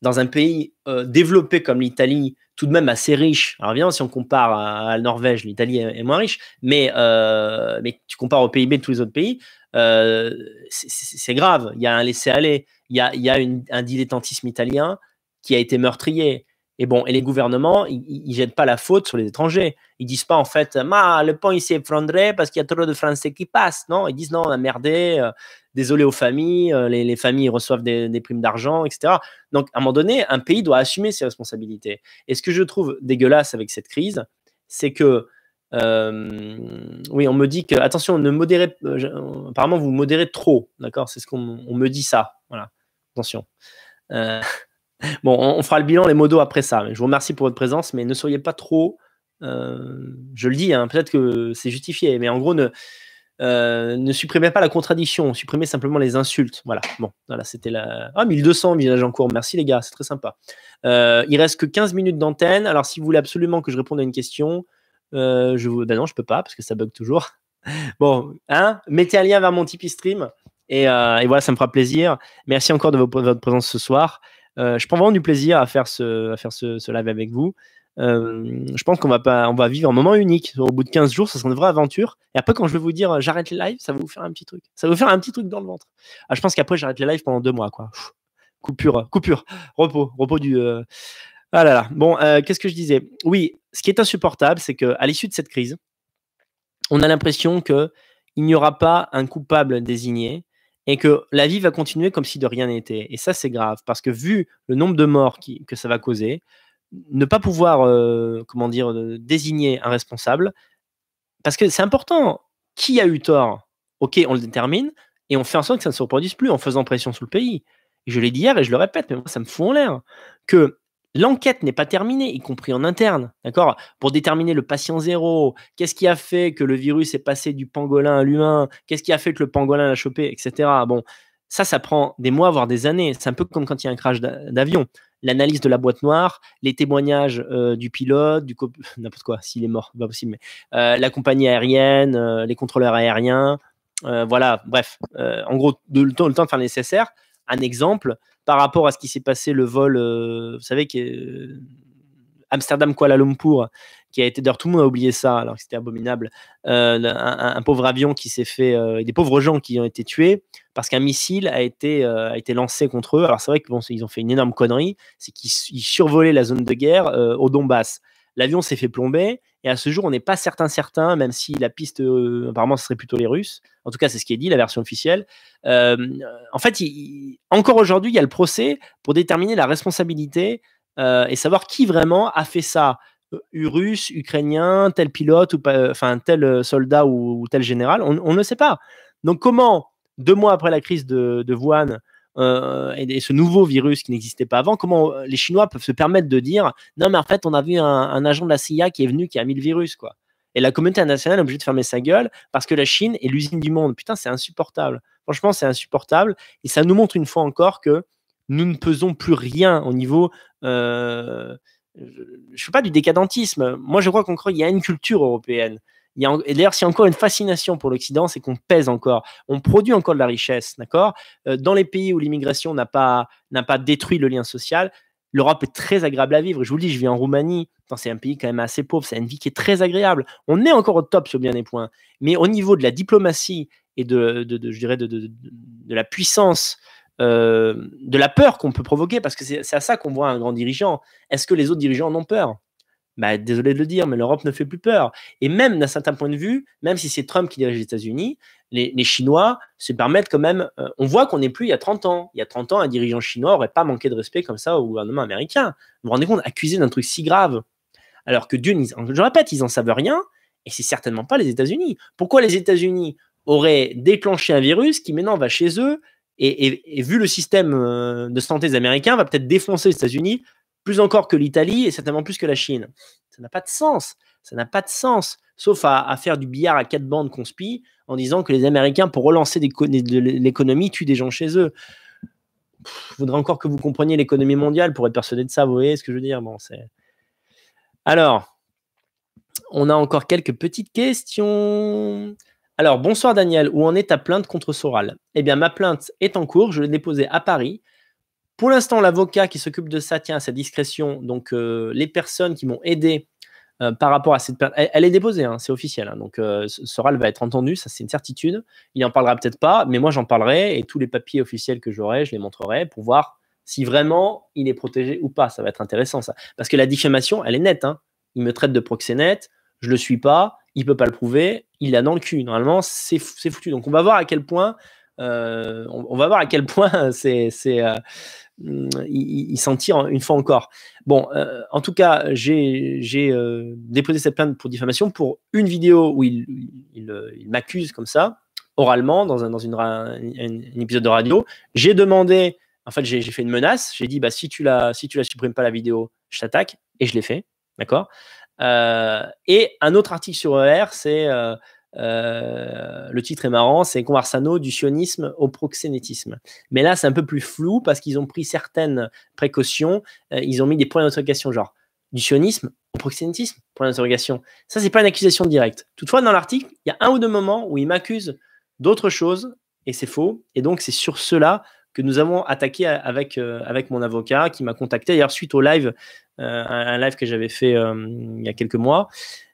dans un pays euh, développé comme l'Italie, tout de même assez riche, alors bien si on compare à, à la Norvège, l'Italie est, est moins riche, mais, euh, mais tu compares au P I B de tous les autres pays, euh, c'est grave, il y a un laisser-aller, il y a, il y a une, un dilettantisme italien qui a été meurtrier. Et bon, et les gouvernements, ils ne jettent pas la faute sur les étrangers. Ils ne disent pas en fait, ah, le pont il s'est effondré parce qu'il y a trop de Français qui passent. Non, ils disent non, on a merdé, euh, désolé aux familles, euh, les, les familles reçoivent des, des primes d'argent, et cetera. Donc, à un moment donné, un pays doit assumer ses responsabilités. Et ce que je trouve dégueulasse avec cette crise, c'est que, euh, oui, on me dit que, attention, ne modérez, euh, apparemment, vous modérez trop, d'accord? C'est ce qu'on me dit ça. Voilà, attention. Euh, Bon, on fera le bilan, les modos après ça. Je vous remercie pour votre présence, mais ne soyez pas trop... Euh, je le dis, hein, peut-être que c'est justifié, mais en gros, ne, euh, ne supprimez pas la contradiction, supprimez simplement les insultes. Voilà, bon, voilà, c'était la... Ah, mille deux cents, village en cours, merci les gars, c'est très sympa. Euh, il reste que quinze minutes d'antenne, alors si vous voulez absolument que je réponde à une question, euh, je vous... ben non, je peux pas, parce que ça bug toujours. Bon, hein, mettez un lien vers mon Tipeee stream, et, euh, et voilà, ça me fera plaisir. Merci encore de votre présence ce soir. Euh, je prends vraiment du plaisir à faire ce, à faire ce, ce live avec vous. Euh, je pense qu'on va, pas, on va vivre un moment unique. Au bout de quinze jours, ça sera une vraie aventure. Et après, quand je vais vous dire j'arrête les lives, ça va vous faire un petit truc. Ça va vous faire un petit truc dans le ventre. Ah, je pense qu'après, j'arrête les lives pendant deux mois. Quoi. Pff, coupure, coupure, repos, repos du... Euh... Ah là là. Bon, euh, qu'est-ce que je disais? Oui, ce qui est insupportable, c'est qu'à l'issue de cette crise, on a l'impression qu'il n'y aura pas un coupable désigné, et que la vie va continuer comme si de rien n'était. Et ça, c'est grave, parce que vu le nombre de morts qui, que ça va causer, ne pas pouvoir euh, comment dire, euh, désigner un responsable, parce que c'est important. Qui a eu tort? Ok, on le détermine, et on fait en sorte que ça ne se reproduise plus en faisant pression sur le pays. Et je l'ai dit hier, et je le répète, mais moi, ça me fout en l'air, que l'enquête n'est pas terminée, y compris en interne, d'accord? Pour déterminer le patient zéro, qu'est-ce qui a fait que le virus est passé du pangolin à l'humain, qu'est-ce qui a fait que le pangolin l'a chopé, et cetera. Bon, ça, ça prend des mois, voire des années. C'est un peu comme quand il y a un crash d'avion. L'analyse de la boîte noire, les témoignages euh, du pilote, du co- n'importe quoi, s'il est mort, pas possible, mais euh, la compagnie aérienne, euh, les contrôleurs aériens, euh, voilà, bref. Euh, en gros, de, le, temps, le temps de faire le nécessaire. Un exemple, par rapport à ce qui s'est passé, le vol, euh, vous savez, euh, Amsterdam-Kuala Lumpur, qui a été, d'ailleurs tout le monde a oublié ça, alors que c'était abominable, euh, un, un pauvre avion qui s'est fait, euh, des pauvres gens qui ont été tués, parce qu'un missile a été, euh, a été lancé contre eux. Alors c'est vrai qu'ils bon, ont fait une énorme connerie, c'est qu'ils survolaient la zone de guerre euh, au Donbass. L'avion s'est fait plomber, et à ce jour, on n'est pas certain, certain, même si la piste, euh, apparemment, ce serait plutôt les Russes. En tout cas, c'est ce qui est dit, la version officielle. Euh, en fait, il, il, encore aujourd'hui, il y a le procès pour déterminer la responsabilité euh, et savoir qui vraiment a fait ça. Euh, Russe, Ukrainien, tel pilote, ou pas, enfin, tel soldat ou, ou tel général, on, on ne sait pas. Donc, comment, deux mois après la crise de, de Wuhan, Euh, et, et ce nouveau virus qui n'existait pas avant, comment on, les Chinois peuvent se permettre de dire non mais en fait on a vu un, un agent de la C I A qui est venu, qui a mis le virus quoi, et la communauté internationale est obligée de fermer sa gueule parce que la Chine est l'usine du monde. Putain, c'est insupportable, franchement c'est insupportable, et ça nous montre une fois encore que nous ne pesons plus rien au niveau euh, je ne fais pas du décadentisme, moi je crois qu'encore il y a une culture européenne. Il y a, et d'ailleurs, s'il y a encore une fascination pour l'Occident, c'est qu'on pèse encore. On produit encore de la richesse, d'accord ? Dans les pays où l'immigration n'a pas, n'a pas détruit le lien social, l'Europe est très agréable à vivre. Je vous le dis, je vis en Roumanie. C'est un pays quand même assez pauvre. C'est une vie qui est très agréable. On est encore au top sur bien des points. Mais au niveau de la diplomatie et de, de, de, je dirais de, de, de, de la puissance, euh, de la peur qu'on peut provoquer, parce que c'est à ça qu'on voit un grand dirigeant. Est-ce que les autres dirigeants en ont peur ? Bah, désolé de le dire, mais l'Europe ne fait plus peur. Et même d'un certain point de vue, même si c'est Trump qui dirige les États-Unis, les, les Chinois se permettent quand même... Euh, on voit qu'on n'est plus il y a trente ans. Il y a trente ans, un dirigeant chinois n'aurait pas manqué de respect comme ça au gouvernement américain. Vous vous rendez compte, accusé d'un truc si grave. Alors que Dieu, ils, je répète, ils n'en savent rien, et c'est certainement pas les États-Unis. Pourquoi les États-Unis auraient déclenché un virus qui maintenant va chez eux, et, et, et vu le système de santé des Américains, va peut-être défoncer les États-Unis plus encore que l'Italie et certainement plus que la Chine. Ça n'a pas de sens. Ça n'a pas de sens, sauf à, à faire du billard à quatre bandes conspi en disant que les Américains, pour relancer l'économie, tuent des gens chez eux. pff, je voudrais encore que vous compreniez l'économie mondiale pour être persuadé de ça. Vous voyez ce que je veux dire? Bon, c'est... Alors, on a encore quelques petites questions. Alors, bonsoir Daniel, où en est ta plainte contre Soral? Eh bien, ma plainte est en cours, je l'ai déposée à Paris. Pour l'instant, l'avocat qui s'occupe de ça tient à sa discrétion. Donc, euh, les personnes qui m'ont aidé euh, par rapport à cette plainte, elle, elle est déposée, hein, c'est officiel. Hein, donc, euh, Soral va être entendu, ça c'est une certitude. Il n'en parlera peut-être pas, mais moi j'en parlerai et tous les papiers officiels que j'aurai, je les montrerai pour voir si vraiment il est protégé ou pas. Ça va être intéressant ça. Parce que la diffamation, elle est nette. Hein. Il me traite de proxénète, je ne le suis pas. Il ne peut pas le prouver, il l'a dans le cul. Normalement, c'est foutu. Donc, on va voir à quel point, euh, on, on va voir à quel point c'est, c'est, euh, il, il s'en tire une fois encore. Bon, euh, en tout cas, j'ai, j'ai euh, déposé cette plainte pour diffamation pour une vidéo où il, il, il m'accuse comme ça, oralement, dans un dans une, une, une épisode de radio. J'ai demandé, en fait, j'ai fait une menace. J'ai dit, bah, si tu la, si tu la supprimes pas la vidéo, je t'attaque. Et je l'ai fait, d'accord ? Euh, et un autre article sur E R, c'est euh, euh, le titre est marrant, c'est Conversano du sionisme au proxénétisme. Mais là, c'est un peu plus flou parce qu'ils ont pris certaines précautions. Euh, ils ont mis des points d'interrogation, genre du sionisme au proxénétisme. Point d'interrogation. Ça, c'est pas une accusation directe. Toutefois, dans l'article, il y a un ou deux moments où ils m'accusent d'autres choses et c'est faux. Et donc, c'est sur cela que nous avons attaqué avec, euh, avec mon avocat qui m'a contacté d'ailleurs suite au live, euh, un live que j'avais fait euh, il y a quelques mois.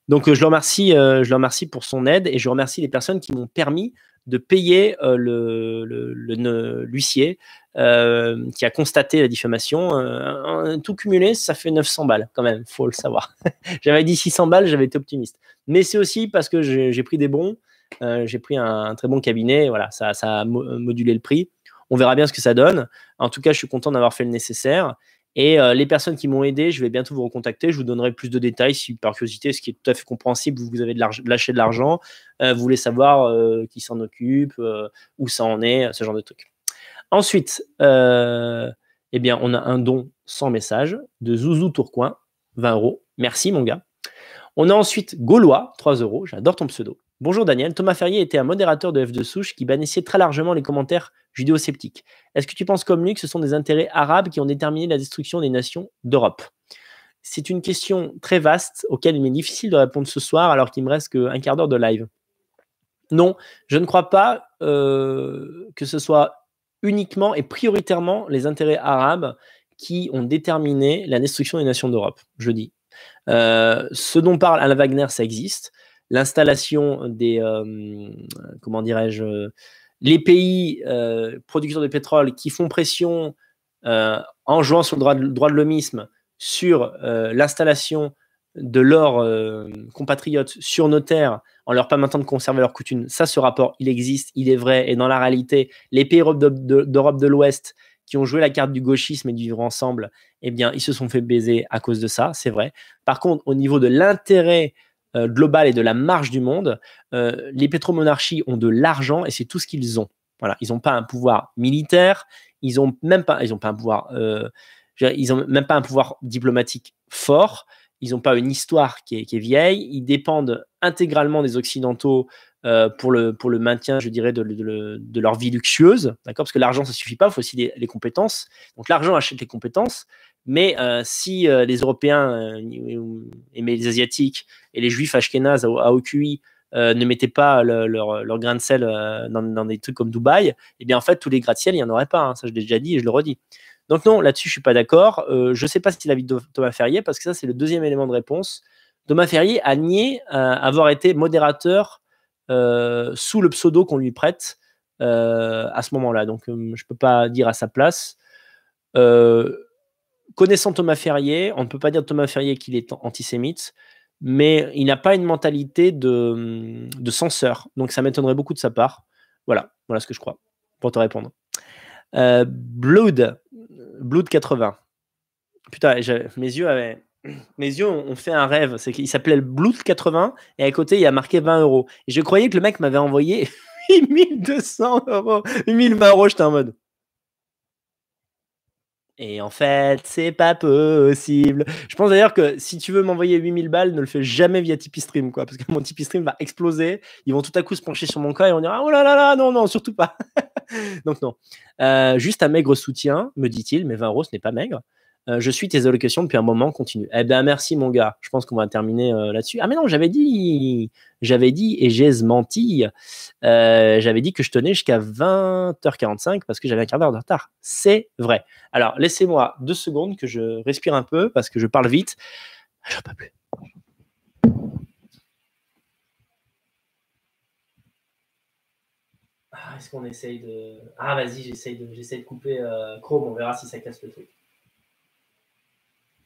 Donc, euh, je le remercie, euh, je le remercie pour son aide et je remercie les personnes qui m'ont permis de payer euh, le, le, le, l'huissier euh, qui a constaté la diffamation. Euh, tout cumulé, ça fait neuf cents balles quand même, il faut le savoir. J'avais dit six cents balles, j'avais été optimiste. Mais c'est aussi parce que j'ai pris des bons, euh, j'ai pris un, un très bon cabinet, voilà, ça, ça a mo- modulé le prix. On verra bien ce que ça donne. En tout cas, je suis content d'avoir fait le nécessaire. Et euh, les personnes qui m'ont aidé, je vais bientôt vous recontacter. Je vous donnerai plus de détails si, par curiosité, ce qui est tout à fait compréhensible, vous avez de lâché de l'argent, euh, vous voulez savoir euh, qui s'en occupe, euh, où ça en est, ce genre de truc. Ensuite, euh, eh bien, on a un don sans message de Zouzou Tourcoing, vingt euros. Merci, mon gars. On a ensuite Gaulois, trois euros. J'adore ton pseudo. Bonjour Daniel, Thomas Ferrier était un modérateur de F de Souche qui bannissait très largement les commentaires judéo-sceptiques. Est-ce que tu penses comme lui que ce sont des intérêts arabes qui ont déterminé la destruction des nations d'Europe? C'est une question très vaste auquel il m'est difficile de répondre ce soir alors qu'il me reste qu'un quart d'heure de live. Non, je ne crois pas euh, que ce soit uniquement et prioritairement les intérêts arabes qui ont déterminé la destruction des nations d'Europe, je dis. Euh, ce dont parle Alain Wagner, ça existe. L'installation des, euh, comment dirais-je, les pays euh, producteurs de pétrole qui font pression euh, en jouant sur le droit de, droit de l'homisme sur euh, l'installation de leurs euh, compatriotes sur nos terres en leur permettant de conserver leurs coutumes. Ça, ce rapport, il existe, il est vrai. Et dans la réalité, les pays d'Europe de, de, d'Europe de l'Ouest qui ont joué la carte du gauchisme et du vivre ensemble, eh bien, ils se sont fait baiser à cause de ça, c'est vrai. Par contre, au niveau de l'intérêt global et de la marge du monde, euh, les pétromonarchies ont de l'argent et c'est tout ce qu'ils ont. Voilà, ils n'ont pas un pouvoir militaire, ils n'ont même pas, ils ont pas un pouvoir, euh, ils ont même pas un pouvoir diplomatique fort. Ils n'ont pas une histoire qui est, qui est vieille. Ils dépendent intégralement des Occidentaux euh, pour le pour le maintien, je dirais, de, de, de leur vie luxueuse, d'accord ? Parce que l'argent, ça suffit pas. Il faut aussi les, les compétences. Donc l'argent achète les compétences. Mais euh, si euh, les Européens, euh, et les Asiatiques et les Juifs ashkénazes à, à O Q I euh, ne mettaient pas le, leur, leur grain de sel euh, dans, dans des trucs comme Dubaï, eh bien en fait tous les gratte-ciel, il n'y en aurait pas. Hein. Ça je l'ai déjà dit et je le redis. Donc non, là-dessus je suis pas d'accord. Euh, je ne sais pas si c'est l'avis de Thomas Ferrier parce que ça c'est le deuxième élément de réponse. Thomas Ferrier a nié euh, avoir été modérateur euh, sous le pseudo qu'on lui prête euh, à ce moment-là. Donc euh, je peux pas dire à sa place. Euh, Connaissant Thomas Ferrier, on ne peut pas dire de Thomas Ferrier qu'il est antisémite, mais il n'a pas une mentalité de, de censeur. Donc, ça m'étonnerait beaucoup de sa part. Voilà, voilà ce que je crois pour te répondre. Euh, Blood, Blood quatre-vingts. Putain, mes yeux avaient... Mes yeux ont fait un rêve. C'est qu'il s'appelait le Blood quatre-vingts et à côté, il a marqué vingt euros. Et je croyais que le mec m'avait envoyé mille deux cents euros. mille vingt euros, j'étais en mode... Et en fait, c'est pas possible. Je pense d'ailleurs que si tu veux m'envoyer huit mille balles, ne le fais jamais via Tipeee Stream, quoi, parce que mon Tipeee Stream va exploser. Ils vont tout à coup se pencher sur mon cas et on dira « Oh là là là, non, non, surtout pas !» Donc non. Euh, juste un maigre soutien, me dit-il, mais vingt euros, ce n'est pas maigre. Euh, je suis tes allocations depuis un moment, continue. Eh ben merci mon gars, je pense qu'on va terminer euh, là-dessus. Ah mais non, j'avais dit, j'avais dit et j'ai menti, euh, j'avais dit que je tenais jusqu'à vingt heures quarante-cinq parce que j'avais un quart d'heure de retard. C'est vrai. Alors laissez-moi deux secondes que je respire un peu parce que je parle vite. J'en peux plus. Ah, est-ce qu'on essaye de... Ah vas-y, j'essaye de, j'essaye de couper euh, Chrome, on verra si ça casse le truc.